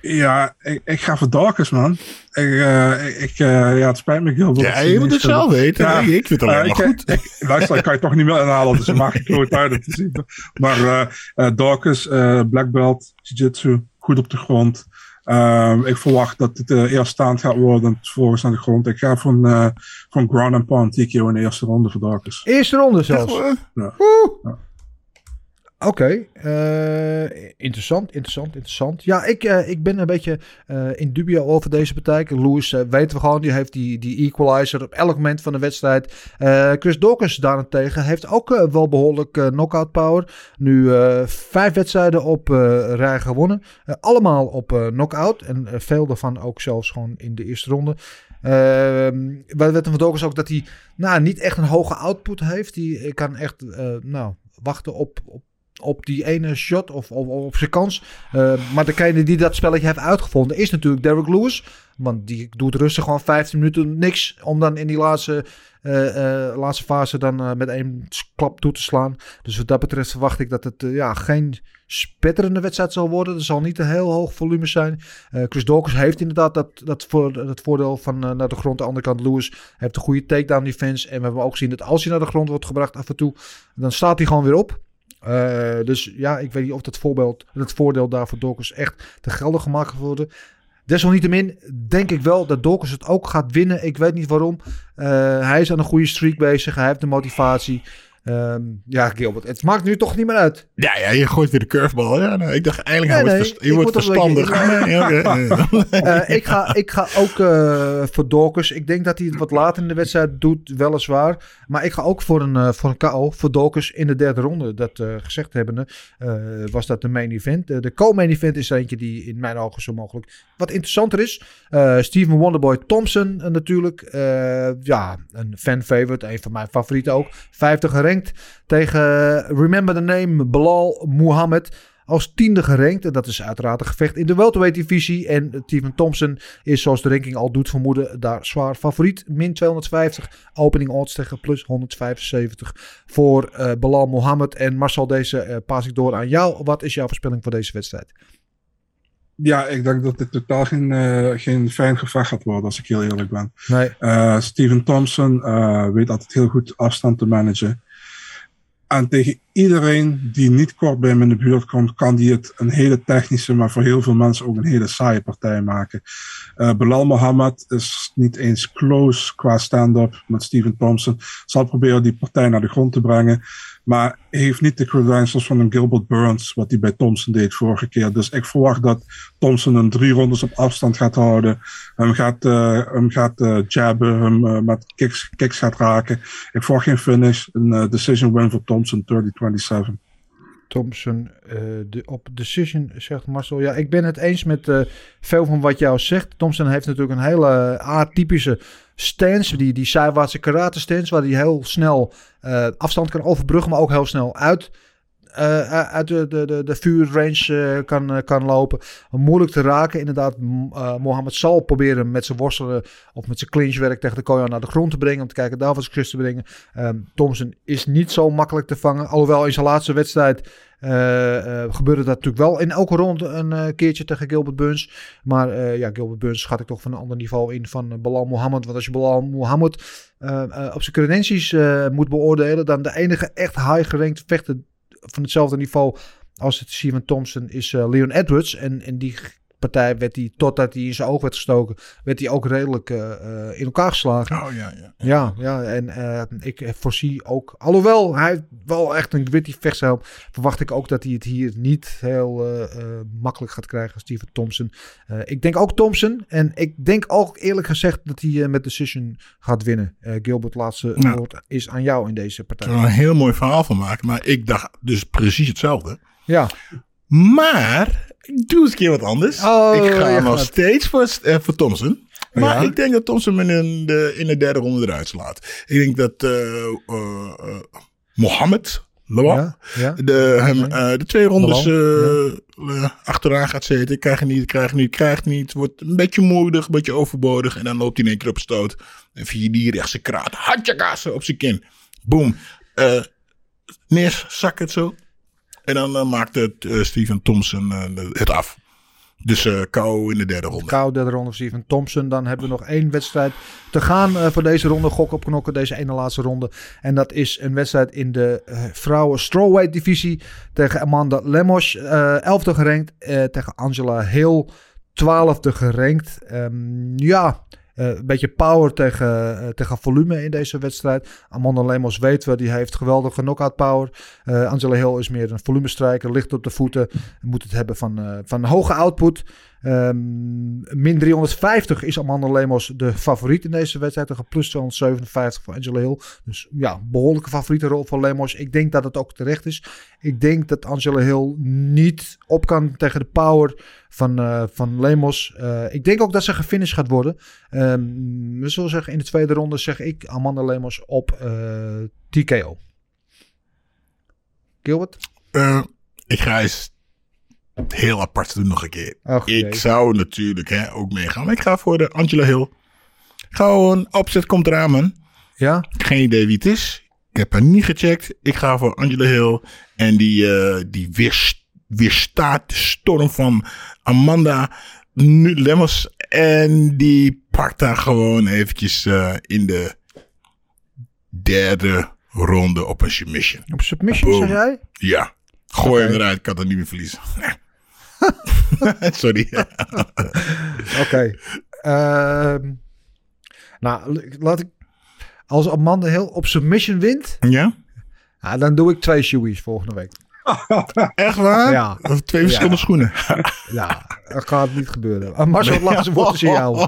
Ja, ik, ik ga voor Dawkins, man. Ik, uh, ik, uh, ja, het spijt me heel veel. Ja, je moet het zelf weten. Ja, nee, ik vind het uh, allemaal ik, goed. Ik, luister, ik kan je toch niet meer inhalen, dus je mag het nooit uit het te zien. Maar uh, uh, Dawkins, uh, black belt, jiu-jitsu, goed op de grond. Uh, ik verwacht dat het uh, eerst staand gaat worden, vervolgens aan de grond. Ik ga van, uh, van ground and pound T K O in de eerste ronde voor Dawkins. Eerste ronde zelfs? Ja. Ja. Ja. Oké, okay, uh, interessant, interessant, interessant. Ja, ik, uh, ik ben een beetje uh, in dubio over deze partij. Lewis uh, weten we gewoon, die heeft die, die equalizer op elk moment van de wedstrijd. Uh, Chris Dawkins daarentegen heeft ook uh, wel behoorlijk uh, knockout power. Nu uh, vijf wedstrijden op uh, rij gewonnen. Uh, allemaal op uh, knockout en uh, veel daarvan ook zelfs gewoon in de eerste ronde. We uh, weten van Dawkins ook dat hij nou, niet echt een hoge output heeft. Die kan echt uh, nou, wachten op... op op die ene shot of, of, of op zijn kans. Uh, maar degene die dat spelletje heeft uitgevonden is natuurlijk Derrick Lewis. Want die doet rustig gewoon vijftien minuten niks. Om dan in die laatste, uh, uh, laatste fase dan uh, met één klap toe te slaan. Dus wat dat betreft verwacht ik dat het uh, ja, geen spetterende wedstrijd zal worden. Er zal niet een heel hoog volume zijn. Uh, Chris Dawkins heeft inderdaad dat, dat, voor, dat voordeel van uh, naar de grond. Aan de andere kant Lewis heeft een goede takedown defense. En we hebben ook gezien dat als hij naar de grond wordt gebracht af en toe. Dan staat hij gewoon weer op. Uh, dus ja, ik weet niet of dat, voorbeeld, dat voordeel daar voor Dawkins echt te geldig gemaakt gaat worden. Desalniettemin denk ik wel dat Dawkins het ook gaat winnen. Ik weet niet waarom. Uh, hij is aan een goede streak bezig. Hij heeft de motivatie. Um, ja, Gilbert, het maakt nu toch niet meer uit. Ja, ja je gooit weer de curvebal. Ja, nou, ik dacht eigenlijk, nee, wordt nee, je wordt verstandig. Ik ga ook uh, voor Dawkins. Ik denk dat hij het wat later in de wedstrijd doet, weliswaar. Maar ik ga ook voor een, uh, voor een K O, voor Dawkins in de derde ronde. Dat uh, gezegd hebbende, uh, was dat de main event. Uh, de co-main event is eentje die in mijn ogen zo mogelijk wat interessanter is. Uh, Stephen Wonderboy Thompson uh, natuurlijk. Uh, ja, een fan-favorite, een van mijn favorieten ook. vijftig geregeld. Tegen, remember the name, Belal Muhammad als tiende gerankt. En dat is uiteraard een gevecht in de welterweight divisie. En Stephen Thompson is, zoals de ranking al doet vermoeden, daar zwaar favoriet. min tweehonderdvijftig, opening odds tegen plus honderdvijfenzeventig voor uh, Belal Muhammad. En Marcel, deze uh, pas ik door aan jou. Wat is jouw voorspelling voor deze wedstrijd? Ja, ik denk dat dit totaal geen, uh, geen fijn gevecht gaat worden, als ik heel eerlijk ben. Nee. Uh, Stephen Thompson uh, weet altijd heel goed afstand te managen. En tegen iedereen die niet kort bij hem in de buurt komt, kan die het een hele technische, maar voor heel veel mensen ook een hele saaie partij maken. Uh, Belal Muhammad is niet eens close qua stand-up met Stephen Thompson. Zal proberen die partij naar de grond te brengen. Maar heeft niet de credentials van een Gilbert Burns, wat hij bij Thompson deed vorige keer. Dus ik verwacht dat Thompson hem drie rondes op afstand gaat houden. Hem gaat, uh, hem gaat uh, jabben, hem uh, met kicks, kicks gaat raken. Ik verwacht geen finish. Een uh, decision win voor Thompson, dertig zevenentwintig. Thompson uh, de, op decision, zegt Marcel. Ja, ik ben het eens met uh, veel van wat jou zegt. Thompson heeft natuurlijk een hele atypische stance, die, die zijwaartse karate stance, waar hij heel snel uh, afstand kan overbruggen, maar ook heel snel uit, uh, uit de, de, de vuurrange uh, kan, uh, kan lopen. Moeilijk te raken. Inderdaad, uh, Mohammed zal proberen met zijn worstelen of met zijn clinchwerk tegen de kooi naar de grond te brengen, om te kijken daar wat succes te brengen. Um, Thompson is niet zo makkelijk te vangen, alhoewel in zijn laatste wedstrijd Uh, uh, gebeurde dat natuurlijk wel in elke ronde een uh, keertje tegen Gilbert Burns. Maar uh, ja, Gilbert Burns schat ik toch van een ander niveau in van uh, Belal Muhammad. Want als je Belal Muhammad uh, uh, op zijn credentials uh, moet beoordelen, dan de enige echt high gerankte vechter van hetzelfde niveau als het Stephen Thompson is uh, Leon Edwards. En, en die partij werd hij, totdat hij in zijn oog werd gestoken, werd hij ook redelijk uh, uh, in elkaar geslagen. Oh ja, ja. Ja, ja en uh, ik voorzie ook, alhoewel hij wel echt een gritty vechtstijl, verwacht ik ook dat hij het hier niet heel uh, uh, makkelijk gaat krijgen, Stephen Thompson. Uh, ik denk ook Thompson en ik denk ook eerlijk gezegd dat hij uh, met decision gaat winnen. Uh, Gilbert, laatste nou, woord is aan jou in deze partij. Ik kan er een heel mooi verhaal van maken, maar ik dacht dus precies hetzelfde. Ja. Maar ik doe eens een keer wat anders. Oh, ik ga nog gaat. steeds voor, eh, voor Thompson. Maar ja, ik denk dat Thompson me in de, in de derde ronde eruit slaat. Ik denk dat uh, uh, uh, Mohammed Lawa, ja, ja. De, hem, uh, de twee rondes uh, ja. achteraan gaat zitten. Krijg niet, krijg niet, krijg niet. Wordt een beetje moedig, een beetje overbodig. En dan loopt hij in één keer op stoot. En via die rechtse kraat, handjakassen op zijn kin. Boom. Uh, Neers, zak het zo. En dan uh, maakt het uh, Stephen Thompson uh, het af. Dus uh, K O in de derde ronde. K O derde ronde van Thompson. Dan hebben we nog één wedstrijd te gaan uh, voor deze ronde. Gok op knokken, deze ene laatste ronde. En dat is een wedstrijd in de uh, vrouwen strawweight divisie. Tegen Amanda Lemos, uh, elfde gerankt. Uh, tegen Angela Hill, twaalfde gerankt. Um, ja... Uh, een beetje power tegen, uh, tegen volume in deze wedstrijd. Amanda Lemos weten we, die heeft geweldige knockout power. Uh, Angela Hill is meer een volumestrijker, licht op de voeten. Moet het hebben van, uh, van hoge output. Um, min driehonderdvijftig is Amanda Lemos de favoriet in deze wedstrijd. Tegen plus tweehonderdzevenenvijftig voor Angela Hill. Dus ja, behoorlijke favoriete rol voor Lemos. Ik denk dat het ook terecht is. Ik denk dat Angela Hill niet op kan tegen de power van, uh, van Lemos. Uh, ik denk ook dat ze gefinished gaat worden. Um, we zullen zeggen, in de tweede ronde zeg ik Amanda Lemos op uh, T K O. Gilbert? Uh, ik ga eens heel apart doen nog een keer. Och, ik jezus. zou natuurlijk hè, ook meegaan. Maar ik ga voor de Angela Hill. Gewoon, opzet komt eraan, man. Ja? Geen idee wie het is. Ik heb haar niet gecheckt. Ik ga voor Angela Hill. En die, uh, die weerst, weerstaat de storm van Amanda Nunes. En die pakt daar gewoon eventjes uh, in de derde ronde op een submission. Op submission, Boom. zeg jij? Ja. Gooi okay. hem eruit, ik kan het niet meer verliezen. Sorry. Oké. Okay. Um, nou, laat ik... Als Amanda Hill op submission wint... Ja? Nou, dan doe ik twee shoeies volgende week. Echt waar? Ja. Of twee verschillende ja. schoenen. Ja, dat gaat niet gebeuren. Uh, Marcel, nee. laat ze worden zien jou.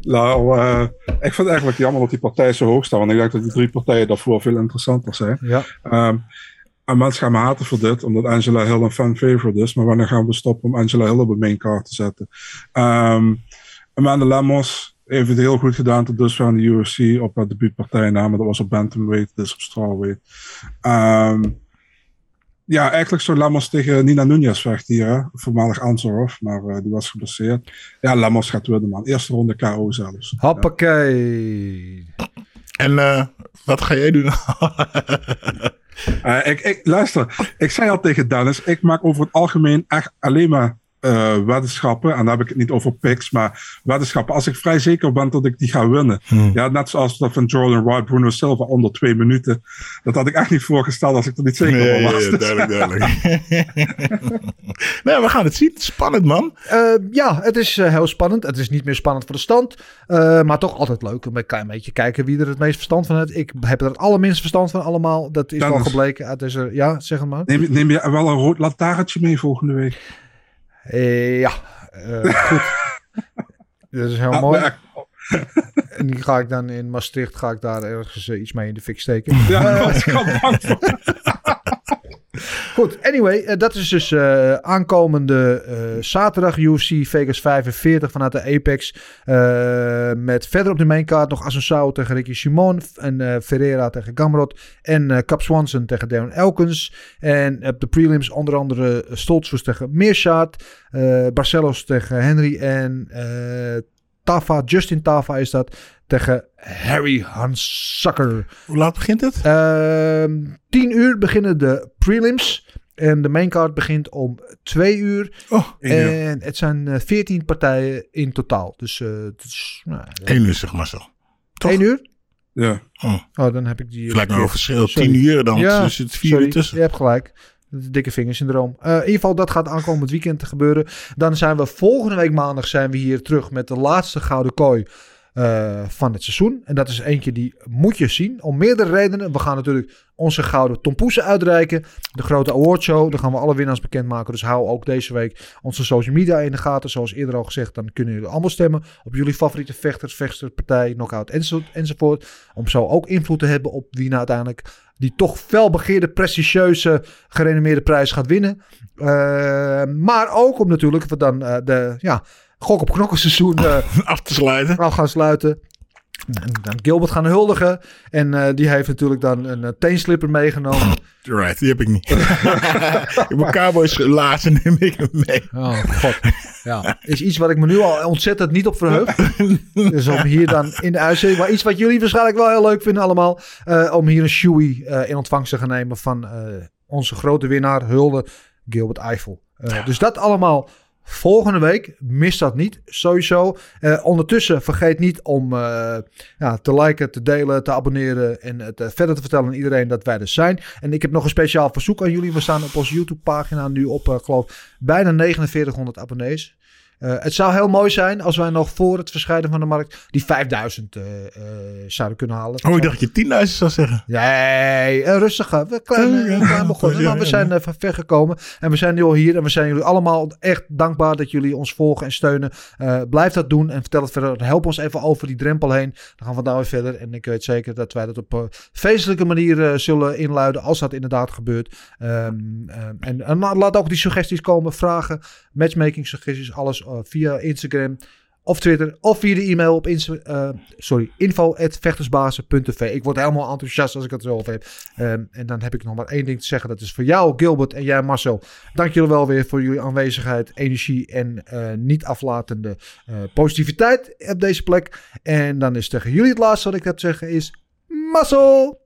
Nou, uh, ik vind het eigenlijk jammer dat die partijen zo hoog staan. Want ik denk dat die drie partijen daarvoor veel interessanter zijn. Ja. Um, en mensen gaan me haten voor dit, omdat Angela Hill een fan favorite is. Maar wanneer gaan we stoppen om Angela Hill op de main card te zetten? Um, Amanda Lemos heeft het heel goed gedaan tot dusver in de U F C op haar debuutpartij namen. Dat was op bantamweight, dus op strawweight. Um, ja, eigenlijk zou Lemos tegen Nina Nunes vechten hier, hè? Voormalig Ansorov, maar uh, die was geblesseerd. Ja, Lemos gaat winnen, man. Eerste ronde K O zelfs. Hoppakee. Ja. En uh, wat ga jij doen? uh, ik, ik, luister, ik zei al tegen Dennis, ik maak over het algemeen echt alleen maar uh, weddenschappen. En dan heb ik het niet over picks, maar weddenschappen. Als ik vrij zeker ben dat ik die ga winnen. Hmm. Ja, net zoals dat van Jordan Wright, Bruno Silva onder twee minuten. Dat had ik echt niet voorgesteld als ik er niet zeker nee, van was. Ja, ja, duidelijk, duidelijk. Nee, we gaan het zien. Spannend, man. Uh, ja, het is uh, heel spannend. Het is niet meer spannend voor de stand. Uh, maar toch altijd leuk. Ik kan een beetje kijken wie er het meest verstand van heeft. Ik heb er het allerminst verstand van allemaal. Dat is wel gebleken. Het is er, ja, zeg het maar. Neem, neem je wel een rood lantaartje mee volgende week? Ja, uh, goed. Dat is heel ah, mooi. Maar... En die ga ik dan in Maastricht, ga ik daar ergens uh, iets mee in de fik steken. Ja, dat is uh, Goed, anyway, uh, dat is dus uh, aankomende uh, zaterdag U F C Vegas vijfenveertig vanuit de Apex. Uh, met verder op de mainkaart nog Assunção tegen Ricky Simon. En uh, Ferreira tegen Gamrot. En uh, Cap Swanson tegen Darren Elkins. En op de prelims onder andere Stoltzfus tegen Meerschaert. Uh, Barcelos tegen Henry. En uh, Tava, Justin Tava is dat. Tegen Harry Hansucker. Hoe laat begint het? Uh, tien uur beginnen de prelims. En de maincard begint om twee uur. Oh, en uur. Het zijn veertien partijen in totaal. Dus uh, het is... Nou, ja. Eén uur zeg maar zo. Toch? Eén uur? Ja. Oh. Oh, dan heb ik die... Gelijk nou verschil. Tien uur dan. Ja, dus het vier sorry, uur tussen. Je hebt gelijk. De dikke vingersyndroom. Uh, in ieder geval, dat gaat aankomend weekend gebeuren. Dan zijn we volgende week maandag zijn we hier terug met de laatste Gouden Kooi uh, van het seizoen. En dat is eentje die moet je zien. Om meerdere redenen. We gaan natuurlijk onze Gouden Tompoesen uitreiken. De grote awardshow. Daar gaan we alle winnaars bekendmaken. Dus hou ook deze week onze social media in de gaten. Zoals eerder al gezegd, dan kunnen jullie allemaal stemmen op jullie favoriete vechters, vechtsterpartij, knockout enzovoort, enzovoort. Om zo ook invloed te hebben op wie nou uiteindelijk die toch felbegeerde, prestigieuze, gerenommeerde prijs gaat winnen. Uh, maar ook om natuurlijk we dan uh, de ja, gok op knokkenseizoen uh, af te sluiten. Af gaan sluiten. En dan Gilbert gaan huldigen. En uh, die heeft natuurlijk dan een uh, teenslipper meegenomen. Right, die heb ik niet. Ik mijn cowboys laarzen neem ik hem mee. Oh, god. Ja, is iets wat ik me nu al ontzettend niet op verheug. Dus om hier dan in de uitzending... Maar iets wat jullie waarschijnlijk wel heel leuk vinden allemaal. Uh, om hier een shoey uh, in ontvangst te gaan nemen van uh, onze grote winnaar, hulde Gilbert Eifel. Uh, ja. Dus dat allemaal volgende week. Mis dat niet, sowieso. Uh, ondertussen vergeet niet om uh, ja, te liken, te delen, te abonneren en het uh, verder te vertellen aan iedereen dat wij er zijn. En ik heb nog een speciaal verzoek aan jullie. We staan op onze YouTube-pagina nu op, uh, geloof bijna negenveertighonderd abonnees. Uh, het zou heel mooi zijn als wij nog voor het verscheiden van de markt die vijfduizend uh, uh, zouden kunnen halen. Oh, ik dacht dat je tienduizend zou zeggen. Nee, uh, rustig. We klein, uh, klein begonnen, maar we zijn uh, ver gekomen. En we zijn nu al hier en we zijn jullie allemaal echt dankbaar dat jullie ons volgen en steunen. Uh, blijf dat doen en vertel het verder. Help ons even over die drempel heen. Dan gaan we nou weer verder. En ik weet zeker dat wij dat op uh, feestelijke manier uh, zullen inluiden als dat inderdaad gebeurt. Um, um, en, en laat ook die suggesties komen, vragen, matchmaking suggesties, alles via Instagram of Twitter of via de e-mail op Insta, uh, sorry, info at vechtersbazen punt t v. Ik word helemaal enthousiast als ik het zo over heb. Um, en dan heb ik nog maar één ding te zeggen. Dat is voor jou, Gilbert, en jij, Marcel. Dank jullie wel weer voor jullie aanwezigheid, energie en uh, niet aflatende uh, positiviteit op deze plek. En dan is tegen jullie het laatste wat ik heb te zeggen is Marcel!